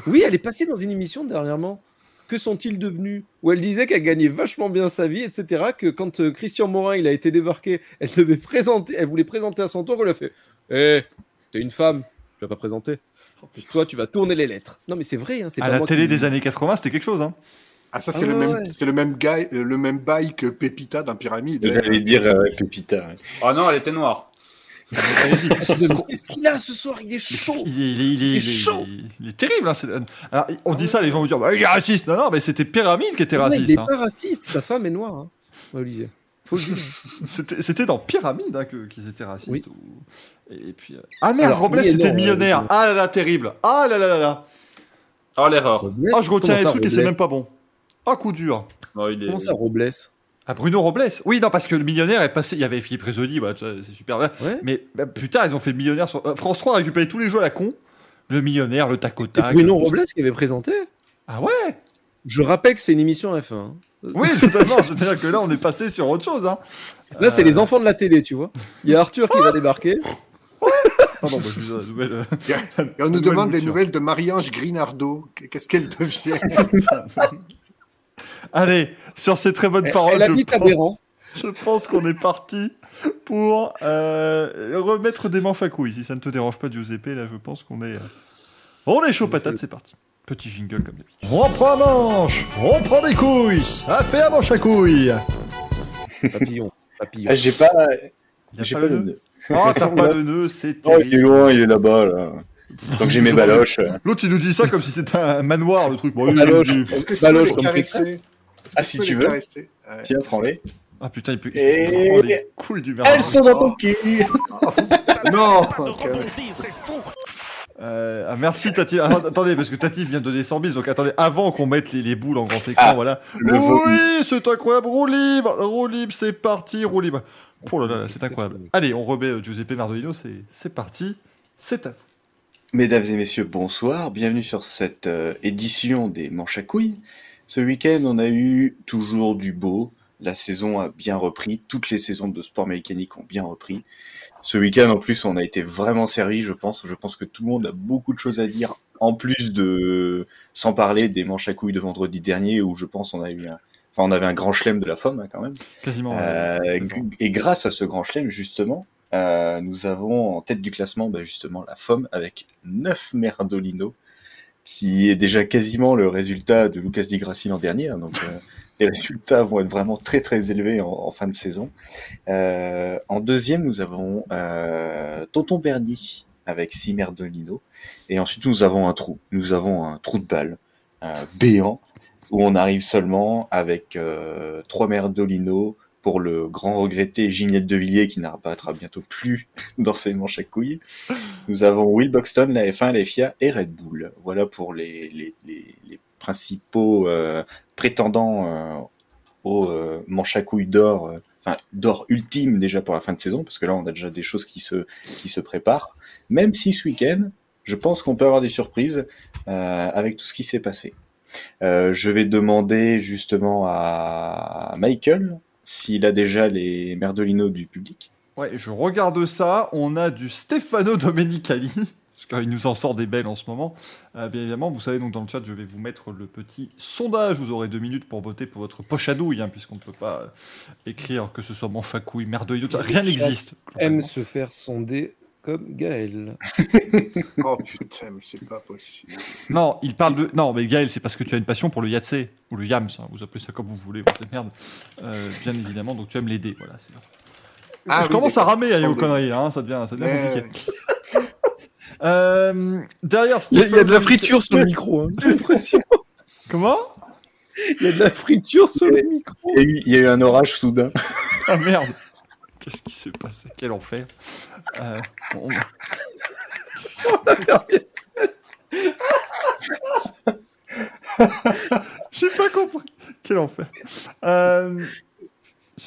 Oui, elle est passée dans une émission dernièrement. Que sont-ils devenus ? Où elle disait qu'elle gagnait vachement bien sa vie, etc. Que quand Christian Morin il a été débarqué, elle voulait présenter à son tour, qu'on lui a fait « Eh, t'es une femme, tu vas pas présenter. Toi, tu vas tourner les lettres. » Non, mais c'est vrai. Hein, c'est à la télé des années 80, c'était quelque chose. Hein. Ah, ça, c'est le même bail que Pépita d'un Pyramide. J'allais dire Pépita. Ah non, elle était noire. Qu'est-ce qu'il a ce soir ? Il est chaud. Il est terrible. Hein. Alors, on dit ça, les gens vont dire bah, il est raciste. Non, mais c'était Pyramide qui était raciste. Il n'est pas raciste, sa femme est noire. Hein. Olivier. Faut le dire. c'était dans Pyramide hein, qu'ils étaient racistes. Oui. Et puis, ah merde, Robles, c'était millionnaire. Ah là là, terrible. Ah là là là là. Ah l'erreur. Ah, je retiens les trucs et c'est même pas bon. Ah, coup dur. Comment ça, Robles ? Ah, Bruno Robles. Oui, non, parce que le millionnaire est passé. Il y avait Philippe Rézoli, bah, c'est super bien. Ouais. Mais bah, putain, ils ont fait le millionnaire sur... France 3 a récupéré tous les jeux à la con. Le millionnaire, le tac au tac. Et Bruno Robles qui avait présenté. Ah ouais. Je rappelle que c'est une émission F1. Hein. Oui, totalement. C'est-à-dire que là, on est passé sur autre chose. Hein. Là, c'est les enfants de la télé, tu vois. Il y a Arthur qui va débarquer. Pardon, bah, et on nous demande des nouvelles de Marie-Ange Grinardo. Qu'est-ce qu'elle devient? Allez, sur ces très bonnes paroles, je pense qu'on est parti pour remettre des manches à couilles. Si ça ne te dérange pas, Giuseppe, là, je pense qu'on est... On est chaud patate, c'est parti. Petit jingle comme d'habitude. On prend manche, on prend des couilles, ça fait un manche à couilles. Papillon. Ah, j'ai pas le nœud. Ah, ça pas le nœud, c'est terrible. Oh, il est loin, il est là-bas, là. Donc j'ai mes baloches. L'autre, il nous dit ça comme si c'était un manoir, le truc. Bon, baloche. Est-ce que tu baloche peux les caresser ? Ah, si tu veux. Tiens, prends-les. Ah putain, il peut. Et... les couilles du merde. Elles sont dans ton cul. Non. Merci Tati. Attendez, parce que Tati vient de donner 100 000, donc attendez, avant qu'on mette les boules en grand écran, voilà. Oui, c'est incroyable. Roue libre, c'est parti, roue libre. Oh là là, c'est incroyable. Allez, on remet Giuseppe Mardolino, c'est parti, c'est à vous. Mesdames et messieurs, bonsoir, bienvenue sur cette édition des Manches à couilles. Ce week-end, on a eu toujours du beau, la saison a bien repris, toutes les saisons de sport mécanique ont bien repris. Ce week-end, en plus, on a été vraiment sérieux, je pense que tout le monde a beaucoup de choses à dire, en plus de, sans parler des Manches à couilles de vendredi dernier, où je pense on a eu on avait un grand chelem de la FOM, hein, quand même. Quasiment. Et grâce à ce grand chelem, justement, nous avons en tête du classement justement la FOM avec 9 Merdolino, qui est déjà quasiment le résultat de Lucas Di Grassi l'an dernier. Hein, donc les résultats vont être vraiment très très élevés en fin de saison. En deuxième, nous avons Tonton Bernie avec 6 Merdolino. Et ensuite, nous avons un trou. Nous avons un trou de balle béant, où on arrive seulement avec 3 Merdolino, pour le grand regretté Gignette de Villiers qui n'arbattra bientôt plus dans ses manches à couilles. Nous avons Will Buxton, la F1, la FIA et Red Bull. Voilà pour les principaux prétendants aux manches à couilles d'or, d'or ultime déjà pour la fin de saison, parce que là on a déjà des choses qui se préparent. Même si ce week-end, je pense qu'on peut avoir des surprises avec tout ce qui s'est passé. Je vais demander justement à Michael s'il a déjà les merdolinos du public. Ouais, je regarde ça. On a du Stefano Domenicali, parce qu'il nous en sort des belles en ce moment. Bien évidemment, vous savez, donc dans le chat, je vais vous mettre le petit sondage. Vous aurez 2 minutes pour voter pour votre poche à douille, hein, puisqu'on ne peut pas écrire que ce soit manche à couille, merdolino, rien n'existe. Aime se faire sonder comme Gaël. Oh putain, mais c'est pas possible. Non, il parle de... Non, mais Gaël, c'est parce que tu as une passion pour le Yatsé, ou le Yams, hein, vous appelez ça comme vous voulez, vous êtes merde. Bien évidemment, donc tu aimes l'aider, voilà, c'est... Ah, je commence à ramer aux conneries, hein, ça devient compliqué. Derrière, il y a de la friture sur le micro, hein, j'ai l'impression. Comment ? Il y a de la friture sur le micro. Il y a eu un orage soudain. Ah merde. Qu'est-ce qui s'est passé ? Quel enfer. J'ai pas compris. Quel enfer.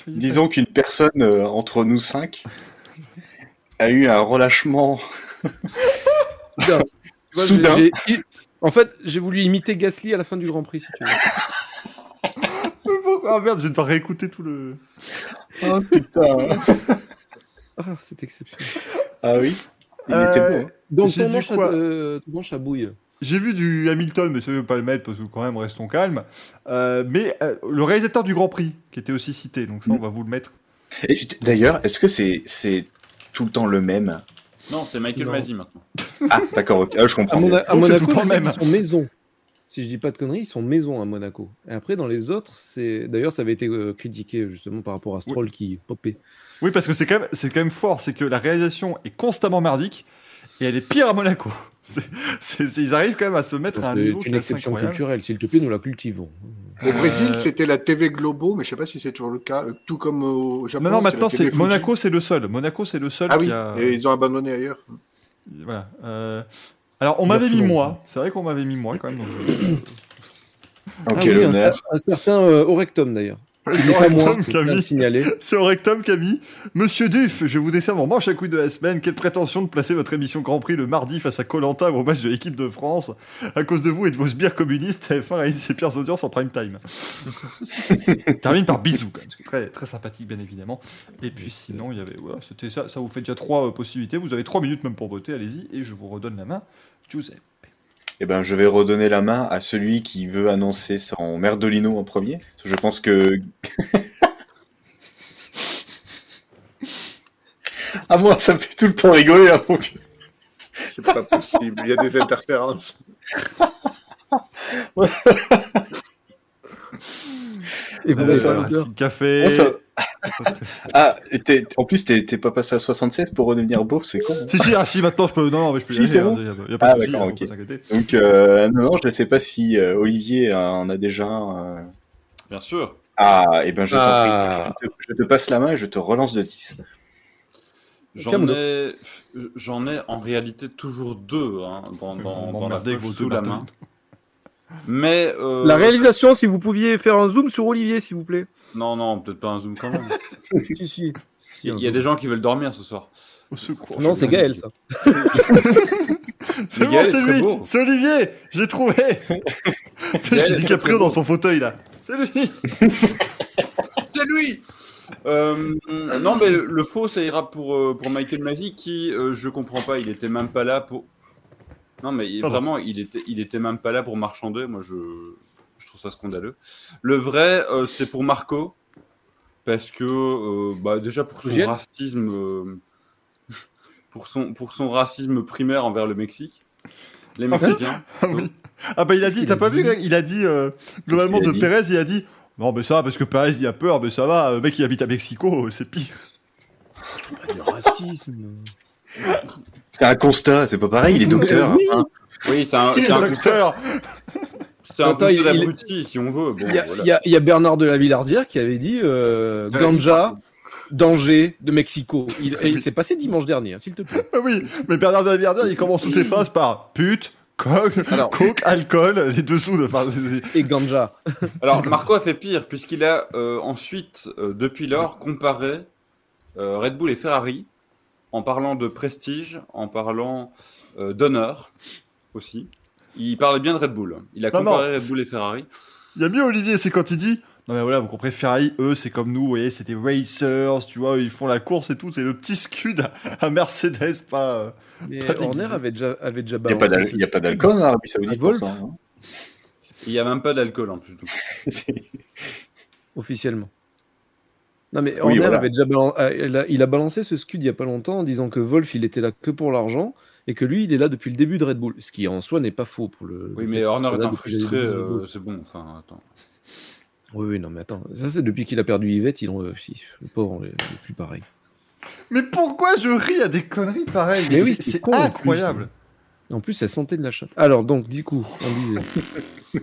Disons qu'une personne entre nous 5 a eu un relâchement soudain. En fait, j'ai voulu imiter Gasly à la fin du Grand Prix, si tu veux. Mais pourquoi ? Ah merde, je vais devoir réécouter tout le... Oh putain. Ah, c'est exceptionnel. Ah oui, il était beau. Donc ton manche à bouille. J'ai vu du Hamilton, mais ça ne veut pas le mettre parce que quand même, restons calmes. Mais le réalisateur du Grand Prix, qui était aussi cité, donc ça, on va vous le mettre. Et, d'ailleurs, est-ce que c'est tout le temps le même ? Non, c'est Michael Masi maintenant. Ah, d'accord, okay. Je comprends. À Monaco, ils sont maison. Si je ne dis pas de conneries, ils sont maison à Monaco. Et après, dans les autres, c'est... D'ailleurs, ça avait été critiqué justement par rapport à Stroll qui popait. Oui, parce que c'est quand même fort, c'est que la réalisation est constamment merdique et elle est pire à Monaco. Ils arrivent quand même à se mettre à un niveau. C'est une exception culturelle, s'il te plaît, nous la cultivons. Au Brésil, c'était la TV Globo, mais je ne sais pas si c'est toujours le cas, tout comme au Japon. Non, maintenant, c'est Monaco, c'est le seul. Monaco, c'est le seul qui a... Et ils ont abandonné ailleurs. Voilà. Alors, on m'avait mis moi. C'est vrai qu'on m'avait mis moi, quand même. Donc un certain Orectum, d'ailleurs. C'est Orectum qui a mis Monsieur Duf, je vous décerne mon manche à couilles de la semaine. Quelle prétention de placer votre émission Grand Prix le mardi face à Koh-Lanta au match de l'équipe de France. À cause de vous et de vos sbires communistes, TF1 réalise ses pires audiences en prime time. Termine par bisous, quand même, parce que très, très sympathique, bien évidemment. Et puis sinon, il y avait. Voilà, c'était ça. Ça vous fait déjà 3 possibilités. Vous avez 3 minutes même pour voter. Allez-y, et je vous redonne la main, Giuseppe. Eh ben, je vais redonner la main à celui qui veut annoncer son merdolino en premier. Je pense que... Ah moi, ça me fait tout le temps rigoler. Hein, donc... C'est pas possible, il y a des interférences. Et vous avez un café. Oh, ça... Ah, en plus, t'es pas passé à 76 pour redevenir beauf, c'est con. Hein. Si, maintenant je peux. Non, mais je peux y aller. C'est bon. Il n'y a pas de souci, on peut s'inquiéter. Donc, non, je ne sais pas si Olivier en a déjà. Bien sûr. Ah, et ben je t'en prie. Je te passe la main et je te relance de 10. J'en ai en réalité toujours 2 hein, dans la poche sous la main. Mais la réalisation, si vous pouviez faire un zoom sur Olivier, s'il vous plaît. Non, peut-être pas un zoom quand même. Si, il y a des gens qui veulent dormir ce soir. Au secours. Non, c'est Gaël, ça. C'est Gaël, c'est lui. Beau. C'est Olivier. J'ai trouvé. J'ai dit Caprio dans son fauteuil là. C'est lui. C'est lui. Non, mais le faux, ça ira pour Michael Masi qui, je comprends pas, il était même pas là pour. Non, mais vraiment, il était même pas là pour marchander. Moi, je trouve ça scandaleux. Le vrai, c'est pour Marco. Parce que, déjà, pour son racisme... Pour son racisme primaire envers le Mexique. Les Mexicains. Oui. Ah bah, il a dit... T'as pas vu, Greg ? Il a dit, globalement, de Pérez, il a dit... Non, mais ça, parce que Pérez, il a peur, mais ça va. Le mec, il habite à Mexico, c'est pire. Le racisme... C'est un constat, c'est pas pareil, il est docteur. Oui, hein. Oui, c'est un docteur. C'est un constat d'abruti, si on veut. Bon, il y a Bernard de la Villardière qui avait dit ganja, danger de Mexico. Il s'est passé dimanche dernier, hein, s'il te plaît. Oui, mais Bernard de la Villardière, il commence toutes ses phrases par pute, coke, alcool, les dessous de. Et ganja. Alors, Marco a fait pire, puisqu'il a ensuite, depuis lors, comparé Red Bull et Ferrari. En parlant de prestige, en parlant d'honneur aussi. Il parlait bien de Red Bull. Il a comparé Red Bull et Ferrari. Il y a mieux, Olivier, c'est quand il dit Non mais voilà, vous comprenez, Ferrari, eux, c'est comme nous, vous voyez, c'était racers, tu vois, ils font la course et tout, c'est le petit scud à Mercedes, pas... Mais pas Horner avait déjà balancé... Il n'y a pas d'alcool en Arabie Saoudite pour ça, hein. Il n'y a même pas d'alcool en plus. Officiellement. Non mais Horner avait déjà il a balancé ce scud il n'y a pas longtemps en disant que Wolff, il était là que pour l'argent... et que lui, il est là depuis le début de Red Bull. Ce qui, en soi, n'est pas faux pour le... Oui, mais Horner étant frustré, c'est bon, enfin, attends. Oui, non, mais attends. Ça, c'est depuis qu'il a perdu Yvette, le pauvre, il n'est plus pareil. Mais pourquoi je ris à des conneries pareilles ? Mais oui, c'est con, incroyable. En plus, elle sentait de la chatte. Alors, donc, du coup, on disait...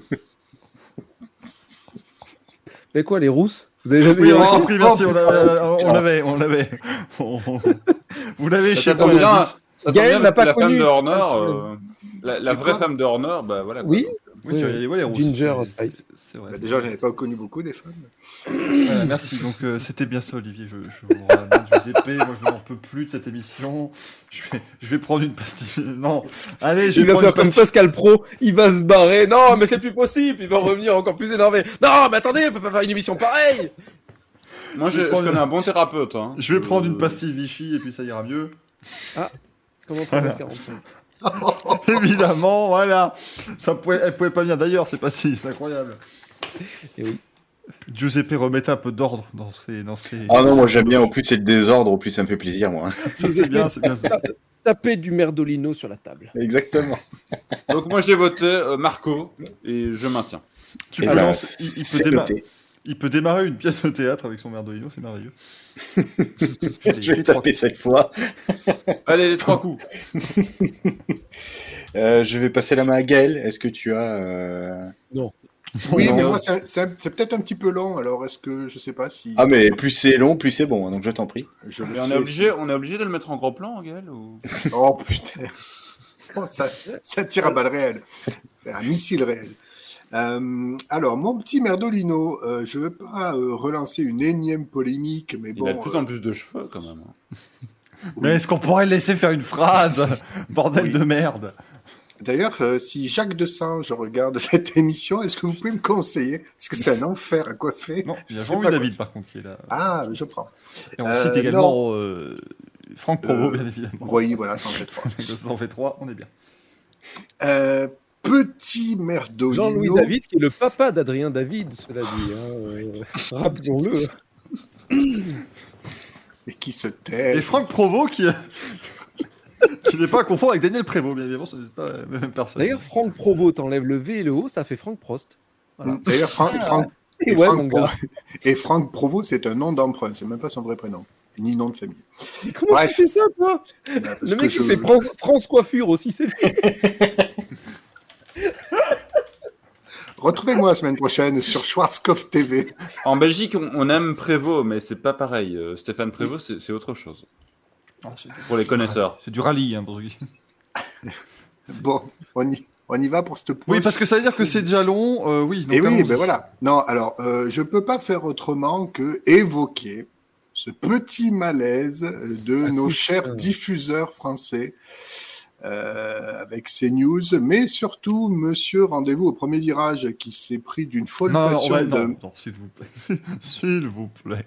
Mais quoi, les rousses ? Vous avez jamais compris, merci, on l'avait. Vous l'avez chez vous, Gaël n'a pas connu la femme de Horner, la vraie femme de Horner, bah voilà. Oui, les Ginger Spice. C'est vrai, déjà, je n'avais pas connu beaucoup des femmes. Merci. Donc, c'était bien ça, Olivier. Je vous ramène, je vous épais. Moi, je n'en peux plus de cette émission. Je vais prendre une pastille. Non. Allez, je vais prendre une pastille. Il va faire comme Pascal Pro. Il va se barrer. Non, mais c'est plus possible. Il va revenir encore plus énervé. Non, mais attendez, on ne peut pas faire une émission pareille. Moi, je connais un bon thérapeute. Hein. Je vais prendre une pastille Vichy et puis ça ira mieux. Ah. Comment 3h45 Évidemment, voilà. Elle pouvait pas venir d'ailleurs, c'est pas si, c'est incroyable. Et oui. Giuseppe remettait un peu d'ordre dans ses... moi j'aime bien, au plus c'est le désordre, au plus ça me fait plaisir, moi. c'est bien. Taper du merdolino sur la table. Exactement. Donc moi j'ai voté Marco, et je maintiens. Il peut démarrer une pièce de théâtre avec son merdolino, c'est merveilleux. Je vais taper cette fois. Allez, les trois coups. Je vais passer la main à Gaël. Est-ce que tu as... Non. Oui, mais moi, c'est peut-être un petit peu lent. Alors, est-ce que... Je sais pas si... Ah, mais plus c'est long, plus c'est bon. Donc, je t'en prie. On est obligé de le mettre en grand plan, Gaël ou... Oh, putain. Ça tire à balle réelle. Un missile réel. Alors, mon petit merdolino, je ne veux pas relancer une énième polémique, mais bon... Il a de plus en plus de cheveux, quand même. Hein. Oui. Mais est-ce qu'on pourrait laisser faire une phrase ? Bordel de merde ! D'ailleurs, si Jacques Desange regarde cette émission, est-ce que vous pouvez me conseiller ? Parce que c'est un enfer à coiffer. Non, il y a vraiment David, par contre, qui est là. Ah, je prends. Et on cite également Franck Provost, bien évidemment. Oui, voilà, ça en fait 3. Ça en fait 3, on est bien. Petit merdolino. Jean-Louis David, qui est le papa d'Adrien David, cela dit. Rappelons-le. Mais qui se tait. Et Franck Provost, qui n'est pas à confondre avec Daniel Prévost, bien évidemment, ce n'est pas la même personne. D'ailleurs, Franck Provost, t'enlèves le V et le O, ça fait Franck Prost. Voilà. D'ailleurs, Franck Provost, c'est un nom d'emprunt, c'est même pas son vrai prénom, ni nom de famille. Mais comment tu fais ça, toi ? Le mec qui fait France Coiffure aussi, c'est lui. Retrouvez-moi la semaine prochaine sur Schwarzkopf TV. En Belgique, on aime Prévost, mais c'est pas pareil. Stéphane Prévost, c'est autre chose. Pour les connaisseurs. C'est du rallye, hein, pour lui. Bon, on y va pour cette poche. Oui, parce que ça veut dire que c'est déjà long. Oui. Et oui, ben voilà. Non, alors, je peux pas faire autrement que évoquer ce petit malaise de nos chers diffuseurs français. Avec CNews, mais surtout Monsieur Rendez-vous au premier virage qui s'est pris d'une folle passion. Non, s'il vous plaît. S'il vous plaît.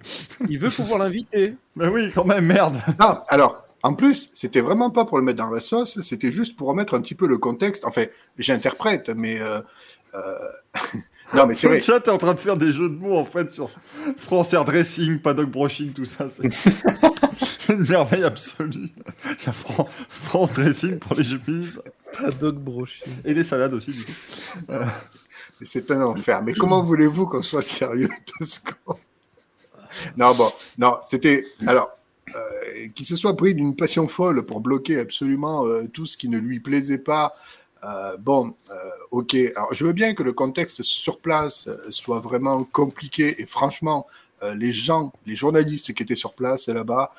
Il veut pouvoir l'inviter. Mais oui, quand même, merde. Non, alors, en plus, c'était vraiment pas pour le mettre dans la sauce, c'était juste pour remettre un petit peu le contexte. Enfin, j'interprète, mais... Non, mais c'est vrai. Le chat est en train de faire des jeux de mots, en fait, sur France Air Dressing, Paddock Brushing, tout ça. C'est une merveille absolue. Il y a France Dressing pour les juppies. Paddock Brushing. Et des salades aussi, du coup. C'est un enfer. Mais comment voulez-vous qu'on soit sérieux de ce qu'on... Non, bon. Non, c'était... Alors... qu'il se soit pris d'une passion folle pour bloquer absolument tout ce qui ne lui plaisait pas. Ok. Alors, je veux bien que le contexte sur place soit vraiment compliqué. Et franchement, les journalistes qui étaient sur place là-bas,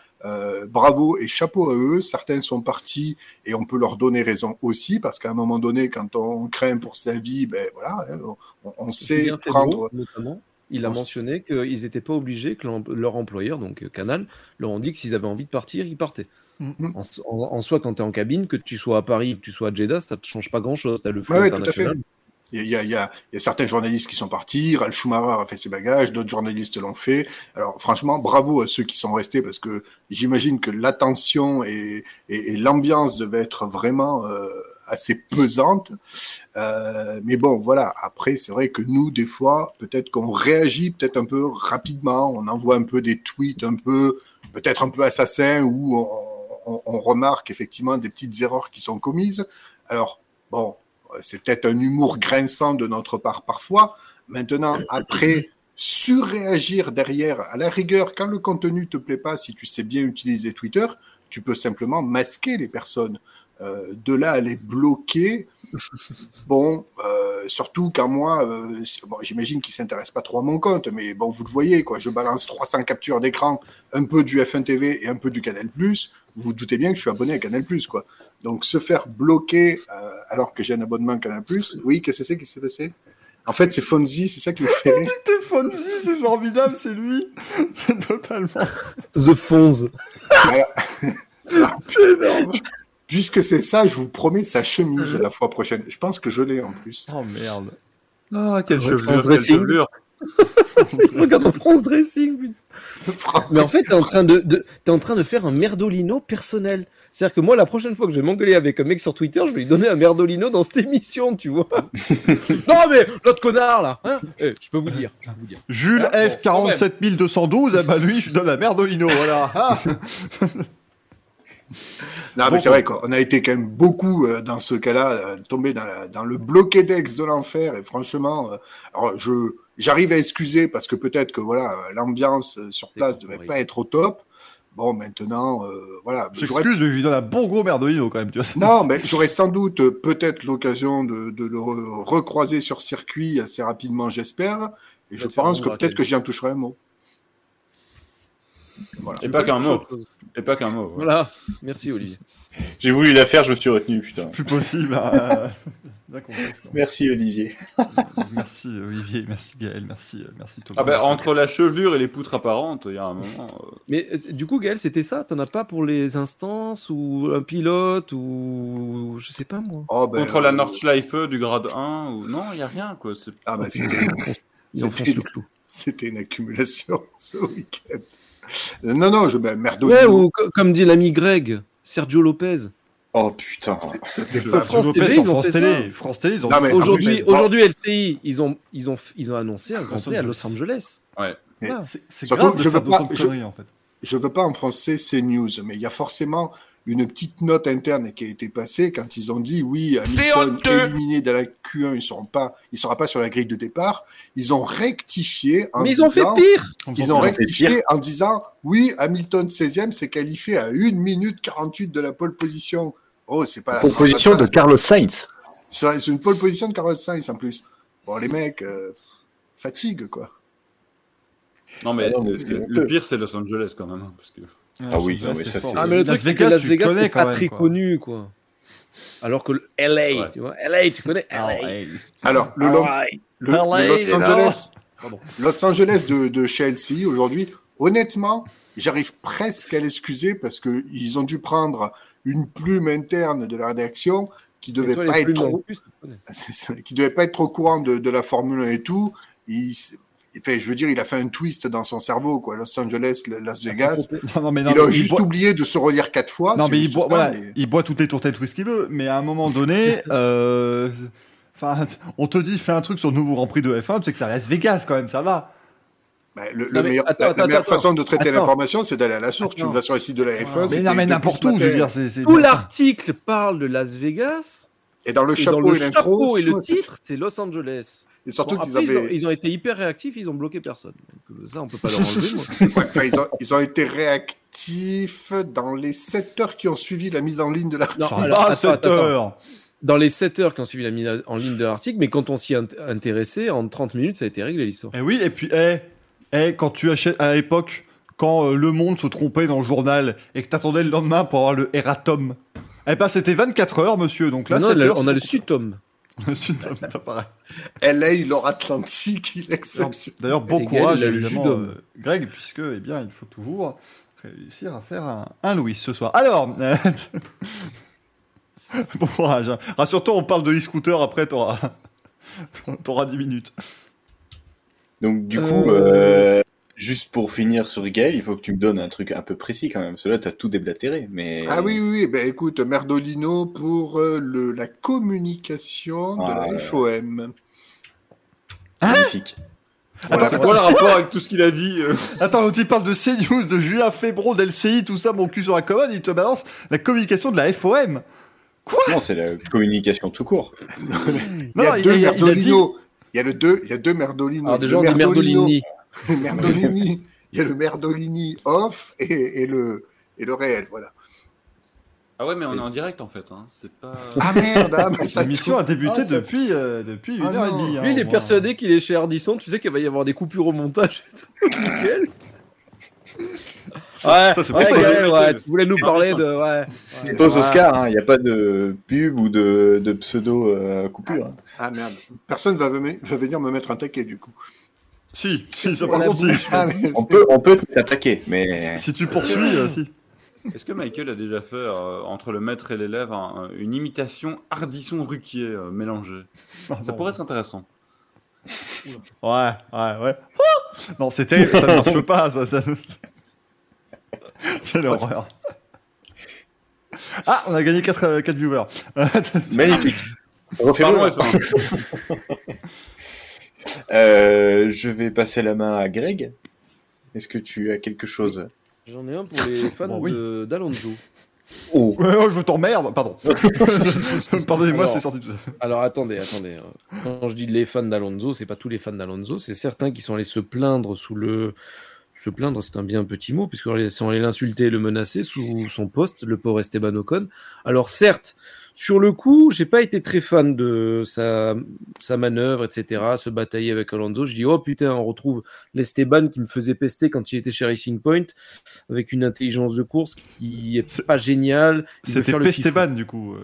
bravo et chapeau à eux. Certains sont partis et on peut leur donner raison aussi, parce qu'à un moment donné, quand on craint pour sa vie, ben voilà, on sait prendre. Notamment, il a mentionné qu'ils n'étaient pas obligés, que leur employeur, donc Canal, leur ont dit que s'ils avaient envie de partir, ils partaient. Mm-hmm. En soi, quand tu es en cabine, que tu sois à Paris, que tu sois à Jeddah, ça ne te change pas grand-chose. Tu as le flux international. Il y a certains journalistes qui sont partis, Ralf Schumacher a fait ses bagages, d'autres journalistes l'ont fait. Alors franchement, bravo à ceux qui sont restés, parce que j'imagine que l'attention et l'ambiance devaient être vraiment assez pesante. Mais bon, voilà, après c'est vrai que nous, des fois, peut-être qu'on réagit peut-être un peu rapidement, on envoie un peu des tweets un peu, peut-être un peu assassins, où on remarque effectivement des petites erreurs qui sont commises. Alors bon, c'est peut-être un humour grinçant de notre part parfois. Maintenant, après, surréagir derrière, à la rigueur, quand le contenu ne te plaît pas, si tu sais bien utiliser Twitter, tu peux simplement masquer les personnes. De là à les bloquer, bon, surtout quand moi, bon, j'imagine qu'ils ne s'intéressent pas trop à mon compte, mais bon, vous le voyez, quoi, je balance 300 captures d'écran, un peu du F1 TV et un peu du Canal+. Vous vous doutez bien que je suis abonné à Canal+, quoi. Donc, se faire bloquer alors que j'ai un abonnement Canal+, oui, qu'est-ce que c'est? En fait, c'est Fonzie, c'est ça qui me fait rire. C'était Fonzie, c'est formidable, c'est lui. C'est totalement... The Fonz. Voilà. C'est énorme. Puisque c'est ça, je vous promets sa chemise la fois prochaine. Je pense que je l'ai en plus. Oh merde. Ah, quelle chevelure. Regarde France Dressing. Mais en fait, t'es en train de faire un merdolino personnel. C'est-à-dire que moi, la prochaine fois que je vais m'engueuler avec un mec sur Twitter, je vais lui donner un merdolino dans cette émission, tu vois. Non mais l'autre connard là, hein, je peux vous dire. Jules ah, F 47212, ah bah lui, je lui donne un merdolino, voilà. Ah. Non, mais c'est vrai qu'on a été quand même beaucoup dans ce cas-là, tombé dans le bloquedex de l'enfer. Et franchement, alors j'arrive à excuser parce que peut-être que voilà, l'ambiance sur place devait pas être au top. Bon, maintenant, voilà. J'excuse, mais je lui donne un bon gros merdolino quand même. Tu vois, non, mais j'aurais sans doute peut-être l'occasion de le recroiser sur circuit assez rapidement, j'espère. Et là, je pense que peut-être que j'y en toucherai un mot. Voilà. Et pas qu'un mot. Ouais. Voilà, merci Olivier. J'ai voulu la faire, je me suis retenu. Putain. C'est plus possible. Merci Olivier. Merci Gaël, merci Thomas. Ah bah, entre la chevelure et les poutres apparentes, il y a un moment. Mais du coup Gaël, c'était ça? T'en as pas pour les instances ou un pilote ou je sais pas moi. Oh, ben, contre la Nordschleife du grade 1 ou non, il y a rien quoi. C'est... Ah bah c'était une accumulation ce week-end. Non, je merdolino. Ouais, ou comme dit l'ami Greg, Sergio Lopez. Oh putain, c'était pas France Lopez sur France Télé. France Télé, ils ont annoncé. Aujourd'hui, LCI, ils ont annoncé un Grand Prix à Los Angeles. Ouais. Ah. C'est grave de faire d'autres conneries, en fait. Je veux pas en français CNews, mais il y a forcément une petite note interne qui a été passée quand ils ont dit oui, Hamilton éliminé de la Q1, il ne sera pas sur la grille de départ. Ils ont rectifié en disant... Mais ils ont fait pire. Ils ont rectifié en disant oui, Hamilton 16e s'est qualifié à 1 minute 48 de la pole position. Oh, c'est pas la pole position de Carlos Sainz. C'est une pole position de Carlos Sainz en plus. Bon, les mecs, fatigue quoi. Non mais le pire c'est Los Angeles quand même parce que... Ah oui, non, mais ça fort. C'est... Ah mais le truc c'est que Las Vegas c'est pas très connu quoi. Alors que LA, ouais. Tu vois, LA, tu connais LA. Alors Los Angeles de chez LCI aujourd'hui, honnêtement, j'arrive presque à l'excuser parce que ils ont dû prendre une plume interne de la rédaction qui devait pas être trop au courant de la Formule 1 et tout, Enfin, je veux dire, il a fait un twist dans son cerveau, quoi. Los Angeles, Las Vegas. Il a juste oublié de se relire 4 fois. Non, mais il boit toutes les tourtelles, tout ce qu'il veut. Mais à un moment donné, on te dit, fais un truc sur le nouveau Grand Prix de F1. Tu sais que c'est à Las Vegas, quand même, ça va. Bah, la meilleure façon de traiter l'information, c'est d'aller à la source. Tu vas sur le site de la F1. Mais n'importe où, je veux dire. Tout l'article parle de Las Vegas. Et dans le chapeau et le titre, c'est Los Angeles. Et surtout qu'ils avaient... ils ont été hyper réactifs, ils ont bloqué personne. Donc, ça, on peut pas leur enlever. Moi. Ouais, ils ont été réactifs dans les 7 heures qui ont suivi la mise en ligne de l'article. Non, alors, 7 heures. Dans les 7 heures qui ont suivi la mise en ligne de l'article, mais quand on s'y intéressait, en 30 minutes, ça a été réglé l'histoire. Et oui, et puis, quand tu achètes à l'époque, quand Le Monde se trompait dans le journal et que t'attendais le lendemain pour avoir le erratum, c'était 24 heures, monsieur. Donc là, on a le sud-tome. Le sud-tome, c'est pas pareil. LA, l'Or-Atlantique, il exception. D'ailleurs, bon courage, évidemment, Greg, puisque, il faut toujours réussir à faire un Louis ce soir. Alors, bon courage. Rassure-toi, on parle de e-scooter, après, t'auras... T'auras 10 minutes. Donc du coup, juste pour finir sur Gaël, il faut que tu me donnes un truc un peu précis quand même. Parce que là, t'as tout déblatéré. Mais... Ah oui, oui, oui. Bah, écoute, Merdolino pour la communication de la FOM. Magnifique. Voilà, attends, le rapport avec tout ce qu'il a dit. Attends, l'autre il parle de CNews, de Julien Fébron, d'LCI, tout ça, mon cul sur la commode, il te balance la communication de la FOM. Quoi ? Non, c'est la communication tout court. Non, il a dit... Il y a deux Merdolino. Alors, déjà, on dit Merdolini. Merdolini. Il y a le Merdolini off et le réel, voilà. Ah ouais, mais on est en direct en fait, hein. C'est pas... Ah merde, ah, bah, cette émission a débuté depuis 1h30. Lui, il est persuadé qu'il est chez Ardisson, tu sais qu'il va y avoir des coupures au montage et tout. Nickel. Ça c'est pas Gaël, tu voulais nous parler de... Ouais. C'est pas Oscar, il n'y a pas de pub ou de pseudo-coupure. Ah merde, personne va venir me mettre un taquet du coup. Si, ça par contre, si. On peut t'attaquer, mais... Si tu poursuis, si. Est-ce que Michael a déjà fait, entre le maître et l'élève, une imitation Ardisson-Ruquier mélangée ? Ça pourrait être intéressant. Ouais. Ah non, c'est terrible, ça ne marche pas. Ça... Quelle horreur. Ah, on a gagné 4 viewers. Magnifique. Refermons. Je vais passer la main à Greg. Est-ce que tu as quelque chose ? J'en ai un pour les fans d'Alonso. Oh. Je t'emmerde, pardon. Pardonnez-moi, c'est sorti de... Alors attendez. Quand je dis les fans d'Alonso, c'est pas tous les fans d'Alonso, c'est certains qui sont allés se plaindre sous le... Se plaindre, c'est un bien petit mot, puisqu'ils sont allés l'insulter et le menacer sous son poste, le pauvre Esteban Ocon. Alors certes, sur le coup, j'ai pas été très fan de sa manœuvre, etc., se batailler avec Alonso. Je dis, oh putain, on retrouve l'Esteban qui me faisait pester quand il était chez Racing Point, avec une intelligence de course qui est pas géniale. C'était Pesteban, du coup.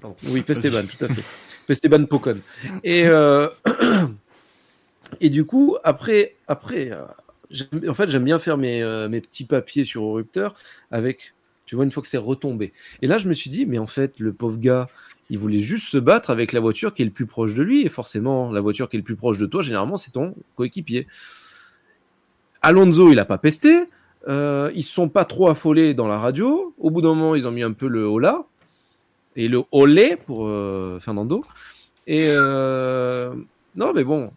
Pardon. Oui, Pesteban, tout à fait. Pesteban Pocon. Et du coup, après en fait, j'aime bien faire mes petits papiers sur Orupteur avec, tu vois, une fois que c'est retombé. Et là, je me suis dit, mais en fait, le pauvre gars, il voulait juste se battre avec la voiture qui est le plus proche de lui. Et forcément, la voiture qui est le plus proche de toi, généralement, c'est ton coéquipier. Alonso, il n'a pas pesté. Ils ne se sont pas trop affolés dans la radio. Au bout d'un moment, ils ont mis un peu le hola et le olé pour Fernando. Et non, mais bon...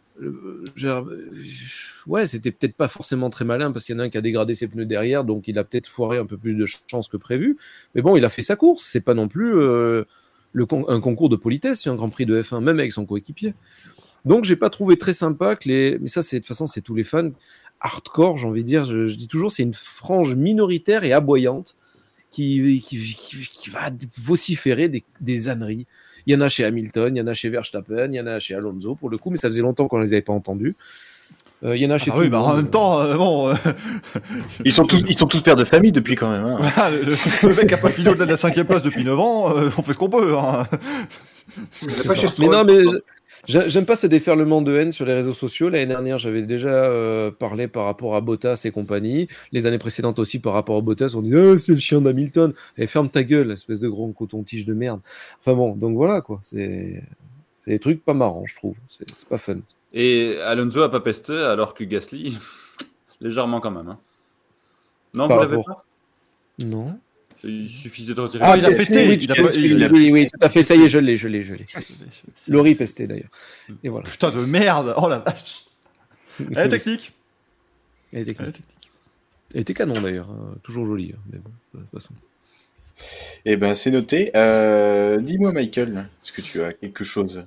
Ouais, c'était peut-être pas forcément très malin parce qu'il y en a un qui a dégradé ses pneus derrière, donc il a peut-être foiré un peu plus de chance que prévu. Mais bon, il a fait sa course. C'est pas non plus un concours de politesse, un Grand Prix de F1, même avec son coéquipier. Donc j'ai pas trouvé très sympa que les. Mais ça, de toute façon, c'est tous les fans hardcore, j'ai envie de dire. Je dis toujours, c'est une frange minoritaire et aboyante qui va vociférer des âneries. Il y en a chez Hamilton, il y en a chez Verstappen, il y en a chez Alonso pour le coup, mais ça faisait longtemps qu'on ne les avait pas entendus. Il y en a chez. Ah oui, bah en même temps, bon. Ils sont tous pères de famille depuis quand même. Hein. Voilà, le mec n'a pas fini au-delà de la 5e place depuis 9 ans, on fait ce qu'on peut. Hein. J'aime pas ce déferlement de haine sur les réseaux sociaux. L'année dernière, j'avais déjà parlé par rapport à Bottas et compagnie. Les années précédentes aussi, par rapport à Bottas, on dit « c'est le chien d'Hamilton ». Et ferme ta gueule, espèce de grand coton-tige de merde. Enfin bon, donc voilà quoi. C'est des trucs pas marrants, je trouve. C'est pas fun. Et Alonso a pas pesté, alors que Gasly, légèrement quand même. Hein. Non, vous l'avez pas ? Non. Il suffisait de retirer. Ah, il a pesté. Oui, tout à fait. Ça y est, je l'ai. Laurie pestait d'ailleurs. Et voilà. Putain de merde. Oh la vache. Elle est technique. Elle était canon d'ailleurs. Toujours jolie. Mais bon, de toute façon. Eh ben, c'est noté. Dis-moi, Michael, est-ce que tu as quelque chose ?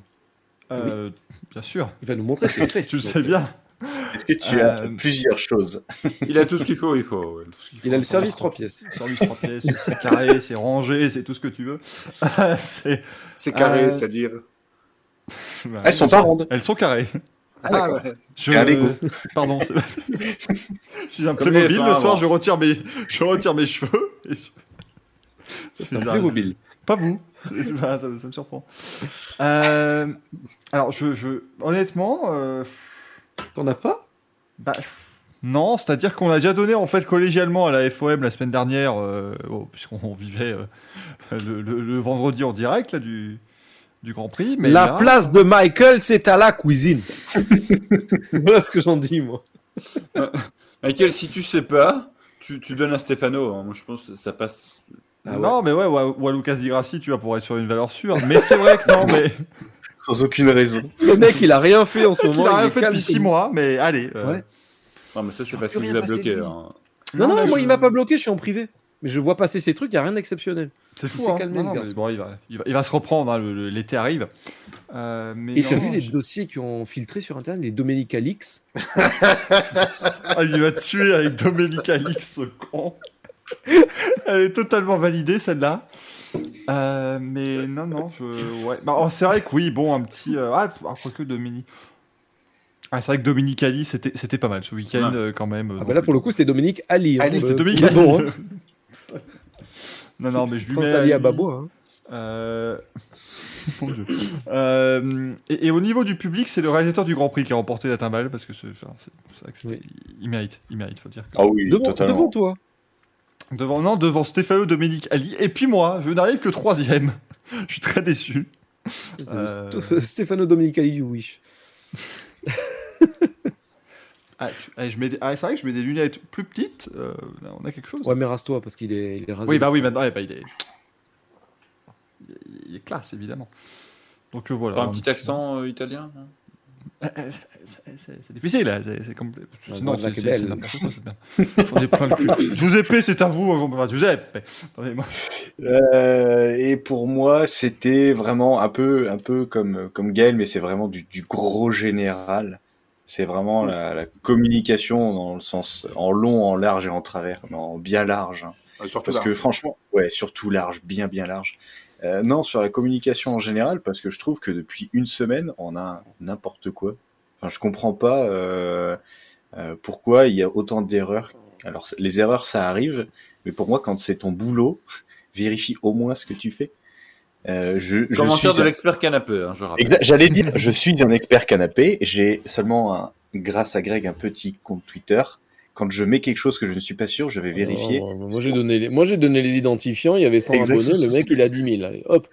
Oui. Bien sûr. Il va nous montrer ses fesses. Tu le sais bien. Est-ce que tu as plusieurs choses ? Il a tout ce qu'il faut, Il a le service 3 pièces. Le service 3 pièces, c'est carré, c'est rangé, c'est tout ce que tu veux. C'est carré, c'est-à-dire... Bah, elles sont pas rondes. Elles sont carrées. Ah ouais. Pardon. Je suis un Playmobil, le soir je retire mes cheveux. C'est un Playmobil. Pas vous. Ça me surprend. Alors, honnêtement... T'en as pas ? Bah, non, c'est-à-dire qu'on a déjà donné en fait collégialement à la FOM la semaine dernière, puisqu'on vivait le vendredi en direct là, du Grand Prix. Mais la place de Michael, c'est à la cuisine. Voilà ce que j'en dis, moi. Michael, si tu sais pas, tu donnes à Stefano. Hein. Moi, je pense que ça passe. Ah, non, ouais. Mais ouais, ou à Lucas Di Grassi, tu vas pour être sur une valeur sûre. Mais c'est vrai que non, mais. Sans aucune raison. Le mec, il a rien fait en ce moment. Il a rien fait depuis 6 mois, mais allez. Ouais. Non, mais ça, c'est parce qu'il vous a bloqué. Hein. Non, moi, il m'a pas bloqué, je suis en privé. Mais je vois passer ces trucs, il n'y a rien d'exceptionnel. C'est fou, hein. Bon, il va se reprendre, hein, l'été arrive. Mais t'as vu les dossiers qui ont filtré sur Internet, les Domenica Leaks. Ah, il va tuer avec Domenica Leaks, ce con. Elle est totalement validée, celle-là. Mais non, ouais. Bah, c'est vrai que oui, bon, un petit... quoique Dominique... Ah, c'est vrai que Dominique Ali, c'était pas mal ce week-end, ouais. Quand même. Ah, bah là, pour le coup, c'était Dominique Ali. Ali, c'était Dominique Ali. Bon, hein. non, mais je lui mets... France Ali à Babo, hein. Bon Dieu. Et au niveau du public, c'est le réalisateur du Grand Prix qui a remporté la timbale, parce que c'est vrai que c'était... Oui. Il mérite, faut dire. Ah oui, totalement. Devant toi. Devant Stefano Dominique Ali. Et puis moi, je n'arrive que 3e. Je suis très déçu. Stefano Dominique Ali, you wish. C'est vrai que je mets des lunettes plus petites. Là, on a quelque chose. Ouais, mais rase-toi parce qu'il est rasé. Oui, bah oui, maintenant, il est classe, évidemment. Donc voilà. Pas un petit accent italien. C'est difficile, là. C'est complet. Non, c'est n'importe quoi, c'est bien. J'en ai plein le cul. Giuseppe, c'est à vous. Giuseppe. Attendez-moi. Et pour moi, c'était vraiment un peu comme Gaël, mais c'est vraiment du gros général. C'est vraiment la communication dans le sens en long, en large et en travers, en bien large. Hein. Parce que franchement, ouais, surtout large, bien, bien large. Non, sur la communication en général, parce que je trouve que depuis une semaine, on a n'importe quoi. Enfin, je comprends pas pourquoi il y a autant d'erreurs. Alors, les erreurs, ça arrive, mais pour moi, quand c'est ton boulot, vérifie au moins ce que tu fais. Commentaire de l'expert canapé, hein, je rappelle. J'allais dire, je suis un expert canapé. J'ai seulement, grâce à Greg, un petit compte Twitter. Quand je mets quelque chose que je ne suis pas sûr, je vais vérifier. Moi, j'ai donné les identifiants. Il y avait 100 abonnés. Le mec, il a 10 000. Allez, hop.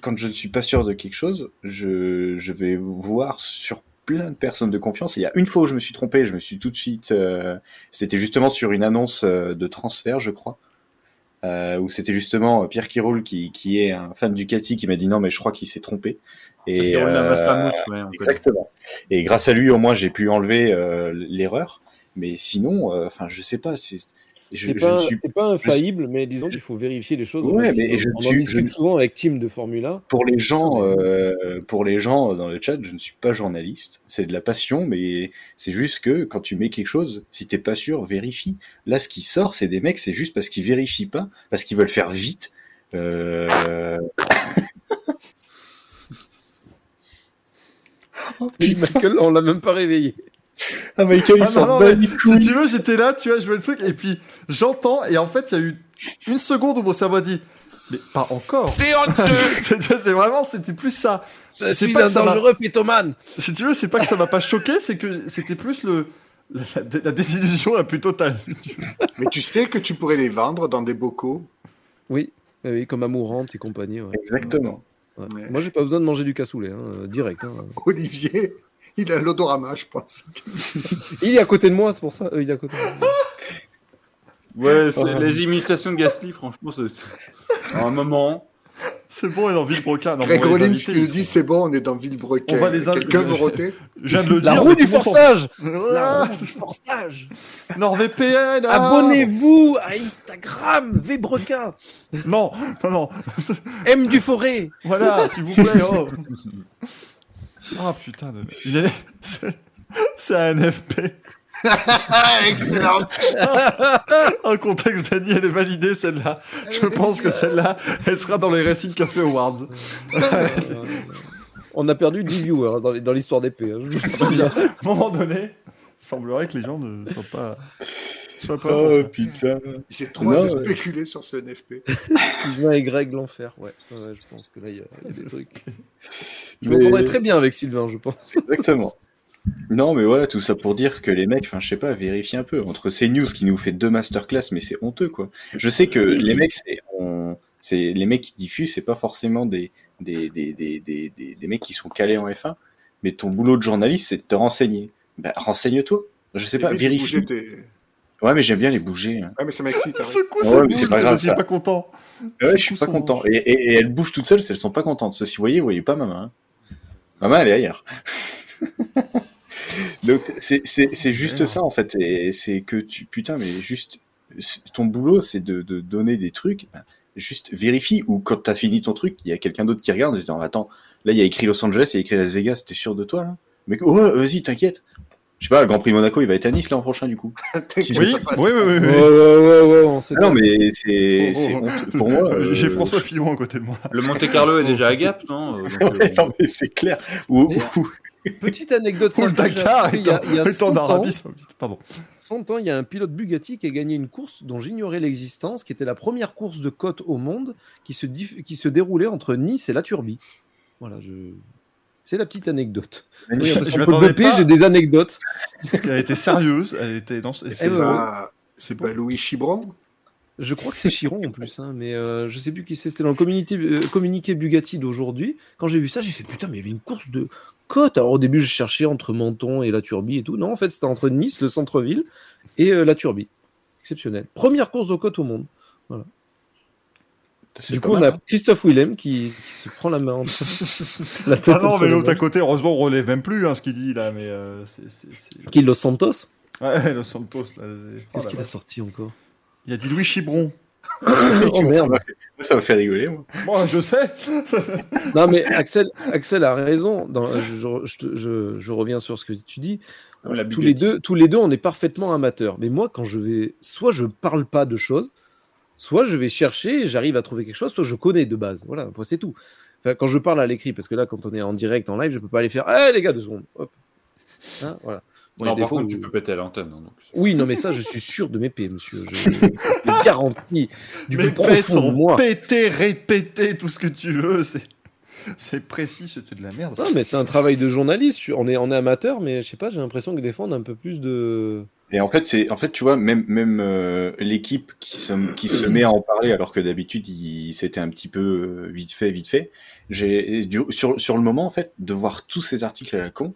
Quand je ne suis pas sûr de quelque chose, je vais voir sur plein de personnes de confiance. Et il y a une fois où je me suis trompé. Je me suis tout de suite... c'était justement sur une annonce de transfert, je crois. Où c'était justement Pierre Quiroule qui est un fan Ducati qui m'a dit non mais je crois qu'il s'est trompé et exactement et grâce à lui au moins j'ai pu enlever l'erreur mais sinon je sais pas c'est pas infaillible mais disons qu'il faut vérifier les choses ouais, mais on discute souvent avec Team de Formule 1 pour les gens dans le chat je ne suis pas journaliste c'est de la passion mais c'est juste que quand tu mets quelque chose si t'es pas sûr vérifie là ce qui sort c'est des mecs c'est juste parce qu'ils vérifient pas parce qu'ils veulent faire vite Oh, Michael, on l'a même pas réveillé. Ah Michael, il s'en bat les couilles. Si tu veux, j'étais là, tu vois, je vois le truc, et puis j'entends, et en fait, il y a eu une seconde où mon cerveau a dit, mais pas encore. C'est honteux. c'est vraiment, c'était plus ça. Je suis un dangereux pythomane. Si tu veux, c'est pas que ça m'a pas choqué, c'est que c'était plus la désillusion la plus totale. Si tu mais tu sais que tu pourrais les vendre dans des bocaux. Oui, comme Amourante et compagnie. Ouais. Exactement. Ouais. Ouais. Moi, j'ai pas besoin de manger du cassoulet, direct. Olivier. Il a l'odorama, je pense. Il est à côté de moi, c'est pour ça. Il est à côté de moi. Ouais, les imitations de Gasly, franchement, c'est à un moment. C'est bon, on est dans Villebrequin. Greg Rollins qui nous dit c'est bon, on est dans Villebrequin. On va les inviter. Je viens de le dire. La roue du forçage. NordVPN. Abonnez-vous à Instagram Villebrequin. Non. M du Forêt. Voilà, s'il vous plaît. Oh. Ah oh, putain de... C'est un FP. Excellent. En contexte, Dani, elle est validée celle-là. Je pense que celle-là, elle sera dans les Racing Café Awards. On a perdu 10 viewers dans l'histoire d'épée. À un moment donné, il semblerait que les gens ne soient pas... Oh putain. J'ai trop hâte de spéculer sur ce NFP. Sylvain et Greg l'enfer, ouais. Je pense que là, il y a des trucs. Je m'entendrais très bien avec Sylvain, je pense. Exactement. Non, mais voilà, tout ça pour dire que les mecs, enfin, je sais pas, vérifie un peu. Entre CNews qui nous fait 2 masterclass, mais c'est honteux, quoi. Je sais que les mecs, c'est les mecs qui diffusent, c'est pas forcément des mecs qui sont calés en F1, mais ton boulot de journaliste, c'est de te renseigner. Ben, renseigne-toi. Je sais pas, vérifie. Ouais, mais j'aime bien les bouger. Hein. Ouais, mais ça m'excite. Hein. Ce coup, ça bouge, c'est pas grave, je suis pas content. Ouais, je suis pas content. Et elles bougent toutes seules, elles sont pas contentes. Ceci, vous voyez pas ma main. Hein. Ma main, elle est ailleurs. Donc, c'est juste ça, en fait. Et c'est que tu, putain, mais juste, ton boulot, c'est de donner des trucs. Ben, juste vérifie, ou quand t'as fini ton truc, il y a quelqu'un d'autre qui regarde en disant, attends, là, il y a écrit Los Angeles, il y a écrit Las Vegas, t'es sûr de toi, là? Mais, ouais, vas-y, t'inquiète. Je sais pas, le Grand Prix Monaco, il va être à Nice l'an prochain, du coup. Oui. Ouais, on sait. Non, mais c'est pour moi. J'ai François Fillon à côté de moi. Le Monte-Carlo est déjà à Gap, non? Non, mais c'est clair. Petite anecdote simple. Le Dakar est en Arabie Saoudite. Pardon. 100 ans, il y a un pilote Bugatti qui a gagné une course dont j'ignorais l'existence, qui était la première course de côte au monde, qui se déroulait entre Nice et La Turbie. Voilà, c'est la petite anecdote. Oui, je m'attendais pas. J'ai des anecdotes. Parce qu'elle était sérieuse. Elle était dans. C'est pas Louis Chiron. Je crois que c'est Chiron en plus, hein, mais je sais plus qui c'est. C'était dans le communiqué Bugatti d'aujourd'hui. Quand j'ai vu ça, j'ai fait putain, mais il y avait une course de côte. Alors au début, je cherchais entre Menton et La Turbie et tout. Non, en fait, c'était entre Nice, le centre-ville, et La Turbie. Exceptionnel. Première course de côte au monde. Voilà. Du coup, on a Christophe Willem qui se prend la main entre la tête. Ah non, mais l'autre à côté, heureusement, on relève même plus hein, ce qu'il dit là. Mais c'est... Qui, Los Santos ? Ouais, Los Santos. Là, qu'est-ce qu'il a sorti encore ? Il a dit Louis Chibron. Oh merde, ça m'a fait rigoler. Moi, je sais. Non, mais Axel a raison. Je reviens sur ce que tu dis. Tous les deux, on est parfaitement amateurs. Mais moi, quand je vais, soit je parle pas de choses. Soit je vais chercher et j'arrive à trouver quelque chose, soit je connais de base. Voilà, c'est tout. Enfin, quand je parle à l'écrit, parce que là, quand on est en direct, en live, je peux pas aller faire « Eh, les gars, 2 secondes !» Hop. Hein, voilà. Bon, non, par contre, tu peux péter à l'antenne. Donc. Oui, non, mais ça, je suis sûr de mes pets, monsieur. Je garantis du plus profond de moi. Péter, répéter, tout ce que tu veux, c'est précis, c'était de la merde. Non, mais c'est un travail de journaliste. On est amateur, mais je sais pas, j'ai l'impression que des fois, on a un peu plus de... Et en fait, tu vois, même l'équipe qui se met à en parler, alors que d'habitude, c'était un petit peu vite fait. Sur le moment, en fait, de voir tous ces articles à la con,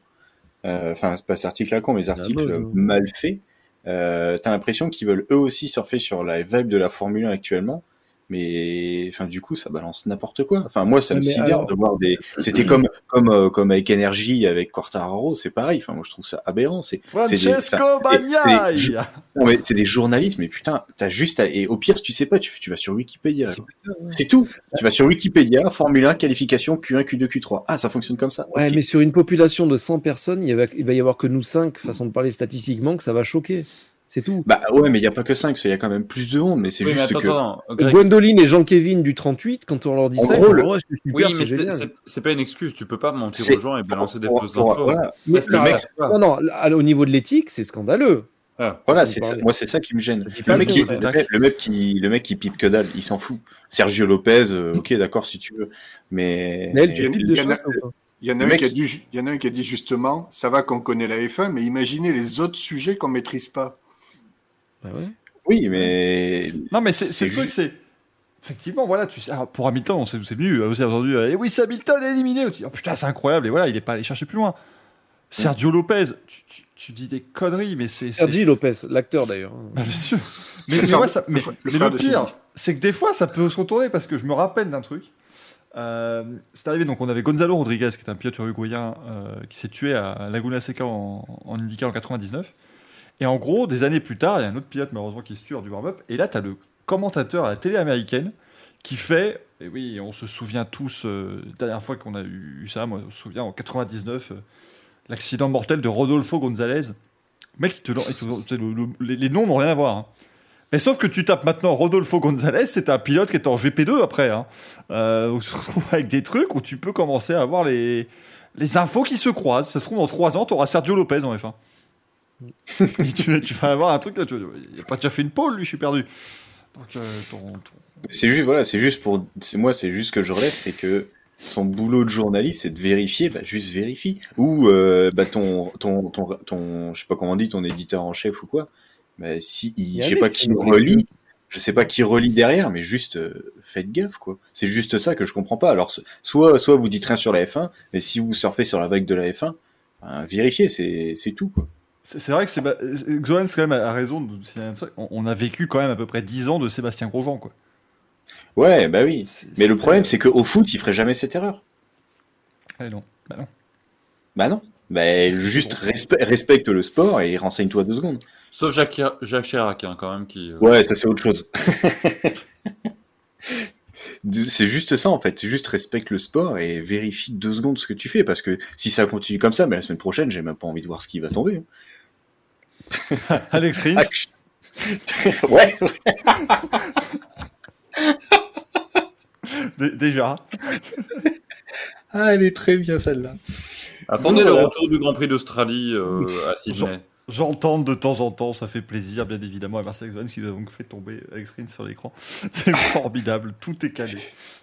enfin, c'est pas ces articles à la con, mais articles mal faits, t'as l'impression qu'ils veulent eux aussi surfer sur la vibe de la Formule 1 actuellement, mais enfin, du coup, ça balance n'importe quoi. Enfin, moi, ça me sidère de voir des... C'était comme avec Energy, avec Quartararo, c'est pareil. Enfin, moi, je trouve ça aberrant. Francesco Bagnaia. C'est des journalistes, mais putain, t'as juste... Et au pire, si tu sais pas, tu vas sur Wikipédia. C'est tout. Tu vas sur Wikipédia, Formule 1, qualification, Q1, Q2, Q3. Ah, ça fonctionne comme ça. Ouais, okay. Mais sur une population de 100 personnes, il va y avoir que nous 5, façon de parler statistiquement, que ça va choquer. C'est tout. Bah ouais, mais il n'y a pas que 5, il y a quand même plus de monde, mais c'est juste mais attends, Greg... Gwendoline et Jean-Kévin du 38, quand on leur dit en ça, gros, c'est super, oui, mais c'est pas une excuse, tu peux pas mentir aux gens et balancer des fausses infos. Voilà. Mais au niveau de l'éthique, c'est scandaleux. Ah, voilà, c'est ça. Moi, c'est ça qui me gêne. Le mec qui pipe que dalle, il s'en fout. Sergio Lopez, ok, d'accord, si tu veux. Mais tu pipes de choses. Il y en a un qui a dit justement, ça va qu'on connaît la F1, mais imaginez les autres sujets qu'on maîtrise pas. Bah ouais. Oui, mais... Non, mais c'est le truc, c'est... Effectivement, voilà, tu sais... Alors, pour Hamilton, on s'est venu, aussi entendu, et oui, Hamilton est éliminé. Oh putain, c'est incroyable, et voilà, il n'est pas allé chercher plus loin. Sergio Lopez, tu dis des conneries, mais c'est... Sergio Lopez, l'acteur d'ailleurs. Bah, bien sûr. Mais le pire, c'est que des fois, ça peut se retourner, parce que je me rappelle d'un truc. C'est arrivé, donc on avait Gonzalo Rodriguez, qui est un pilote uruguayen, qui s'est tué à Laguna Seca en IndyCar en 99. Et en gros, des années plus tard, il y a un autre pilote malheureusement qui se tue hors du warm-up. Et là, tu as le commentateur à la télé américaine qui fait... Et oui, on se souvient tous, la dernière fois qu'on a eu ça, moi, on se souvient en 99, l'accident mortel de Rodolfo González. Mec, les noms n'ont rien à voir. Hein. Mais sauf que tu tapes maintenant Rodolfo González, c'est un pilote qui est en GP2 après. Hein. Donc, tu te retrouves avec des trucs où tu peux commencer à avoir les infos qui se croisent. Ça se trouve, dans 3 ans, tu auras Sergio Lopez en F1. Et tu vas avoir un truc là, il a pas déjà fait une pole, lui, je suis perdu. Donc, c'est juste que je relève, c'est que son boulot de journaliste, c'est de vérifier, bah juste vérifie. Ou bah ton je sais pas comment on dit, ton éditeur en chef ou quoi. Bah si, je sais pas qui nous relit. Je sais pas qui relie derrière, mais juste faites gaffe, quoi. C'est juste ça que je comprends pas. Alors, soit vous dites rien sur la F1, mais si vous surfez sur la vague de la F1, ben, vérifiez, c'est tout, quoi. C'est vrai que Xoran quand même a raison. On a vécu quand même à peu près 10 ans de Sébastien Grosjean, quoi. Ouais, bah oui. Mais le problème, c'est qu'au foot, il ferait jamais cette erreur. Ah non, bah non. Bah non. Bah, juste respecte le sport et renseigne-toi 2 secondes. Sauf Jacques Chirac, hein, quand même. Qui... Ouais, ça c'est autre chose. C'est juste ça en fait. Juste respecte le sport et vérifie 2 secondes ce que tu fais. Parce que si ça continue comme ça, mais la semaine prochaine, j'ai même pas envie de voir ce qui va tomber. Hein. Alex Rins. Ouais. Déjà. Ah, elle est très bien celle-là. Attendez le retour du Grand Prix d'Australie à Sydney. J'entends de temps en temps, ça fait plaisir, bien évidemment, à Marcel Xoran, qui nous a donc fait tomber Alex Rins sur l'écran. C'est formidable, tout est calé.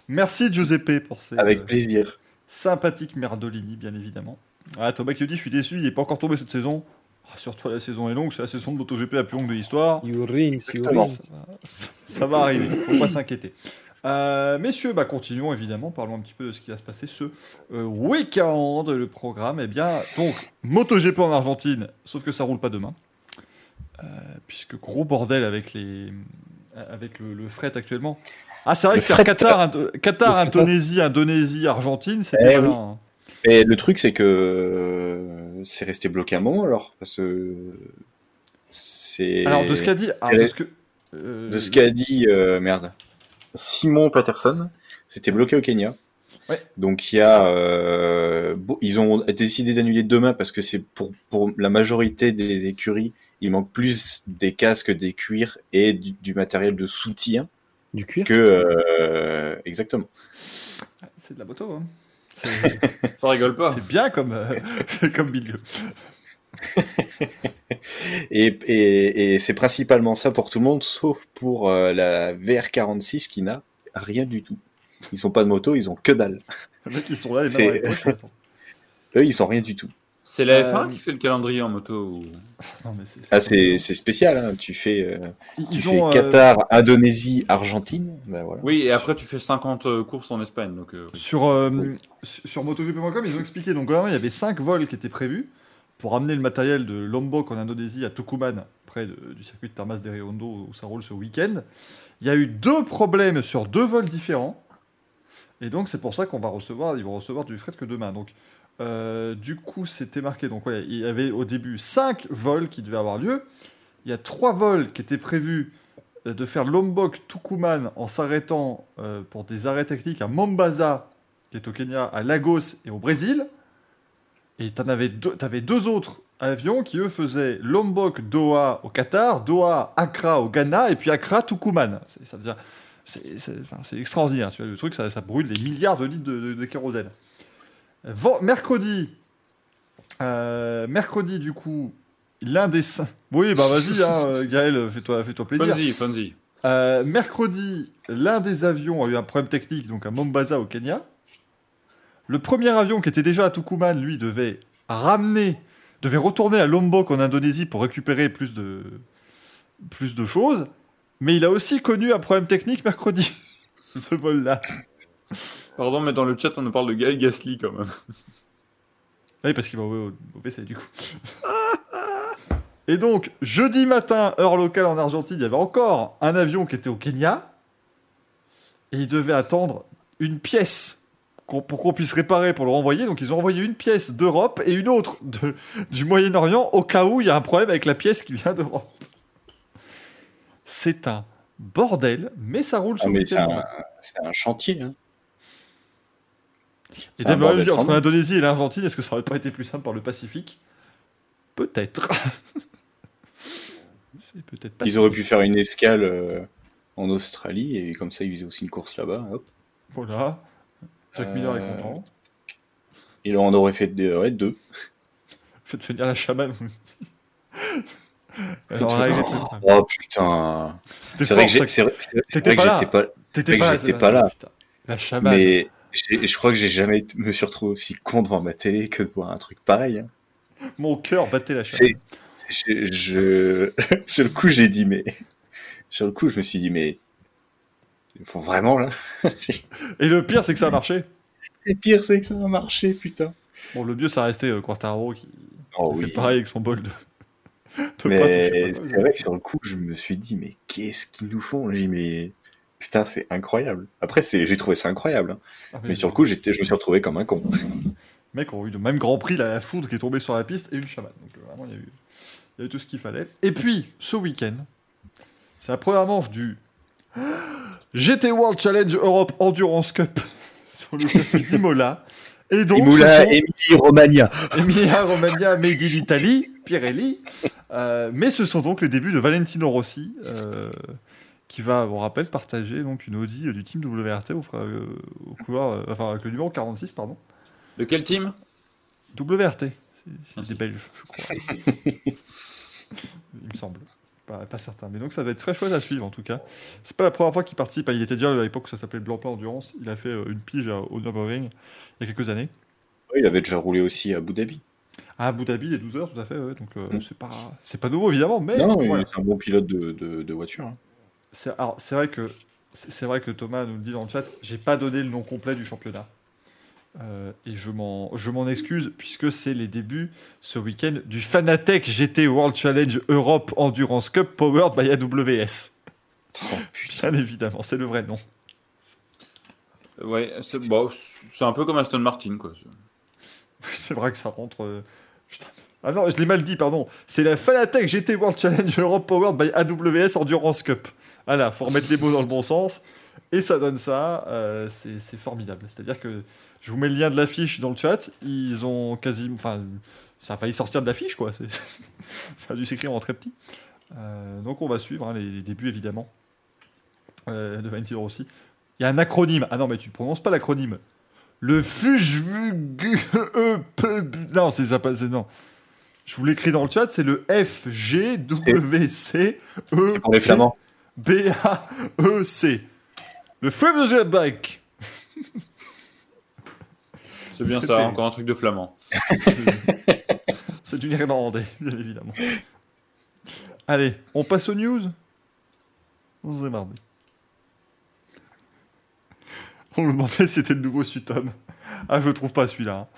Merci Giuseppe pour ces avec plaisir. Sympathiques Merdolini, bien évidemment. Ah, Thomas qui nous dit, je suis déçu, il n'est pas encore tombé cette saison. Rassure-toi, la saison est longue, c'est la saison de MotoGP la plus longue de l'histoire. You rins. Ça va arriver, faut pas s'inquiéter. Messieurs, bah, continuons évidemment, parlons un petit peu de ce qui va se passer ce week-end. Le programme, eh bien, donc MotoGP en Argentine, sauf que ça roule pas demain, puisque gros bordel avec le fret actuellement. Ah, c'est vrai le que faire Qatar, Indonésie, Argentine, c'était oui. Hein. Et le truc, c'est que c'est resté bloqué un moment alors, parce que c'est. Alors de ce qu'a dit, merde. Simon Patterson, c'était bloqué au Kenya. Ouais. Donc ils ont décidé d'annuler demain parce que c'est pour la majorité des écuries, il manque plus des casques, des cuirs et du matériel de soutien. Du cuir que exactement. C'est de la moto. Hein. Ça rigole pas. C'est bien comme milieu. et c'est principalement ça pour tout le monde, sauf pour la VR46 qui n'a rien du tout. Ils sont pas de moto, ils ont que dalle. En fait, ils sont là les mains dans les poches. Eux, ils sont rien du tout. C'est la F1 qui fait le calendrier en moto. Non, mais c'est spécial. Hein. Tu fais, Qatar, Indonésie, Argentine. Ben, voilà. Oui, et après tu fais 50 courses en Espagne. Donc, oui. Sur MotoGP.com, ils ont expliqué. Donc il y avait 5 vols qui étaient prévus pour amener le matériel de Lombok en Indonésie à Tucumán, près du circuit de Termas de Redondo, où ça roule ce week-end. Il y a eu 2 problèmes sur 2 vols différents, et donc c'est pour ça ils vont recevoir du fret que demain. Donc, du coup, c'était marqué. Donc, ouais, il y avait au début 5 vols qui devaient avoir lieu. Il y a 3 vols qui étaient prévus de faire Lombok-Tucumán en s'arrêtant pour des arrêts techniques à Mombasa, qui est au Kenya, à Lagos et au Brésil. Et t'avais 2 autres avions qui, eux, faisaient Lombok-Doha au Qatar, Doha-Accra au Ghana, et puis Accra-Tucumán. C'est extraordinaire. Tu vois, le truc, ça brûle des milliards de litres de kérosène. Mercredi, du coup, l'un des... Oui, bah vas-y, hein, Gaël, fais-toi plaisir. Fonzi. Mercredi, l'un des avions a eu un problème technique, donc à Mombasa au Kenya. Le premier avion qui était déjà à Tucumán, lui, devait retourner à Lombok en Indonésie pour récupérer plus de choses. Mais il a aussi connu un problème technique mercredi, ce vol-là. Pardon, mais dans le chat, on nous parle de Gaël Gasly, quand même. Oui, parce qu'il va au PC, du coup. Et donc, jeudi matin, heure locale en Argentine, il y avait encore un avion qui était au Kenya. Et il devait attendre une pièce pour qu'on puisse réparer, pour le renvoyer. Donc, ils ont envoyé une pièce d'Europe et une autre du Moyen-Orient au cas où il y a un problème avec la pièce qui vient d'Europe. C'est un bordel, mais ça roule sur le terrain. C'est un chantier. Hein. Et d'ailleurs, entre l'Indonésie et l'Argentine, est-ce que ça aurait pas été plus simple par le Pacifique ? Peut-être. C'est peut-être pas. Ils auraient pu faire une escale en Australie et comme ça, ils faisaient aussi une course là-bas. Hop. Voilà. Jack Miller est content. Il en aurait fait 2. Faites venir la chamane. Oh putain. C'était vrai que j'étais pas là. Putain. La chamane. Mais je crois que j'ai jamais me suis retrouvé aussi con devant ma télé que de voir un truc pareil. Hein. Mon cœur battait la chamane. C'est le coup j'ai dit mais sur le coup, je me suis dit, mais il faut vraiment, là. Et le pire, c'est que ça a marché. Le pire, c'est que ça a marché, putain. Bon, le mieux, ça a resté Quartaro qui fait pareil avec son bol de... Mais c'est vrai que sur le coup, je me suis dit, mais qu'est-ce qu'ils nous font? J'ai dit, mais putain, c'est incroyable. Après, j'ai trouvé ça incroyable. Hein. Ah, mais sur le coup, je me suis retrouvé comme un con. Mec, on a eu le même Grand Prix, là, la foudre qui est tombée sur la piste et une chamade. Donc vraiment, il y a eu tout ce qu'il fallait. Et puis, ce week-end, c'est la première manche du GT World Challenge Europe Endurance Cup sur le circuit d'Imola. Et donc, Emilia-Romagna. Emilia-Romagna, made in Italy, Pirelli. Mais ce sont donc les débuts de Valentino Rossi, qui va, on rappelle, partager donc une Audi du team WRT au couloir, enfin avec le numéro 46, pardon. De quel team? WRT. C'est des Belges, je crois. Il me semble. Pas certain. Mais donc ça va être très chouette à suivre en tout cas. C'est pas la première fois qu'il participe. Il était déjà à l'époque où ça s'appelait Blancpain Endurance. Il a fait une pige au Nürburgring il y a quelques années. Oui, il avait déjà roulé aussi à Abu Dhabi. À Abu Dhabi, les 12 heures, tout à fait. Ouais. Donc c'est pas nouveau évidemment. Mais non, voilà. C'est un bon pilote de voiture. Hein. C'est vrai que Thomas nous le dit dans le chat. J'ai pas donné le nom complet du championnat. Et je m'en excuse puisque c'est les débuts ce week-end du Fanatec GT World Challenge Europe Endurance Cup powered by AWS. Oh, bien évidemment, c'est le vrai nom. Ouais, c'est un peu comme Aston Martin quoi. C'est vrai que ça rentre. Ah non, je l'ai mal dit, pardon. C'est la Fanatec GT World Challenge Europe powered by AWS Endurance Cup. Voilà, faut remettre les mots dans le bon sens et ça donne ça. C'est formidable. C'est-à-dire que je vous mets le lien de l'affiche dans le chat. Ils ont quasi... Enfin, ça a failli sortir de l'affiche, quoi. Ça a dû s'écrire en très petit. Donc, on va suivre hein, les débuts, évidemment, de Valentino Rossi. Il y a un acronyme. Ah non, mais tu ne prononces pas l'acronyme. Le FGWC... Non, c'est ça. Non. Je vous l'écris dans le chat. C'est le FGWCE... C'est pour les flamands. BAEC. Le FGWC. C'est bien ça, encore un truc de flamand. C'est du néerlandais, bien évidemment. Allez, on passe aux news. On se démarre. On me demandait si c'était le nouveau Sutom. Ah, je le trouve pas celui-là.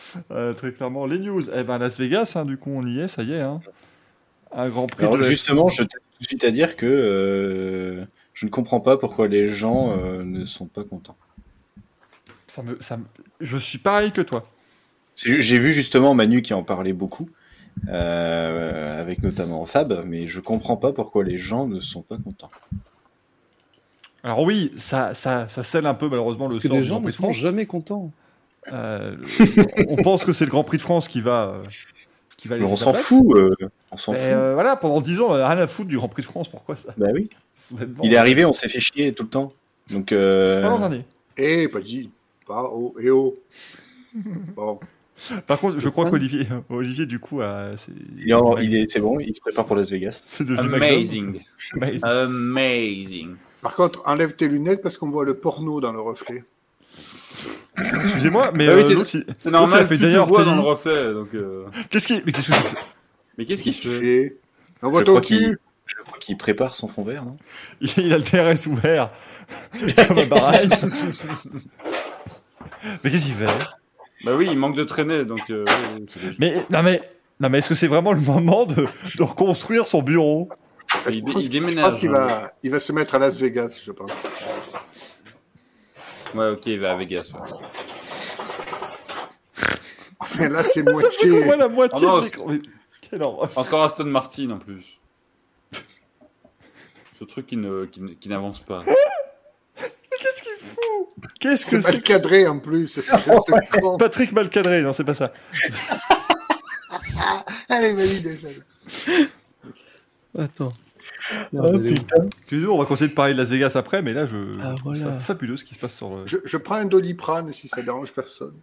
Très clairement, les news. Eh ben, Las Vegas, hein, du coup, on y est, ça y est. Hein. Un grand prix. Alors, justement, je tiens tout de suite à dire que je ne comprends pas pourquoi les gens ne sont pas contents. Je suis pareil que toi. J'ai vu justement Manu qui en parlait beaucoup, avec notamment Fab, mais je comprends pas pourquoi les gens ne sont pas contents. Alors oui, ça scelle un peu malheureusement le sort du Grand Prix de France. Parce que les gens ne sont jamais contents. On pense que c'est le Grand Prix de France qui va les faire. On s'en fout. Voilà, pendant 10 ans, on n'a rien à foutre du Grand Prix de France. Pourquoi ça ? Bah oui. Il est arrivé, on s'est fait chier tout le temps. Donc. Pas l'an dernier. Eh, pas dit. Bon. Par contre, je crois qu'Olivier du coup, c'est bon, il se prépare pour Las Vegas. C'est devenu amazing. Par contre, enlève tes lunettes parce qu'on voit le porno dans le reflet. Excusez-moi, mais c'est normal. Ça fait d'ailleurs dans le reflet. Donc, qu'est-ce qu'il fait On voit ton cul. Je crois qu'il prépare son fond vert, non ? Il a le TRS ouvert, comme un barrage. Mais qu'est-ce qu'il fait ? Bah oui, il manque de traîner, donc... Mais est-ce que c'est vraiment le moment de reconstruire son bureau ? Il déménage. Je pense qu'il va se mettre à Las Vegas, je pense. Ouais, ok, il va à Vegas. Ouais. Enfin, là, c'est moitié... Ça fait comment, la moitié de l'écran ? Mais... Quelle horreur. Encore Aston Martin, en plus. Ce truc qui n'avance pas. Mais qu'est-ce qu'il fout ? Qu'est-ce que c'est mal cadré en plus. C'est Patrick mal cadré, non c'est pas ça. Allez valide ça. Attends. Oh, putain. On va continuer de parler de Las Vegas après, mais là c'est fabuleux ce qui se passe sur. Le... Je prends un Doliprane si ça dérange personne.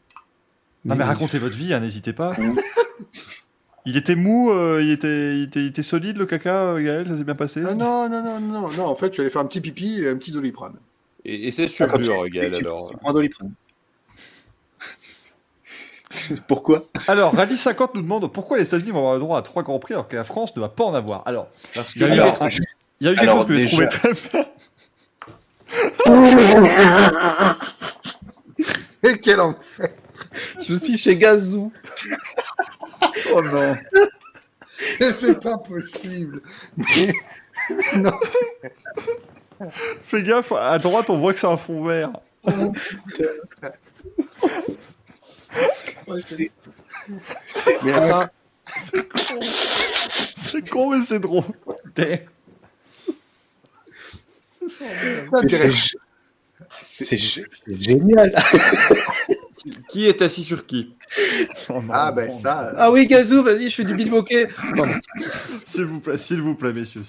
Non mais racontez votre vie, hein, n'hésitez pas. Il était mou, il était solide le caca, Gaël, ça s'est bien passé. Ah non. En fait, je allais faire un petit pipi et un petit Doliprane. Et c'est sûr dur, Gaël, alors. Un Doliprane. Pourquoi ? Alors, Rally 50 nous demande pourquoi les États-Unis vont avoir le droit à 3 grands prix alors que la France ne va pas en avoir. Alors, parce qu'il y a eu un Il y a eu quelque chose que j'ai trouvé très bien. Et quel enfer. Je suis chez Gazou. Oh non. C'est pas possible. Mais... non. Fais gaffe, à droite, on voit que c'est un fond vert. Mais attends. C'est con, mais c'est drôle. C'est génial. Qui est assis sur qui? Ah oui, Gazou, vas-y, je fais du bilboquet. S'il vous plaît, messieurs,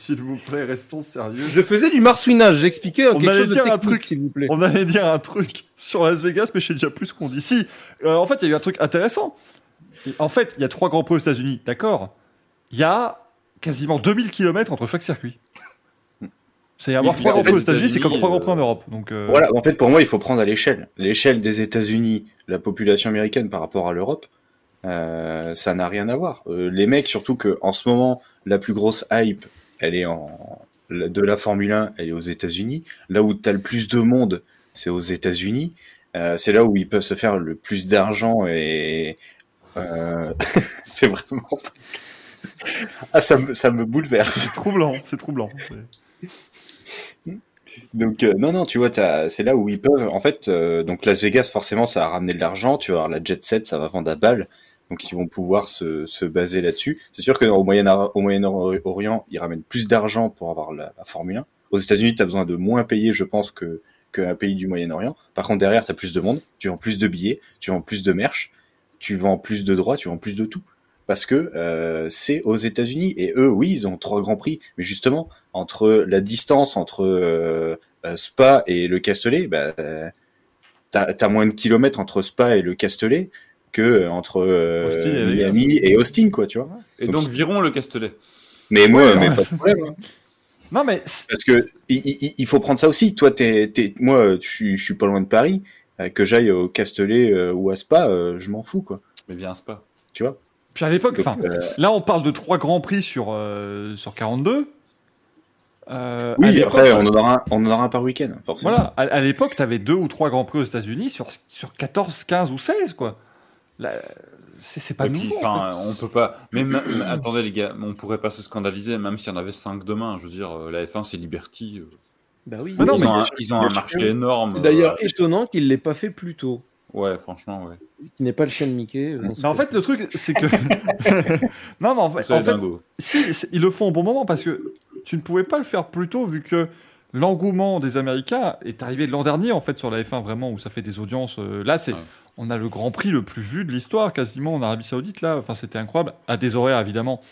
restons sérieux. Je faisais du marsouinage, j'expliquais quelque chose de technique, s'il vous plaît. On allait dire un truc sur Las Vegas, mais je sais déjà plus ce qu'on dit. Si, en fait, il y a eu un truc intéressant. En fait, il y a 3 Grands Prix aux États-Unis, d'accord. Il y a quasiment 2000 km entre chaque circuit. C'est avoir 3 Grands Prix aux États-Unis, c'est comme 3 Grands Prix en Europe. Donc voilà, en fait, pour moi, il faut prendre à l'échelle. L'échelle des États-Unis, la population américaine par rapport à l'Europe, ça n'a rien à voir. Les mecs, surtout qu'en ce moment, la plus grosse hype, elle est de la Formule 1, elle est aux États-Unis. Là où t'as le plus de monde, c'est aux États-Unis. C'est là où ils peuvent se faire le plus d'argent et... c'est vraiment... ah, ça me bouleverse. C'est troublant. Donc non, tu vois, c'est là où ils peuvent. En fait, donc Las Vegas, forcément, ça a ramené de l'argent. Tu vois, la jet set, ça va vendre à balles. Donc ils vont pouvoir se baser là-dessus. C'est sûr qu'au Moyen-Orient, ils ramènent plus d'argent pour avoir la Formule 1. Aux États-Unis, t'as besoin de moins payer, je pense, qu'un pays du Moyen-Orient. Par contre, derrière, t'as plus de monde. Tu vends plus de billets, tu vends plus de merch, tu vends plus de droits, tu vends plus de tout. Parce que c'est aux États-Unis et eux, oui, ils ont 3 grands prix, mais justement entre la distance entre Spa et le Castellet, bah, t'as moins de kilomètres entre Spa et le Castellet que entre Miami et Austin, quoi, tu vois. Et donc virons le Castellet. Mais moi, mais pas de problème. Hein. Non, mais parce que il faut prendre ça aussi. Toi, moi, je suis pas loin de Paris. Que j'aille au Castellet ou à Spa, je m'en fous, quoi. Mais viens à Spa, tu vois. Puis à l'époque, là on parle de 3 grands prix sur 42. Oui, après on en aura un par week-end, forcément. Voilà, à l'époque t'avais 2 ou 3 grands prix aux États-Unis sur 14, 15 ou 16, quoi. Là, c'est pas nouveau. Enfin, en fait. On peut pas. Même attendez les gars, on pourrait pas se scandaliser, même si on avait 5 demain. Je veux dire, la F1 c'est Liberty. Bah oui. Bah non, ils ont un marché énorme. C'est d'ailleurs étonnant qu'il l'ait pas fait plus tôt. Ouais, franchement, ouais. Qui n'est pas le chien de Mickey. Mais en fait, le truc, c'est que... non, mais en fait si, ils le font au bon moment, parce que tu ne pouvais pas le faire plus tôt, vu que l'engouement des Américains est arrivé l'an dernier, en fait, sur la F1, vraiment, où ça fait des audiences. Là, c'est... Ouais. On a le Grand Prix le plus vu de l'histoire, quasiment, en Arabie Saoudite, là. Enfin, c'était incroyable. À des horaires, évidemment,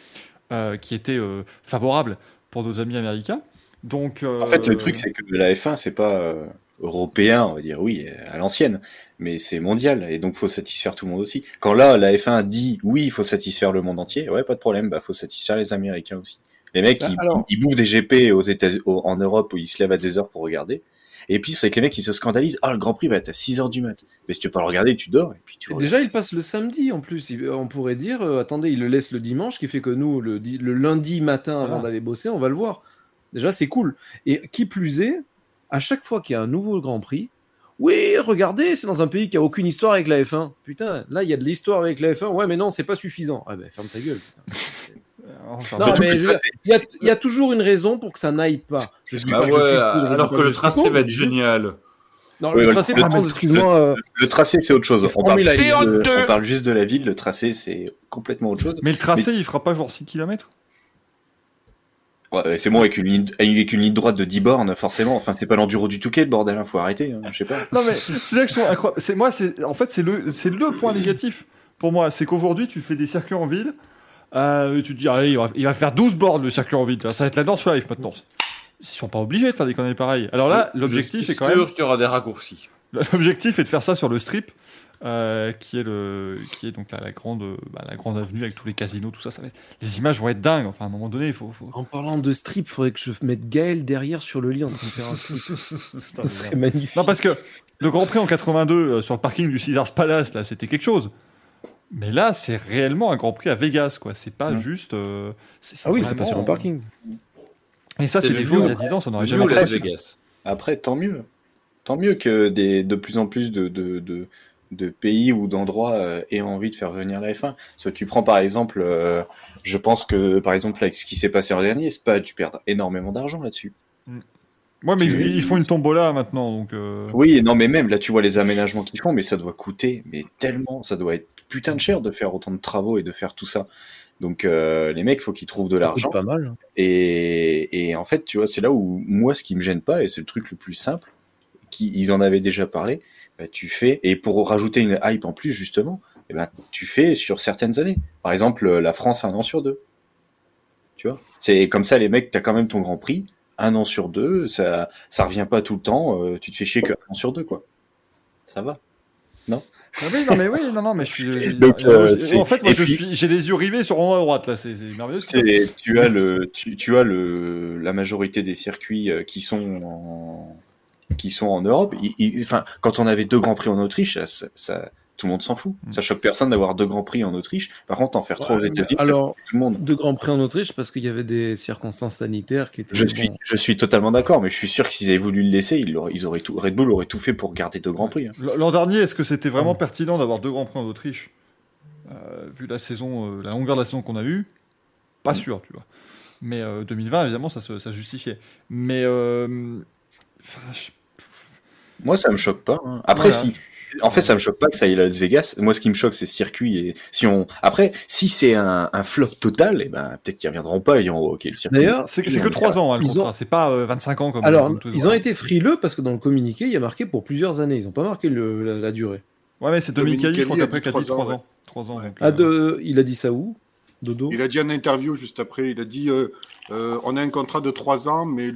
qui étaient favorables pour nos amis américains. Donc, en fait, le truc, c'est que la F1, c'est pas... européen, on va dire, oui, à l'ancienne, mais c'est mondial, et donc faut satisfaire tout le monde aussi. Quand là, la F1 dit, oui, il faut satisfaire le monde entier, ouais, pas de problème, bah, faut satisfaire les Américains aussi. Les mecs, ils bouffent des GP en Europe, où ils se lèvent à des heures pour regarder, et puis c'est que les mecs, ils se scandalisent, le Grand Prix va être à 6h du mat', mais si tu veux pas le regarder, tu dors, et puis tu regardes. Déjà, il passe le samedi, en plus, on pourrait dire, attendez, il le laisse le dimanche, ce qui fait que nous, le lundi matin, avant d'aller bosser, on va le voir. Déjà, c'est cool. Et qui plus est, à chaque fois qu'il y a un nouveau Grand Prix, oui, regardez, c'est dans un pays qui n'a aucune histoire avec la F1. Putain, là, il y a de l'histoire avec la F1. Ouais, mais non, c'est pas suffisant. Ah ben, ferme ta gueule. Putain. Non, mais il y a toujours une raison pour que ça n'aille pas. Alors que le tracé va être génial. Non, le tracé, par contre, excuse-moi... Le tracé, c'est autre chose. On parle juste de la ville. Le tracé, c'est complètement autre chose. Mais le tracé, il fera pas genre 6 km ? Ouais, c'est bon, avec une ligne droite de 10 bornes, forcément. Enfin, c'est pas l'enduro du Touquet, le bordel, faut arrêter, hein, je sais pas. Non, mais c'est ça que je trouve incroyable. C'est le point négatif pour moi. C'est qu'aujourd'hui, tu fais des circuits en ville, tu te dis, allez, il va faire 12 bornes le circuit en ville. Ça va être la North Drive maintenant. Ils sont pas obligés de faire des conneries pareilles. Alors là, l'objectif est quand même. C'est sûr qu'il y aura des raccourcis. L'objectif est de faire ça sur le strip, qui est donc la grande avenue avec tous les casinos, tout ça. Les images vont être dingues. Enfin, à un moment donné, il faut. En parlant de strip, il faudrait que je mette Gaël derrière sur le lit en train de faire un strip. Ça serait magnifique. Non, parce que le Grand Prix en 82 sur le parking du Caesars Palace, là, c'était quelque chose. Mais là, c'est réellement un Grand Prix à Vegas, quoi. C'est pas juste. C'est vraiment, c'est pas sur un parking. Et ça, c'est des jours, il y a 10 ans, ça n'aurait jamais été possible. Après, tant mieux. Tant mieux que de plus en plus de pays ou d'endroits aient envie de faire venir la F1. Soit tu prends par exemple, je pense que par exemple avec ce qui s'est passé l'an dernier, Spa, tu perds énormément d'argent là-dessus. Ouais, mais ils font une tombola maintenant, donc. Oui, non, mais même là, tu vois les aménagements qu'ils font, mais ça doit coûter, mais tellement, ça doit être putain de cher de faire autant de travaux et de faire tout ça. Donc les mecs, faut qu'ils trouvent de l'argent. Pas mal. Et en fait, tu vois, c'est là où moi, ce qui me gêne pas, et c'est le truc le plus simple, ils en avaient déjà parlé. Bah, tu fais, et pour rajouter une hype en plus justement, eh ben tu fais sur certaines années. Par exemple, la France 1 an sur 2. Tu vois, c'est comme ça les mecs, t'as quand même ton Grand Prix 1 an sur 2. Ça revient pas tout le temps. Tu te fais chier que 1 an sur 2 quoi. Ça va. Non. Mais je suis. Donc, en fait, moi, j'ai les yeux rivés sur en haut à droite là. C'est merveilleux. Tu as la majorité des circuits qui sont en Europe. Enfin, quand on avait 2 grands prix en Autriche, ça, tout le monde s'en fout. Ça choque personne d'avoir 2 grands prix en Autriche. Par contre, en faire 3 aux États-Unis, alors tout le monde. 2 grands prix en Autriche parce qu'il y avait des circonstances sanitaires qui étaient. Je suis totalement d'accord, mais je suis sûr que s'ils avaient voulu le laisser, Red Bull aurait tout fait pour garder 2 grands prix. Hein. L'an dernier, est-ce que c'était vraiment pertinent d'avoir 2 grands prix en Autriche vu la saison, la longueur de la saison qu'on a eue? Pas sûr, tu vois. Mais 2020, évidemment, ça justifiait. Mais moi, ça me choque pas. Hein. Après, voilà. Ça me choque pas que ça aille à Las Vegas. Moi, ce qui me choque, c'est ce circuit. Et après, si c'est un flop total, eh ben, peut-être qu'ils reviendront pas ayant hockey le circuit. D'ailleurs, c'est que 3 ans, hein, le contrat. C'est pas 25 ans comme. Alors, comme ils ont été frileux parce que dans le communiqué, il y a marqué pour plusieurs années. Ils n'ont pas marqué la durée. Ouais, mais c'est Dominique Hally, je crois qu'après, qu'il a dit 3 ans. 3 ans. Il a dit ça où, Dodo? Il a dit en interview juste après. Il a dit on a un contrat de 3 ans, mais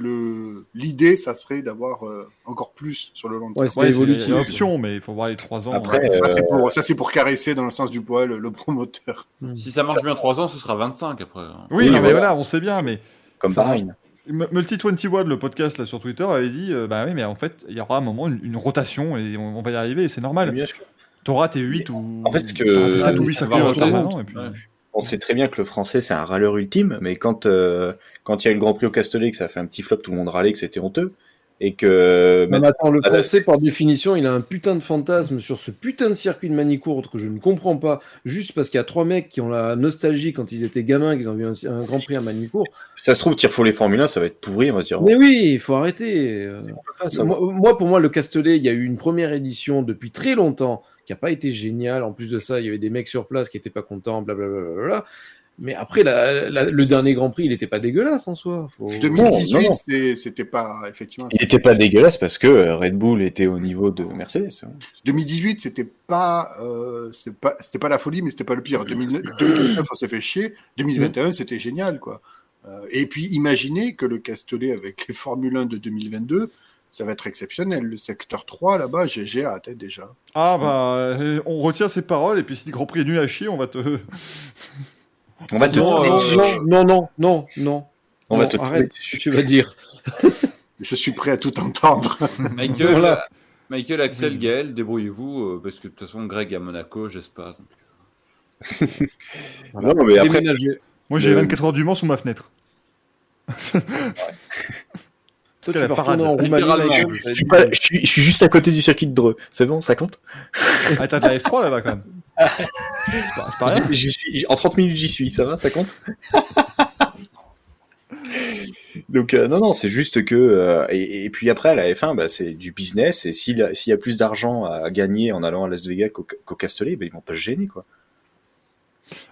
l'idée, ça serait d'avoir encore plus sur le long terme. C'est une option, mais il faut voir les 3 ans. Après, ça, c'est pour caresser dans le sens du poil le promoteur. Si ça marche bien 3 ans, ce sera 25 après. Oui, mais voilà, on sait bien. Mais comme Bahreïn. Multi21, le podcast là, sur Twitter, avait dit bah oui, mais en fait, il y aura un moment, une rotation, et on va y arriver, et c'est normal. T'auras tes 8 ou. En fait, c'est 7 ou 8, ça va retardement. On sait très bien que le français, c'est un râleur ultime, mais quand il y a eu le Grand Prix au Castellet, que ça fait un petit flop, tout le monde râlait, que c'était honteux, et que... Non, mais attends, le français, par définition, il a un putain de fantasme sur ce putain de circuit de Manicourt que je ne comprends pas, juste parce qu'il y a 3 mecs qui ont la nostalgie quand ils étaient gamins, qu'ils ont vu un Grand Prix à Manicourt. Ça se trouve, tire faut les Formule 1, ça va être pourri, on va se dire. Mais oui, il faut arrêter. Pour moi, le Castellet, il y a eu une première édition depuis très longtemps, qui n'a pas été génial. En plus de ça, il y avait des mecs sur place qui n'étaient pas contents, blablabla. Mais après, le dernier Grand Prix, il n'était pas dégueulasse en soi. 2018, non. C'était pas... Effectivement, il n'était pas dégueulasse parce que Red Bull était au niveau de Mercedes. 2018, c'était pas la folie, mais c'était pas le pire. 2019, on s'est fait chier. 2021, c'était génial, quoi. Et puis, imaginez que le Castellet, avec les Formule 1 de 2022... Ça va être exceptionnel. Le secteur 3, là-bas, j'ai hâte déjà. Ah, bah, on retient ses paroles, et puis si le Grand Prix est nul à chier, on va te... Arrête, tu vas dire. Je suis prêt à tout entendre. Michael, Axel, Gaël, débrouillez-vous, parce que de toute façon, Greg à Monaco, j'espère. Voilà. Non, mais après... Moi, j'ai 24 heures du Mans sous ma fenêtre. Ouais. Toi, tu vas retourner en Roumanie. Je suis juste à côté du circuit de Dreux. C'est bon, ça compte? Ah, t'as de la F3 là-bas quand même. C'est pas rien. En 30 minutes, j'y suis. Ça va, ça compte? Donc, non, c'est juste que... et puis après, à la F1, bah, c'est du business. Et s'il y a plus d'argent à gagner en allant à Las Vegas qu'au Castellet, bah, ils vont pas se gêner, quoi.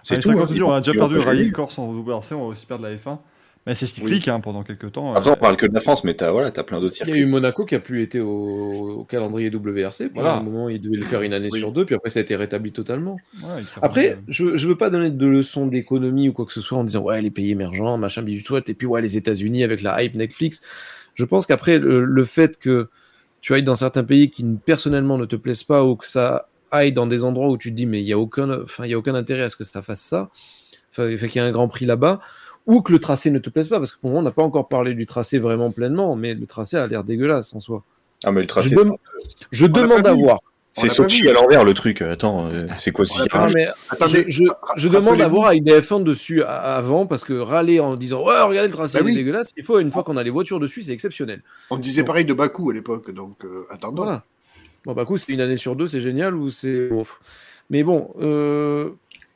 C'est tout. On a déjà perdu le rallye Corse en WRC. On va aussi perdre la F1. Mais c'est cyclique pendant quelques temps. Après, on parle que de la France, mais t'as plein d'autres circuits. Il y a eu Monaco qui n'a plus été au calendrier WRC. À un moment, il devait le faire une année sur 2, puis après, ça a été rétabli totalement. Ouais, après, je veux pas donner de leçons d'économie ou quoi que ce soit en disant les pays émergents, machin, bidouchouette, et puis les États-Unis avec la hype Netflix. Je pense qu'après, le fait que tu ailles dans certains pays qui personnellement ne te plaisent pas ou que ça aille dans des endroits où tu te dis mais il n'y a aucun intérêt à ce que ça fasse ça, qu'il y a un Grand Prix là-bas, ou que le tracé ne te plaise pas, parce que pour le moment, on n'a pas encore parlé du tracé vraiment pleinement, mais le tracé a l'air dégueulasse en soi. Ah, mais le tracé... Je demande à voir. C'est Sochi à l'envers le truc. Attends, c'est quoi ce tirage ? Je demande à voir à une F1 dessus avant, parce que râler en disant ouais, regardez le tracé, est dégueulasse. Il faut, une fois qu'on a les voitures dessus, c'est exceptionnel. On disait pareil de Bakou à l'époque, donc attendons. Voilà. Bon, Bakou, c'est une année sur deux, c'est génial ou c'est ouf. Mais bon,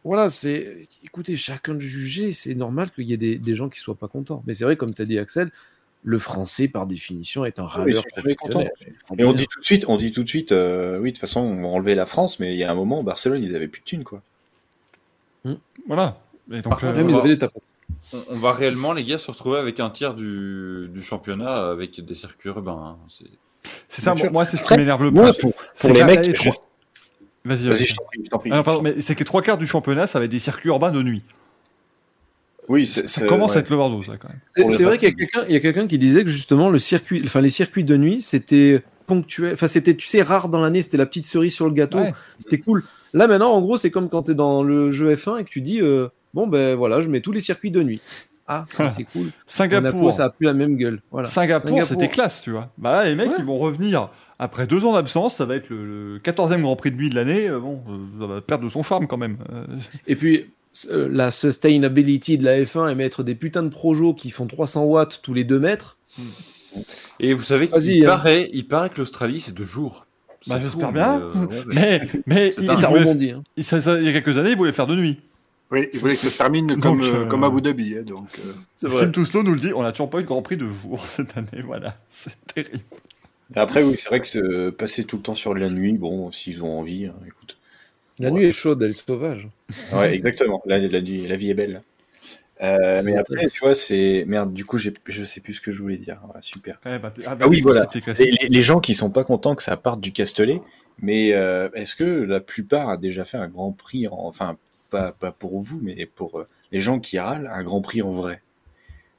voilà, c'est. Écoutez, chacun de juger, c'est normal qu'il y ait des gens qui soient pas contents. Mais c'est vrai, comme tu as dit, Axel. Le français, par définition, est un râleur. Et on dit tout de suite, oui, de toute façon, on va enlever la France, mais il y a un moment, Barcelone, ils n'avaient plus de thunes, quoi. Voilà. Et donc, on va réellement, les gars, se retrouver avec un tiers du championnat, avec des circuits urbains. Hein. C'est ça, moi, c'est ce qui m'énerve le plus. Ouais, pour les mecs, Vas-y, je t'en prie. Alors, pardon, mais c'est que les trois quarts du championnat, ça va être des circuits urbains de nuit. Oui, ça commence à être le bardo, ça, quand même. C'est vrai qu'il y a quelqu'un qui disait que justement les circuits de nuit, c'était ponctuel, c'était rare dans l'année, c'était la petite cerise sur le gâteau, c'était cool. Là maintenant, en gros, c'est comme quand t'es dans le jeu F1 et que tu dis bon ben voilà, je mets tous les circuits de nuit. Ah, voilà. C'est cool. Singapour, ça a plus la même gueule. Voilà. Singapour, c'était classe, tu vois. Bah là, les mecs, ils vont revenir après 2 ans d'absence, ça va être le 14e Grand Prix de nuit de l'année. Bon, ça va perdre de son charme quand même. Et puis. La sustainability de la F1 et mettre des putains de projos qui font 300 watts tous les 2 mètres. Et vous savez qu'il paraît que l'Australie, c'est de jour. Bah, j'espère bien. Mais il y a quelques années, ils voulaient faire de nuit. Oui, ils voulaient que ça se termine comme Abu Dhabi. Hein, Steam Touslo nous le dit, on n'a toujours pas eu de Grand Prix de jour cette année. Voilà, c'est terrible. Et après, oui, c'est vrai que passer tout le temps sur la nuit, bon, s'ils ont envie, hein, écoute. La nuit est chaude, elle est sauvage. Ouais, exactement. La vie est belle. Mais après, tu vois, c'est merde. Du coup, je sais plus ce que je voulais dire. Ouais, super. Oui, voilà. Les gens qui sont pas contents que ça parte du Castellet, mais est-ce que la plupart a déjà fait un Grand Prix, enfin pas pour vous, mais pour les gens qui râlent, un Grand Prix en vrai?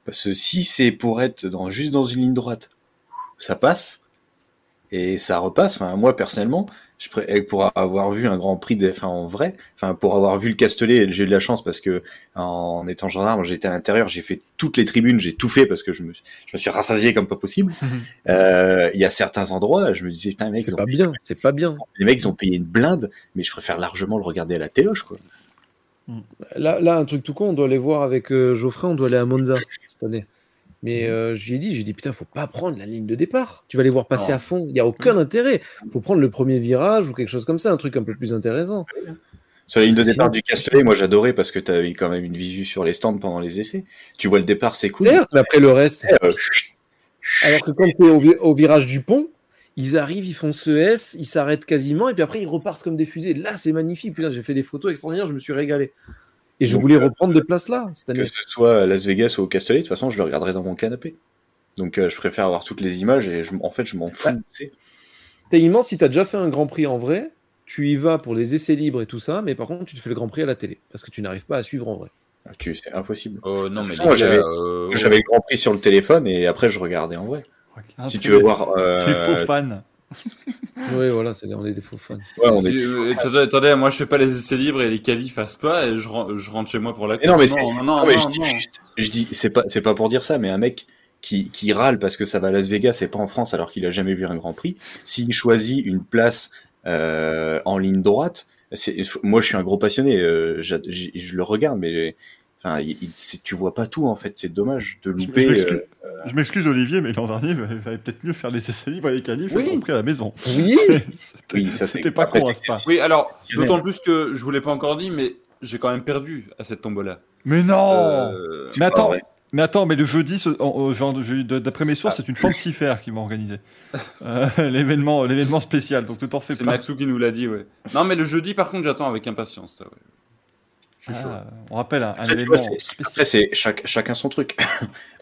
Parce que si c'est pour être juste dans une ligne droite, ça passe. Et ça repasse. Enfin, moi personnellement, pour avoir vu un Grand Prix de F1 en vrai, enfin pour avoir vu le Castellet, j'ai eu de la chance parce que en étant gendarme, j'étais à l'intérieur, j'ai fait toutes les tribunes, j'ai tout fait parce que je me suis rassasié comme pas possible. Il y a certains endroits, je me disais putain, mec, c'est pas bien. Les mecs ils ont payé une blinde, mais je préfère largement le regarder à la téloche, quoi. Là, un truc tout con, on doit aller voir avec Geoffrey, on doit aller à Monza cette année. Mais j'ai dit putain, faut pas prendre la ligne de départ. Tu vas les voir passer à fond, il y a aucun intérêt. Faut prendre le premier virage ou quelque chose comme ça, un truc un peu plus intéressant. Sur la ligne de départ du Castellet, moi j'adorais parce que t'avais quand même une visu sur les stands pendant les essais. Tu vois le départ, c'est cool. Certes, mais après le reste. Alors que quand t'es au virage du pont, ils arrivent, ils font ce S, ils s'arrêtent quasiment et puis après ils repartent comme des fusées. Là, c'est magnifique. Putain, j'ai fait des photos extraordinaires, je me suis régalé. Et je voulais reprendre des places là cette année. Que ce soit à Las Vegas ou au Castellet, de toute façon, je le regarderai dans mon canapé. Donc, je préfère avoir toutes les images et je m'en fous. Tellement, si tu as déjà fait un Grand Prix en vrai, tu y vas pour les essais libres et tout ça, mais par contre, tu te fais le Grand Prix à la télé parce que tu n'arrives pas à suivre en vrai. C'est impossible. Non, mais moi, j'avais le Grand Prix sur le téléphone et après, je regardais en vrai. Okay. Si tu veux voir. C'est faux fan. Oui, voilà, on est des faux fans. Ouais, attendez, moi je fais pas les essais libres et les qualifs fassent pas et je rentre chez moi pour la. Je dis c'est pas pour dire ça, mais un mec qui râle parce que ça va à Las Vegas et pas en France alors qu'il a jamais vu un Grand Prix, s'il choisit une place en ligne droite, moi je suis un gros passionné, je le regarde, mais enfin, tu vois pas tout en fait, c'est dommage de louper. Je m'excuse Olivier, mais l'an dernier, il fallait peut-être mieux faire les essais libres avec Calif, compris à la maison. Oui, c'était pas con à ce pas. Oui, alors, d'autant plus que je vous l'ai pas encore dit, mais j'ai quand même perdu à cette tombola. Mais non mais le jeudi, d'après mes sources, c'est une fancifère qui m'a organisé. L'événement spécial, donc ne t'en fais pas. C'est Maxou qui nous l'a dit, ouais. Non, mais le jeudi, par contre, j'attends avec impatience, ça, ouais. On rappelle un événement spécial. Après, c'est chacun son truc.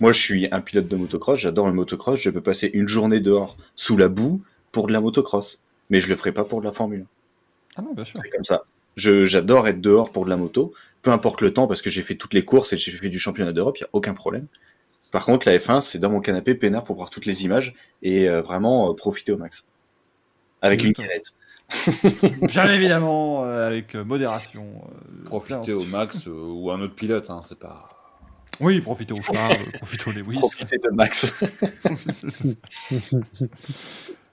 Moi, je suis un pilote de motocross, j'adore le motocross, je peux passer une journée dehors sous la boue pour de la motocross, mais je le ferai pas pour de la Formule 1. Ah non, bien sûr. C'est comme ça. J'adore être dehors pour de la moto, peu importe le temps, parce que j'ai fait toutes les courses et j'ai fait du championnat d'Europe, il n'y a aucun problème. Par contre, la F1, c'est dans mon canapé peinard pour voir toutes les images et vraiment profiter au max. Avec une canette. Bien évidemment, avec modération. Profitez au Max ou un autre pilote, hein, c'est pas. Oui, profitez au Charles, profitez au Lewis. Profitez de Max.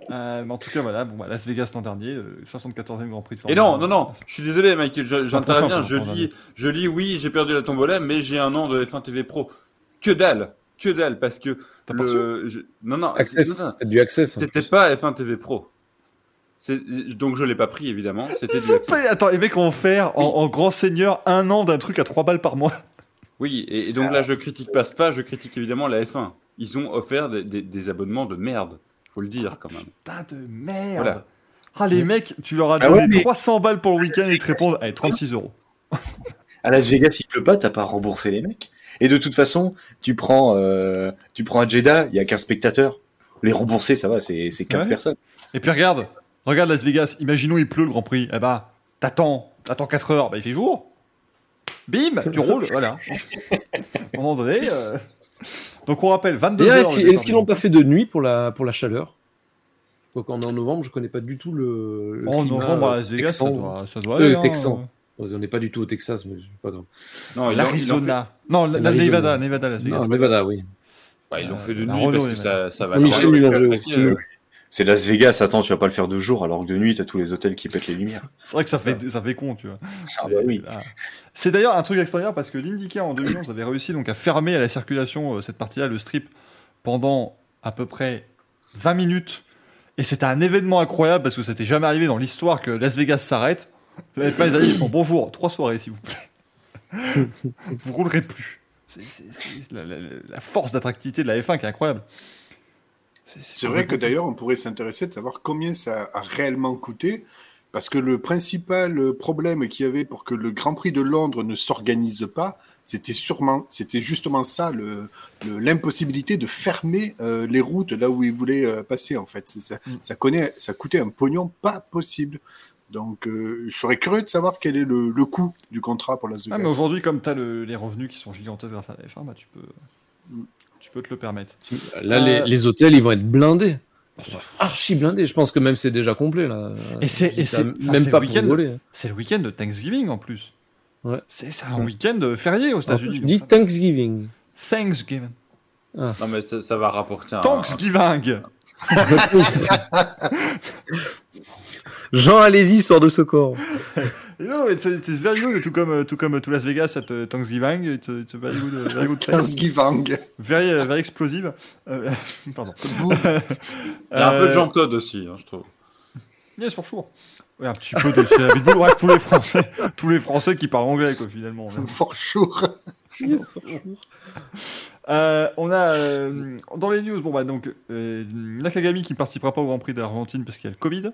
Mais en tout cas, voilà, bon, Las Vegas l'an dernier, le 74e Grand Prix de Formule 1. Et non, je suis désolé, Michael, j'interviens, je lis, oui, j'ai perdu la tombola, mais j'ai un an de F1 TV Pro. Que dalle, parce que c'était du Access. C'était pas F1 TV Pro. Donc je l'ai pas pris, évidemment. C'était du Access. Attends, les mecs vont faire en grand seigneur un an d'un truc à 3 balles par mois. Oui, et donc là, je critique pas Spa, je critique évidemment la F1. Ils ont offert des abonnements de merde. Faut le dire quand même. Putain de merde. Voilà. Ah les mecs, tu leur as donné 300 balles pour le week-end et ils te répondent, allez, 36€. À Las Vegas, il pleut pas, t'as pas remboursé les mecs. Et de toute façon, tu prends à Jeddah, il y a 15 spectateurs. Les rembourser, ça va, c'est 15 personnes. Et puis regarde Las Vegas, imaginons il pleut le Grand Prix. Eh bah, t'attends 4 heures, bah il fait jour. Bim, tu roules, voilà. À un moment donné... Donc on rappelle 22 heures. Est-ce qu'ils l'ont pas fait de nuit pour la chaleur? Donc en novembre, je connais pas du tout le en novembre à Las Vegas, ça doit aller. Texan. On n'est pas du tout au Texas, mais c'est pas grave. Non, l'Arizona. Non, la Nevada, Las Vegas. Non, Nevada, oui. Bah, ils l'ont fait de nuit parce que ça va. Michel Mélanger aussi. C'est Las Vegas, attends, tu vas pas le faire de jour, alors que de nuit, t'as tous les hôtels qui pètent les lumières. C'est vrai que ça fait con, tu vois. Ah bah oui. C'est d'ailleurs un truc extérieur parce que l'IndyCar en 2011 avait réussi donc à fermer à la circulation cette partie-là, le strip, pendant à peu près 20 minutes. Et c'était un événement incroyable parce que ça n'était jamais arrivé dans l'histoire que Las Vegas s'arrête. La F1, les amis, ils font bonjour, 3 soirées s'il vous plaît. Vous roulerez plus. C'est la force d'attractivité de la F1 qui est incroyable. C'est vrai que d'ailleurs, on pourrait s'intéresser de savoir combien ça a réellement coûté, parce que le principal problème qu'il y avait pour que le Grand Prix de Londres ne s'organise pas, c'était justement ça, l'impossibilité de fermer les routes là où ils voulaient passer, en fait. Ça coûtait un pognon pas possible. Donc, je serais curieux de savoir quel est le coût du contrat pour Las Vegas. Ah, mais aujourd'hui, comme tu as les revenus qui sont gigantesques grâce à la F1, bah, tu peux te le permettre. Là, les hôtels, ils vont être blindés. Archi blindés. Je pense que même c'est déjà complet, là. Et c'est le week-end de Thanksgiving, en plus. Ouais. C'est un week-end férié aux États-Unis. Tu dis Thanksgiving. Thanksgiving. Ah. Non, mais ça va rapporter un... Thanksgiving. Jean, allez-y, sort de ce corps. Non, mais c'est very good, tout comme tout Las Vegas at Thanksgiving. It's very good Thanksgiving. Very, very explosive. Pardon. Il y a un peu de Jean Todt aussi, hein, je trouve. Yes, for sure. Ouais, un petit peu de Cyril Abitboul. Bref, tous les Français qui parlent anglais, quoi, finalement. For sure. Yes, for sure. On a dans les news, bon bah donc Nakagami qui ne participera pas au Grand Prix d'Argentine parce qu'il y a le Covid.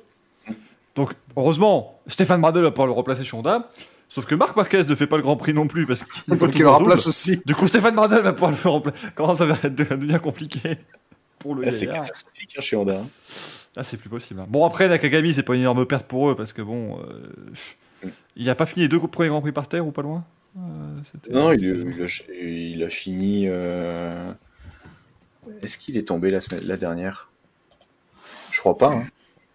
Donc heureusement, Stéphane Bradel va pouvoir le remplacer chez Honda. Sauf que Marc Marquez ne fait pas le Grand Prix non plus parce qu'il faut qu'il le remplace aussi. Du coup, Stéphane Bradel va pouvoir le remplacer. Comment ça va devenir compliqué pour le c'est catastrophique chez Honda. Hein. Là, c'est plus possible. Hein. Bon après Nakagami, c'est pas une énorme perte pour eux parce que bon, il n'a pas fini les deux premiers Grands Prix par terre ou pas loin. Non, il a fini. Est-ce qu'il est tombé la dernière? Je crois pas. Hein.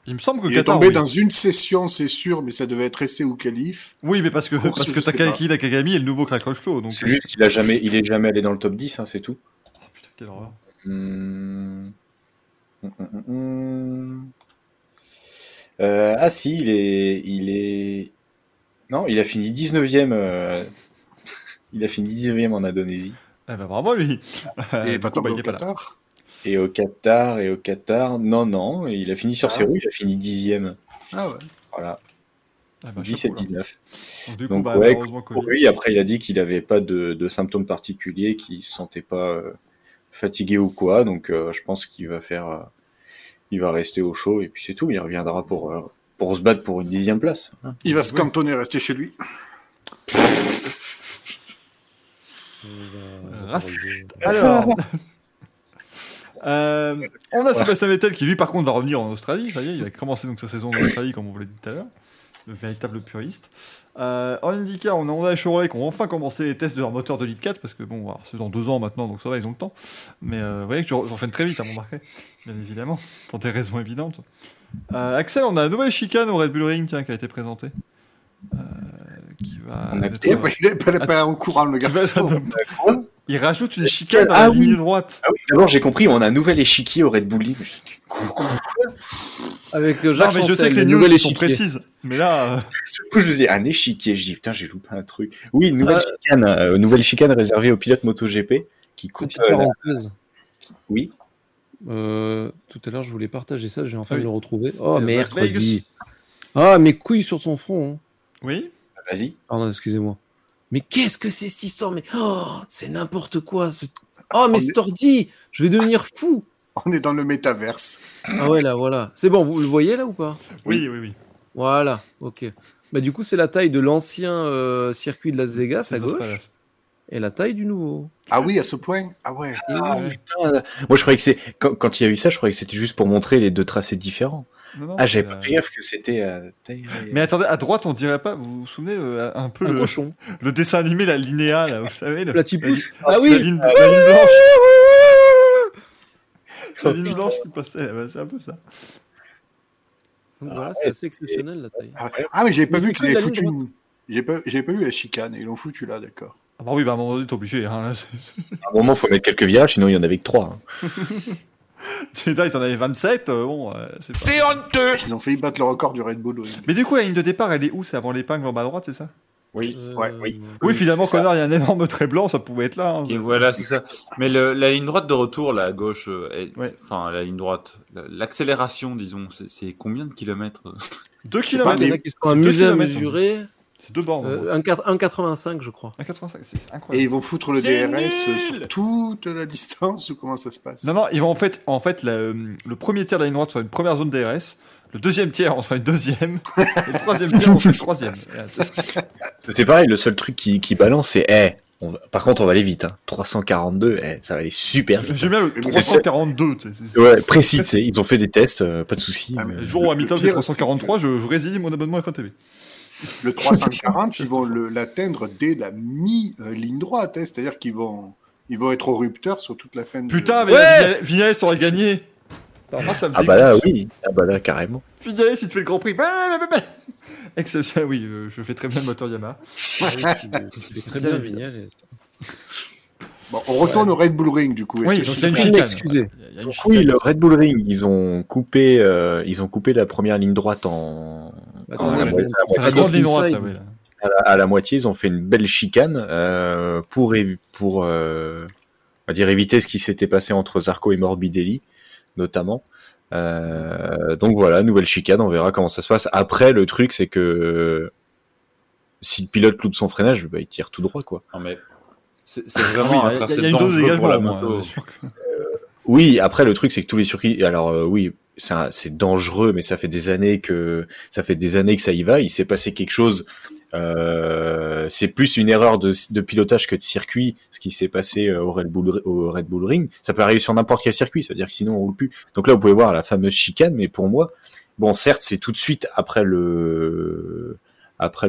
Il me semble que il est tombé dans une session, c'est sûr, mais ça devait être essai ou qualif. Oui, mais parce que Takaki Nakagami est le nouveau Crack Rock Show. Donc... C'est juste qu'il a jamais, il est jamais allé dans le top 10, hein, c'est tout. Oh putain, quelle horreur. Ah si, il est. Non, il a fini 19e. Il a fini 19e en Indonésie. Ah bah bravo lui. Et pas tombé au Qatar. Et au Qatar, non, il a fini sur ses roues, il a fini 10e. Ah ouais. Voilà. Ah bah, 17-19. Donc bah, ouais, pour lui, après il a dit qu'il n'avait pas de symptômes particuliers, qu'il ne se sentait pas fatigué ou quoi. Donc je pense qu'il va faire, il va rester au chaud et puis c'est tout. Il reviendra pour se battre pour une 10e place. Hein. Il va se cantonner, rester chez lui. Raciste. Alors, on a Sébastien Vettel qui, lui, par contre, va revenir en Australie. Ça y est, il a commencé donc sa saison en Australie, comme on vous l'a dit tout à l'heure. Le véritable puriste. En IndyCar, on a Honda et Chevrolet qui ont enfin commencé les tests de leur moteur de Lead 4 parce que, bon, alors, c'est dans 2 ans maintenant, donc ça va, ils ont le temps. Mais vous voyez que j'enchaîne très vite, à mon marqué, bien évidemment, pour des raisons évidentes. Axel, on a une nouvelle chicane au Red Bull Ring, tiens, qui a été présentée. Qui va. Il n'est pas au courant, le garçon. Il rajoute une chicane à la ligne droite. Ah oui, d'abord j'ai compris, on a un nouvel échiquier au Red Bull League. Coucou. Avec George Russell, je sais que les nouvelles sont précises, mais là... Du coup, je me dis, un échiquier, je dis, putain, j'ai loupé un truc. Oui, une nouvelle chicane réservée aux pilotes MotoGP, qui coupe... Oui. Tout à l'heure, je voulais partager ça, je vais enfin le retrouver. Oh, mercredi. Ah, mes couilles sur son front. Oui. Vas-y. Pardon, excusez-moi. Mais qu'est-ce que c'est cette histoire? Mais oh, c'est n'importe quoi. Oh, mais cet ordi, je vais devenir fou. On est dans le métaverse. Ah ouais, là, voilà. C'est bon, vous le voyez là ou pas? Oui, oui, oui. Voilà, ok. Bah, du coup, c'est la taille de l'ancien circuit de Las Vegas à gauche et la taille du nouveau. Ah oui, à ce point? Ah ouais. Ah, putain. Moi, je croyais que c'est... Quand il y a eu ça, je croyais que c'était juste pour montrer les deux tracés différents. Non, non, j'avais pas fait gaffe que c'était. Mais attendez, à droite, on dirait pas. Vous vous souvenez un peu le dessin animé, la Linéa, là, vous savez, le Platypus. Ah oui, la ligne blanche. La ligne blanche qui passait, bah, c'est un peu ça. Donc, voilà, c'est assez exceptionnel la taille. Ah mais j'avais pas vu qu'ils avaient foutu. J'avais pas vu la chicane, ils l'ont foutu là, d'accord. Ah bah oui, bah à un moment donné, t'es obligé. Hein, là, à un moment, faut mettre quelques virages, sinon il y en avait que 3. Putain, ils en avaient 27, c'est honteux. Ils ont failli battre le record du Red Bull. Oui. Mais du coup, la ligne de départ, elle est où? C'est avant l'épingle en bas à droite, c'est ça? Oui. Ouais, oui. Oui, finalement, connard, il y a un énorme trait blanc, ça pouvait être là. Hein, et voilà, c'est ça. Mais la ligne droite de retour, là, à gauche, enfin, la ligne droite, l'accélération, disons, c'est combien de kilomètres? 2 kilomètres. Il y en a qui sont amusés à mesurer. C'est 2 bornes. 1,85, je crois. 1,85, c'est incroyable. Et ils vont foutre le DRS sur toute la distance ou comment ça se passe? Non, ils vont en fait le premier tiers de la ligne droite sera une première zone DRS, le deuxième tiers on sera une deuxième, et le troisième tiers on sera une troisième. C'est pareil, le seul truc qui balance, c'est par contre on va aller vite, hein. 342, ça va aller super vite. J'aime bien le 342. Ouais, précis, ils ont fait des tests, pas de soucis. Ah, mais le jour où à mi-temps j'ai 343, je résilie mon abonnement à FOM TV. Le 340, ils vont l'atteindre dès la mi-ligne droite, c'est-à-dire qu'ils vont être au rupteur sur toute la fin de... Putain, mais Vinales aurait gagné. Moi, ça me dégoûte. Bah là, oui, carrément. Vinales, il te fait le Grand Prix. Exceptionnel, oui, je fais très bien le moteur Yamaha. Je fais très bien Vinales. Bon, on retourne au Red Bull Ring, du coup. Oui, donc il y a une chicane. Excusez. Oui, le Red Bull Ring, ils ont coupé la première ligne droite en... Attends, la grande ligne droite, là, oui. Là. À la moitié, ils ont fait une belle chicane pour on va dire éviter ce qui s'était passé entre Zarco et Morbidelli, notamment. Donc voilà, nouvelle chicane, on verra comment ça se passe. Après, le truc, c'est que si le pilote cloue de son freinage, bah, il tire tout droit, quoi. Non, mais c'est vraiment... Il y a une dose de dégagement, moi. Oui, après, le truc, c'est que tous les circuits... Alors, oui... C'est dangereux, mais ça fait des années que ça y va. Il s'est passé quelque chose. C'est plus une erreur de pilotage que de circuit, ce qui s'est passé au Red Bull Ring. Ça peut arriver sur n'importe quel circuit, ça veut dire que sinon on roule plus. Donc là, vous pouvez voir la fameuse chicane, mais pour moi, bon, certes, c'est tout de suite après le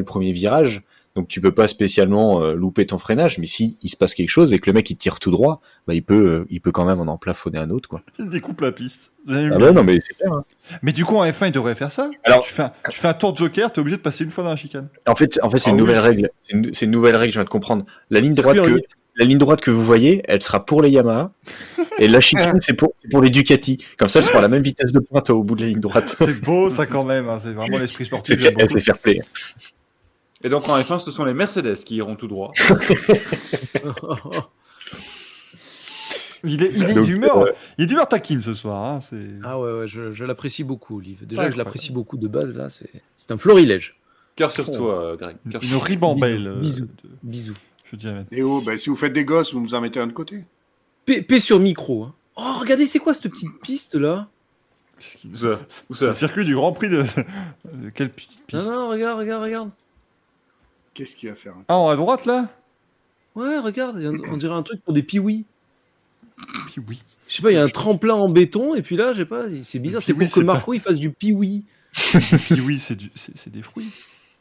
premier virage. Donc tu peux pas spécialement louper ton freinage, mais si il se passe quelque chose et que le mec il tire tout droit, bah il peut quand même en plafonner un autre, quoi. Il découpe la piste. Non mais c'est clair. Hein. Mais du coup en F1 il devrait faire ça. Alors tu fais un tour de joker, t'es obligé de passer une fois dans la chicane. En fait c'est une nouvelle règle. C'est une nouvelle règle, je viens de comprendre. La ligne droite que vous voyez, elle sera pour les Yamaha et la chicane c'est pour les Ducati. Comme ça, elle sera à la même vitesse de pointe au bout de la ligne droite. C'est beau ça quand même. Hein. C'est vraiment l'esprit sportif. C'est fair play. Et donc en F1, ce sont les Mercedes qui iront tout droit. Il est d'humeur taquine ce soir. Hein, ah ouais, je l'apprécie beaucoup, Olive. Déjà, je l'apprécie beaucoup de base, là. C'est un florilège. Cœur sur toi, Greg. Une ribambelle. Bisous. Je dis à mettre. Et si vous faites des gosses, vous nous en mettez un de côté. P sur micro. Hein. Oh, regardez, c'est quoi cette petite piste, là? C'est le circuit du Grand Prix de quelle piste? Non, regarde. Qu'est-ce qu'il va faire? Ah, à droite, là? Ouais, regarde, on dirait un truc pour des piwis. Piwis. Je sais pas, il y a un tremplin en béton, et puis là, je sais pas, c'est bizarre, c'est pour que Marco, il fasse du piwi. Piwi, c'est des fruits.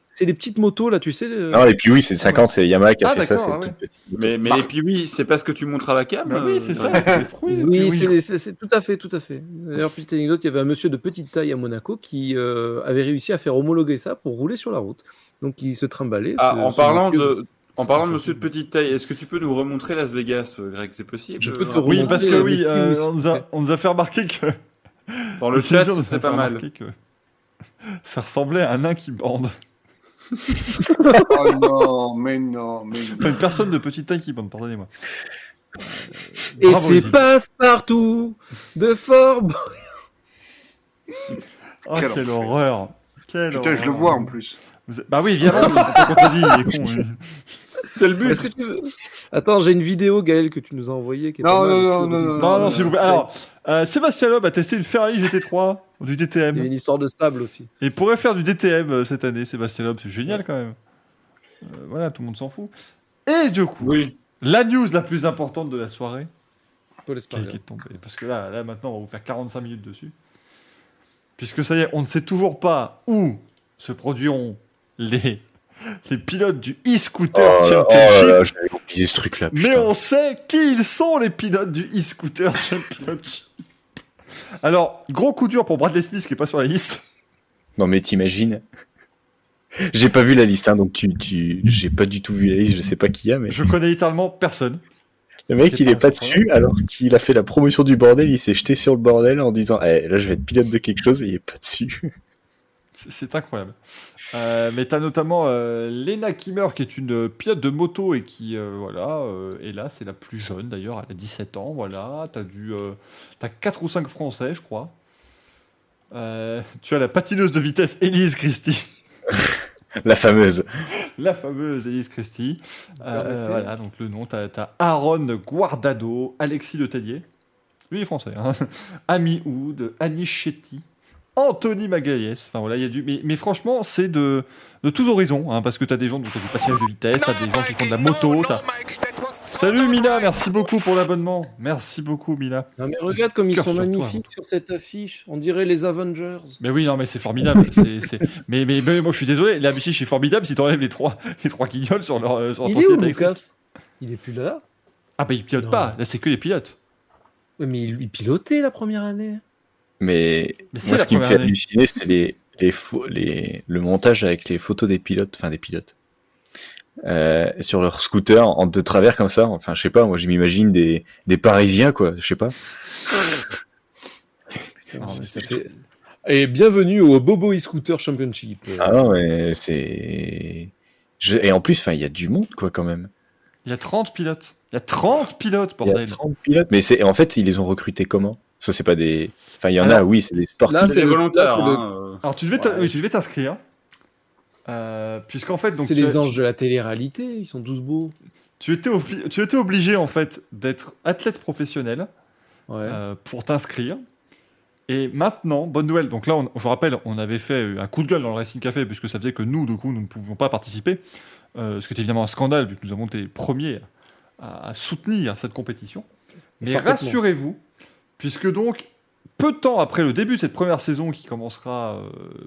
C'est des petites motos, là, tu sais. Non, les piwis, c'est 50, c'est Yamaha qui a fait ça, c'est toutes petites motos. Mais les piwis, c'est pas ce que tu montres à la cam? Oui, c'est ça, c'est des fruits. Oui, c'est tout à fait. D'ailleurs, petite anecdote, il y avait un monsieur de petite taille à Monaco qui avait réussi à faire homologuer ça pour rouler sur la route. Donc, il se trimbalait. Ah, en parlant de En parlant de monsieur de petite taille, est-ce que tu peux nous remontrer Las Vegas, Greg? C'est possible? Je peux te remontrer. Oui, parce que oui, on nous a fait remarquer que... Dans le chat, c'était pas mal. Ça ressemblait à un nain qui bande. Oh non, mais non, mais non. Enfin, une personne de petite taille qui bande, pardonnez-moi. Et bravo, c'est passe-partout de Fort Boyard. Oh, quelle horreur. Putain, je le vois en plus. Bah oui, viens là, on te dit, il est con. Oui. C'est le but. Est-ce que tu veux... Attends, j'ai une vidéo, Gaël, que tu nous as envoyée. Non, s'il vous plaît. Alors, Sébastien Loeb a testé une Ferrari GT3 du DTM. Il y a une histoire de stable aussi. Et il pourrait faire du DTM cette année, Sébastien Loeb, c'est génial quand même. Voilà, tout le monde s'en fout. Et du coup, la news la plus importante de la soirée, qui est tombée. Parce que là, maintenant, on va vous faire 45 minutes dessus. Puisque ça y est, on ne sait toujours pas où se produiront les pilotes du e-scooter championship. J'avais oublié ce truc-là. Putain. Mais on sait qui ils sont, les pilotes du e-scooter championship. Alors, gros coup dur pour Bradley Smith qui est pas sur la liste. Non mais t'imagines. J'ai pas vu la liste, hein, donc j'ai pas du tout vu la liste. Je sais pas qui y a, mais je connais littéralement personne. Le mec, il est pas dessus, alors qu'il a fait la promotion du bordel. Il s'est jeté sur le bordel en disant là, je vais être pilote de quelque chose, et il est pas dessus. C'est incroyable. Mais t'as notamment Lena Kimmer, qui est une pilote de moto et qui est là, c'est la plus jeune d'ailleurs, elle a 17 ans, voilà. T'as 4 ou 5 Français, je crois. Tu as la patineuse de vitesse Élise Christie. La fameuse Élise Christie. Voilà, donc le nom. T'as Aaron Guardado, Alexis Letellier. Lui, il est français. Hein. Ami Houd, Annie Chetty. Anthony Magalhães, enfin voilà, il y a du. Mais franchement, c'est de tous horizons, hein, parce que t'as des gens qui font du patinage de vitesse, t'as des gens qui font de la moto. Salut Mila, merci beaucoup pour l'abonnement. Merci beaucoup Mila. Non mais regarde comme ils sont magnifiques sur cette affiche, on dirait les Avengers. Mais oui, non mais c'est formidable. Mais moi je suis désolé, l'affiche est formidable si t'enlèves les trois guignols sur leur. Il est où Lucas ? Il est plus là. Ah bah il pilote pas, là c'est que les pilotes. Oui mais il pilotait la première année. Mais moi, ce qui me fait halluciner, c'est le montage avec les photos des pilotes, sur leur scooter de travers comme ça. Enfin, je sais pas, moi, je m'imagine des Parisiens, quoi. Je sais pas. Non, et bienvenue au Bobo e-scooter Championship. Ah non, mais c'est. Et en plus, il y a du monde, quoi, quand même. Il y a 30 pilotes. Bordel. Il y a 30 pilotes, mais en fait, ils les ont recrutés comment ? Ça, c'est pas des... Enfin, il y en a, oui, c'est des sportifs. Là, c'est des volontaires. Alors, tu devais t'inscrire. Puisqu'en fait... Donc, c'est les anges de la télé-réalité, ils sont tous beaux. Tu étais obligé, en fait, d'être athlète professionnel pour t'inscrire. Et maintenant, bonne nouvelle. Donc là, je vous rappelle, on avait fait un coup de gueule dans le Racing Café, puisque ça faisait que nous, du coup, nous ne pouvions pas participer. Ce qui est évidemment un scandale, vu que nous avons été les premiers à soutenir cette compétition. Mais rassurez-vous, puisque donc, peu de temps après le début de cette première saison qui commencera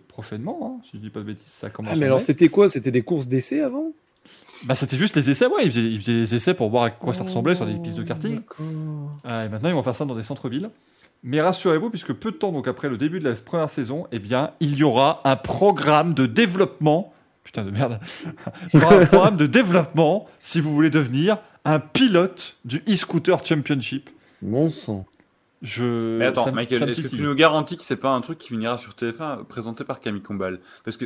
prochainement, si je dis pas de bêtises, ça commence. Ah mais alors c'était quoi ? C'était des courses d'essais avant ? Bah c'était juste les essais, ils faisaient les essais pour voir à quoi ça ressemblait sur des pistes de karting. Et maintenant ils vont faire ça dans des centres-villes. Mais rassurez-vous, puisque peu de temps donc après le début de la première saison, eh bien il y aura un programme de développement. Putain de merde. Un programme de développement si vous voulez devenir un pilote du e-scooter championship. Mon sang. Mais attends, Michael, est-ce que tu nous garantis que c'est pas un truc qui finira sur TF1 présenté par Camille Combal ? Parce que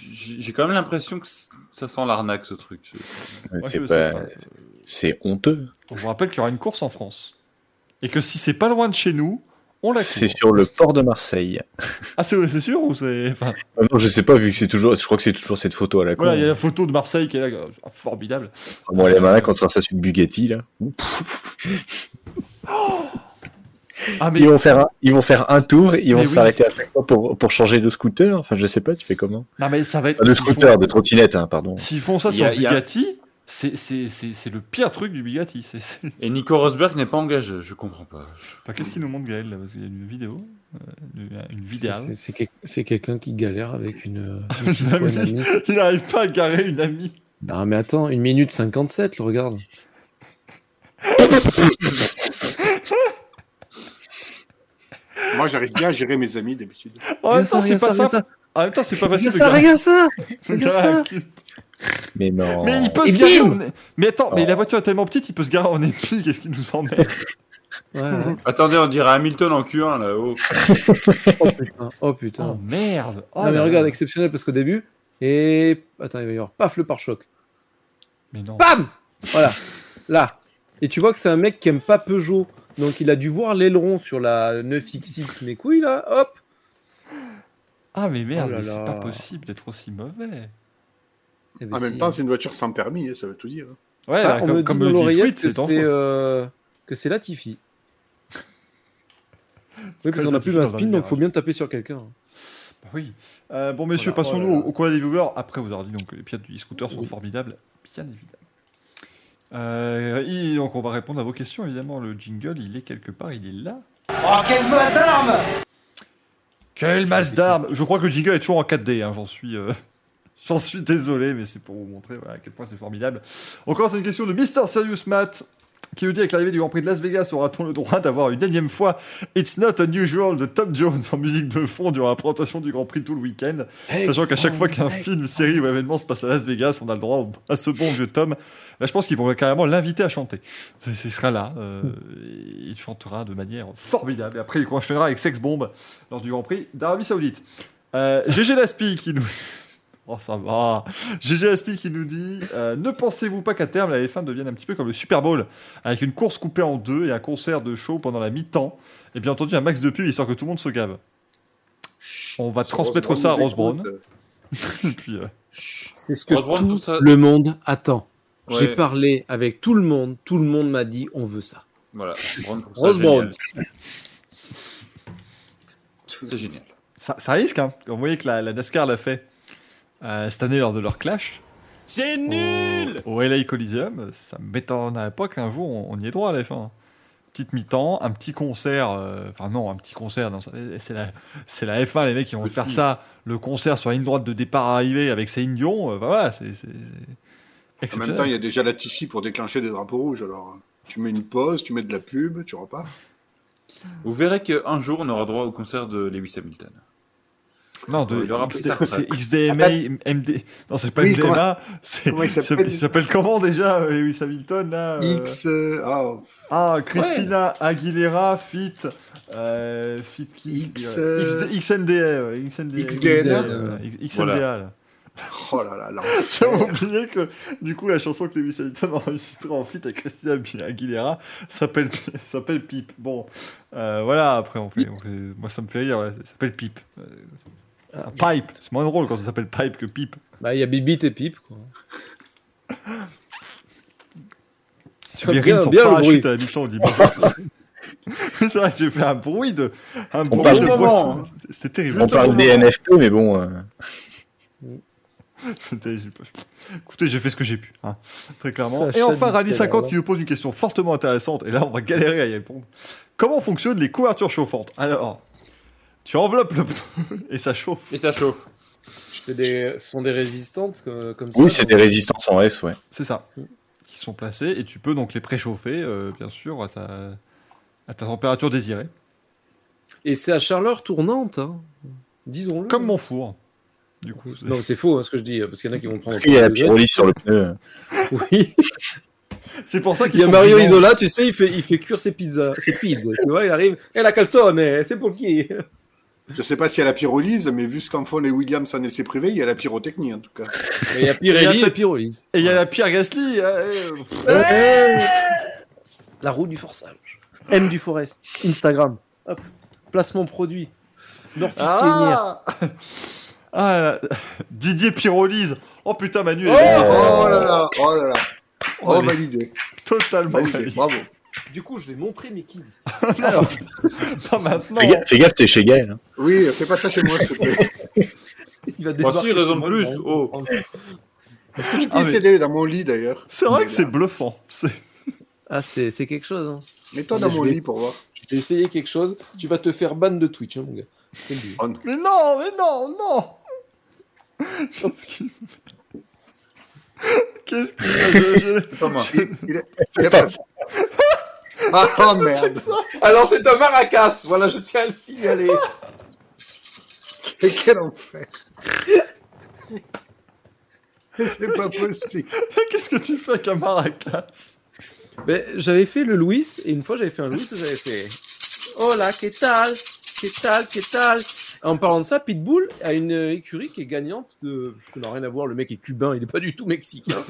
j'ai quand même l'impression que ça sent l'arnaque, ce truc. C'est honteux. On vous rappelle qu'il y aura une course en France. Et que si c'est pas loin de chez nous, on la court. C'est sur le port de Marseille. Ah, c'est sûr ou c'est... Enfin... Ah non, je sais pas, vu que je crois que c'est toujours cette photo à la con. Voilà, il y a la photo de Marseille qui est là. Formidable. Bon, les malins, quand ça sera sur une Bugatti, là... Ah, mais... Ils vont faire un tour, ils vont s'arrêter à chaque fois pour changer de scooter. Enfin, je sais pas, tu fais comment ? Non, mais ça va être. De scooter, de trottinette, hein, pardon. S'ils font ça sur Bugatti, c'est le pire truc du Bugatti. Et Nico Rosberg n'est pas engagé, je comprends pas. Attends, qu'est-ce qu'il nous montre, Gaël, là ? Parce qu'il y a une vidéo. C'est quelqu'un qui galère avec une amie. Il n'arrive pas à garer une amie. Non, mais attends, 1 minute 57, le regarde. Moi, j'arrive bien à gérer mes amis d'habitude. En même temps, c'est pas ça. En même temps, c'est pas facile. Regarde ça. Mais non. Mais il peut se garer. Mais attends, mais la voiture est tellement petite, il peut se garer en épi. Qu'est-ce qu'il nous emmerde? Ouais. Attendez, on dirait Hamilton en Q1 là-haut. Oh putain. Oh merde. Oh, non, mais regarde, exceptionnel parce qu'au début. Et. Attends, il va y avoir paf le pare-choc. Mais non. Bam! Voilà. Là. Et tu vois que c'est un mec qui aime pas Peugeot. Donc il a dû voir l'aileron sur la 9XX, mes couilles là. Hop! Ah, mais merde, mais c'est pas possible d'être aussi mauvais. En même temps, c'est une voiture sans permis, ça veut tout dire. Ouais, là, comme le dit tweet, que c'est Latifi. Oui, parce qu'on n'a plus un spin, donc il faut bien taper sur quelqu'un. Bah oui. Bon, messieurs, passons-nous au coin des viewers. Après, vous aurez dit que les pilotes du e-scooter sont formidables, bien évidemment. Donc, on va répondre à vos questions, évidemment. Le jingle, il est quelque part, il est là. Oh, quelle masse d'armes! Quelle masse d'armes! Je crois que le jingle est toujours en 4D, hein, j'en suis désolé, mais c'est pour vous montrer à quel point c'est formidable. Encore, c'est une question de Mr. Serious Matt, qui nous dit, avec l'arrivée du Grand Prix de Las Vegas, aura-t-on le droit d'avoir une énième fois It's Not Unusual de Tom Jones en musique de fond durant la présentation du Grand Prix tout le week-end, sachant qu'à chaque fois qu'un film, série ou événement se passe à Las Vegas, on a le droit à ce bon vieux Tom. Là, je pense qu'ils vont carrément l'inviter à chanter. Il sera là, il chantera de manière formidable, et après il enchaînera avec Sex Bomb lors du Grand Prix d'Arabie Saoudite. GG Laspi qui nous... Oh, ça va. GG Aspi qui nous dit ne pensez-vous pas qu'à terme, la F1 devienne un petit peu comme le Super Bowl, avec une course coupée en deux et un concert de show pendant la mi-temps, et bien entendu un max de pub histoire que tout le monde se gave. On va transmettre ça à Rose Brown. C'est ce que tout le monde attend. Ouais. J'ai parlé avec tout le monde m'a dit on veut ça. Voilà. Rose Brown. C'est génial. Ça risque, hein. Vous voyez que la NASCAR l'a fait. Cette année, lors de leur clash, c'est nul au LA Coliseum, ça m'étonnerait pas qu'un jour on y ait droit à la F1. Petite mi-temps, un petit concert, c'est la F1, les mecs qui vont faire ça, le concert sur la ligne droite de départ à arrivée avec Céline Dion, voilà, c'est en même temps, il y a déjà Latifi pour déclencher des drapeaux rouges, alors tu mets une pause, tu mets de la pub, tu repars. Vous verrez qu'un jour on aura droit au concert de Lewis Hamilton. Non, c'est XDMA, MD... Non, c'est pas MDMA, il s'appelle comment déjà, Lewis Hamilton, là Christina Aguilera, XNDA, là. Oh là là, j'avais oublié que, du coup, la chanson que Lewis Hamilton a enregistrée en feat avec Christina Aguilera s'appelle Pipe. Bon, voilà, après, on fait... Moi, ça me fait rire, là. Ça s'appelle Pipe. Pipe, c'est moins drôle quand ça s'appelle Pipe que Pipe. Bah, il y a Bibit et Pipe, quoi. Les rines sont pas achetés à mi-temps, on dit bonjour. C'est vrai que j'ai fait un bruit de. Boisson. C'était terrible. On parle des NFT, mais bon. C'était. Écoutez, j'ai fait ce que j'ai pu, hein. Très clairement. Et enfin, Rally50 qui nous pose une question fortement intéressante, et là, on va galérer à y répondre. Comment fonctionnent les couvertures chauffantes? Alors. Tu enveloppes le pneu et ça chauffe. Ce sont des résistantes comme ça. Oui, c'est des résistantes en S, ouais. C'est ça. Qui sont placées et tu peux donc les préchauffer, bien sûr, à ta température désirée. Et c'est à chaleur tournante, hein. Disons-le. Comme mon four. Du coup. Non, c'est faux, hein, ce que je dis, parce qu'il y en a qui vont prendre. Parce qu'il y a la pyrolyse sur le pneu. Oui. C'est pour ça qu'il y a Mario Isola, tu sais, il fait cuire ses pizzas. Tu vois, il arrive. Et la calzone, c'est pour qui? Je sais pas s'il y a la pyrolyse, mais vu ce qu'en font les Williams en essai privé, il y a la pyrotechnie en tout cas. Il y a Pirelli et la pyrolyse. Et il y a la Pierre Gasly. La roue du forçage. M du Forest. Instagram. Hop. Placement produit. Norfistière. Ah, Didier pyrolyse. Oh putain, Manu. Oh là là. Oh, validé. Totalement validé. Bravo. Du coup, je vais montrer mes kills. Alors, pas maintenant. Fais gaffe, t'es chez Gaël. Hein. Oui, fais pas ça chez moi, s'il te plaît. Il va débarquer. Il raisonne plus. Oh. Est-ce que tu peux essayer d'aller dans mon lit, d'ailleurs? C'est vrai que c'est bluffant. C'est quelque chose. Hein. Mets-toi dans mon lit pour voir. Je vais essayer quelque chose. Tu vas te faire ban de Twitch, hein, mon gars. Mais non. Qu'est-ce qu'il a de... Ah merde! Alors c'est un maracas, voilà, je tiens à le signaler. Et quel enfer! C'est pas possible. Qu'est-ce que tu fais avec un maracas? Mais j'avais fait le Louis, et une fois j'avais fait un Louis, j'avais fait Hola, que tal? Que tal? Que tal? En parlant de ça, Pitbull a une écurie qui est gagnante de. Ça n'a rien à voir, le mec est cubain, il n'est pas du tout mexicain.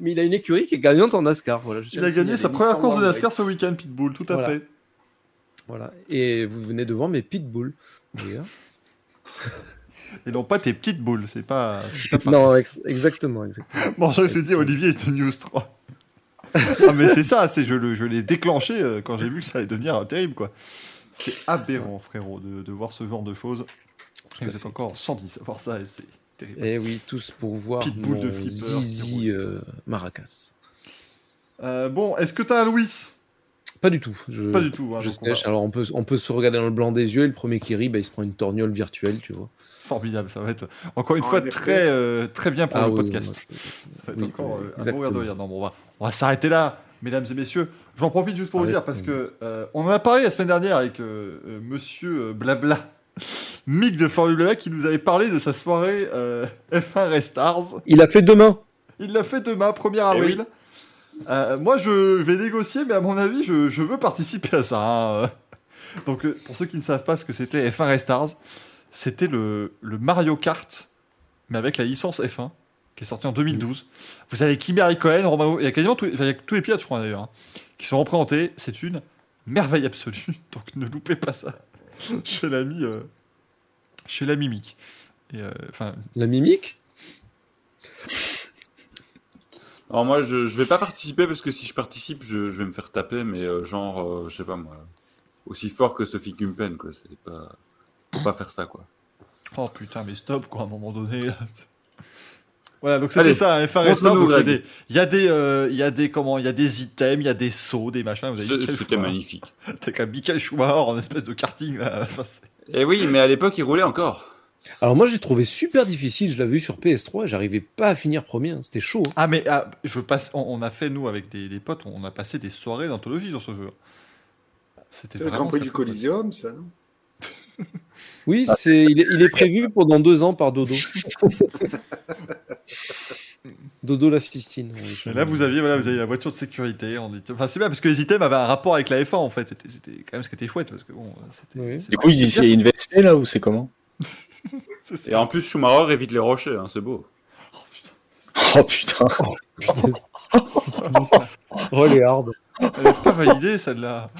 Mais il a une écurie qui est gagnante en NASCAR. Voilà, il a gagné sa première course de NASCAR ce week-end, Pitbull, tout à voilà. fait. Voilà, et vous venez devant mes Pitbull, d'ailleurs. Et non pas tes petites boules, c'est pas... Non, exactement. Bon, je me suis dit, Olivier est devenu News 3. Ah, mais c'est ça, c'est, je l'ai déclenché quand j'ai vu que ça allait devenir terrible, quoi. C'est aberrant, frérot, de voir ce genre de choses. Et vous êtes encore 110 à voir ça, et c'est terrible. Eh oui, tous pour voir mon de flipper, zizi maracas. Bon, est-ce que t'as un Louis ? Pas du tout. Pas du tout. Hein, je sèche. Alors on peut se regarder dans le blanc des yeux et le premier qui rit, bah, il se prend une torgnole virtuelle, tu vois. Formidable, ça va être encore une fois très très bien pour le podcast. Oui, ça va être encore un mourir de rire. Non, bon, on va s'arrêter là, mesdames et messieurs. J'en profite juste pour vous dire parce que on en a parlé la semaine dernière avec Monsieur Blabla, Mick de Formule 1, qui nous avait parlé de sa soirée F1 Restars. Il l'a fait demain, 1er avril. Oui. Moi je vais négocier, mais à mon avis je veux participer à ça, hein. Donc pour ceux qui ne savent pas ce que c'était F1 Restars, c'était le Mario Kart mais avec la licence F1 qui est sortie en 2012. Vous avez Kimi Räikkönen, Romano, il y a quasiment tous les pilotes, je crois, d'ailleurs, hein, qui sont représentés. C'est une merveille absolue, donc ne loupez pas ça chez l'ami Mick. La Mimique. Alors moi, je vais pas participer parce que si je participe, je vais me faire taper, mais je sais pas moi, aussi fort que Sophie Kumpen, quoi. C'est pas, faut pas faire ça, quoi. Oh putain, mais stop, quoi, à un moment donné. Là. Voilà, donc c'était ça, F1 Restars. Il y a des items, il y a des sauts, des machins. Vous avez c'était magnifique. T'es comme Michael Schumacher en espèce de karting. Et oui, mais à l'époque, il roulait encore. Alors moi j'ai trouvé super difficile, je l'avais vu sur PS3, j'arrivais pas à finir premier, hein, c'était chaud. Hein. Ah mais on a fait nous avec des potes, on a passé des soirées d'anthologie sur ce jeu. C'est le Grand Prix du Coliseum, ça, non? Oui, il est prévu pour dans 2 ans par Dodo. Dodo la Fistine. Ouais, là vous aviez la voiture de sécurité. C'est bien parce que les items avaient un rapport avec la F1 en fait, c'était quand même ce qui était chouette parce que bon. Du coup ils y investaient là ou c'est comment? Et en plus, Schumacher évite les rochers, hein, c'est beau. Oh putain. Oh les hard. Elle est pas validée celle-là.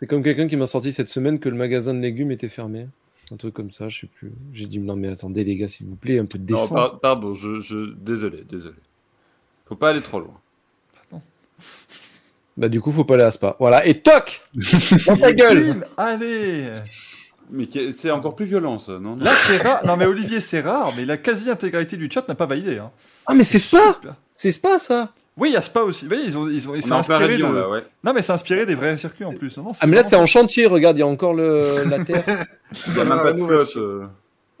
C'est comme quelqu'un qui m'a sorti cette semaine que le magasin de légumes était fermé. Un truc comme ça, je sais plus. J'ai dit non mais attendez les gars, s'il vous plaît, un peu de décence. Non, pardon, désolé. Faut pas aller trop loin. Pardon. Bah du coup, faut pas aller à Spa. Voilà, et toc dans ta gueule. Allez. Mais c'est encore plus violent, ça, non? Là, c'est rare. Non, mais Olivier, c'est rare, mais la quasi-intégralité du chat n'a pas validé. Hein. Ah, mais c'est Spa super. C'est Spa, ça. Oui, il y a Spa aussi. Vous voyez, ils sont inspirés de... là, ouais. Non, mais c'est inspiré des vrais circuits, en plus. Non, mais là, c'est en chantier, regarde, il y a encore la terre. Il n'y a même pas de flotte.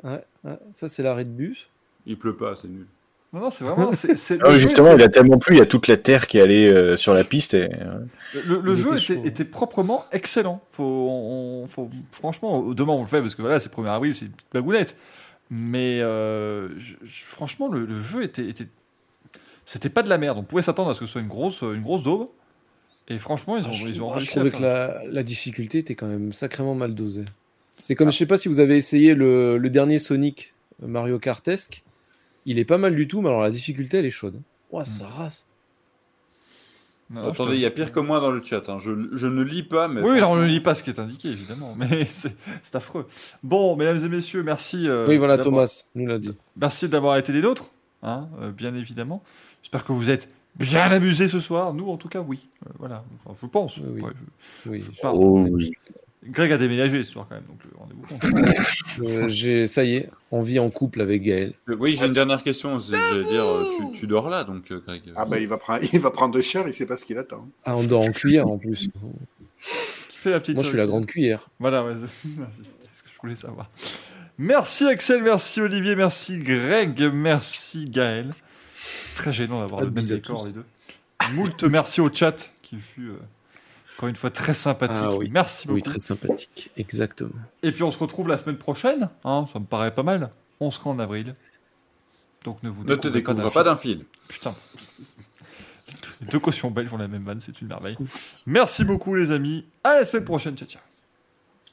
Ouais, ça, c'est l'arrêt de bus. Il pleut pas, c'est nul. Non, c'est vraiment... c'est non, justement, il a tellement plu, il y a toute la terre qui est allée sur la piste. Et, le jeu était proprement excellent. Franchement, demain on le fait, parce que voilà, c'est 1er avril, c'est une petite bagounette. Mais franchement, le jeu était... C'était pas de la merde. On pouvait s'attendre à ce que ce soit une grosse daube. Et franchement, ils ont réussi à faire... Je trouvais que la difficulté était quand même sacrément mal dosée. C'est comme, je sais pas si vous avez essayé le dernier Sonic Mario Kartesque. Il est pas mal du tout, mais alors la difficulté, elle est chaude. Ouah, ça rase. Non, attendez, il y a pire que moi dans le chat. Hein. Je ne lis pas, mais... Oui, alors on ne lit pas ce qui est indiqué, évidemment, mais c'est affreux. Bon, mesdames et messieurs, merci... oui, voilà, Thomas nous l'a dit. Merci d'avoir été des nôtres, hein, bien évidemment. J'espère que vous êtes bien amusés ce soir. Nous, en tout cas, oui. Voilà, enfin, je pense. Oui. Ouais, je parle. Oh, oui. Greg a déménagé ce soir quand même, donc rendez-vous compte. Ça y est, on vit en couple avec Gaël. Oui, j'ai une dernière question. J'allais dire, tu dors là, donc Greg. Ah bah il va prendre de Charles, il sait pas ce qu'il attend. Ah, on dort en cuillère en plus. Qui fait la petite? Moi je suis la grande cuillère. Voilà, c'est ce que je voulais savoir. Merci Axel, merci Olivier, merci Greg, merci Gaël. Très gênant d'avoir le même décor les deux. Moult merci au chat qui fut... Encore une fois, très sympathique. Ah, oui. Merci beaucoup. Oui, très sympathique. Exactement. Et puis, on se retrouve la semaine prochaine. Hein, ça me paraît pas mal. On sera en avril. Donc ne te découvre pas d'un fil. Putain. Les deux cautions belges ont la même vanne, c'est une merveille. Merci beaucoup les amis. À la semaine prochaine, ciao.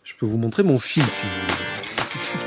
Je peux vous montrer mon fil si vous voulez.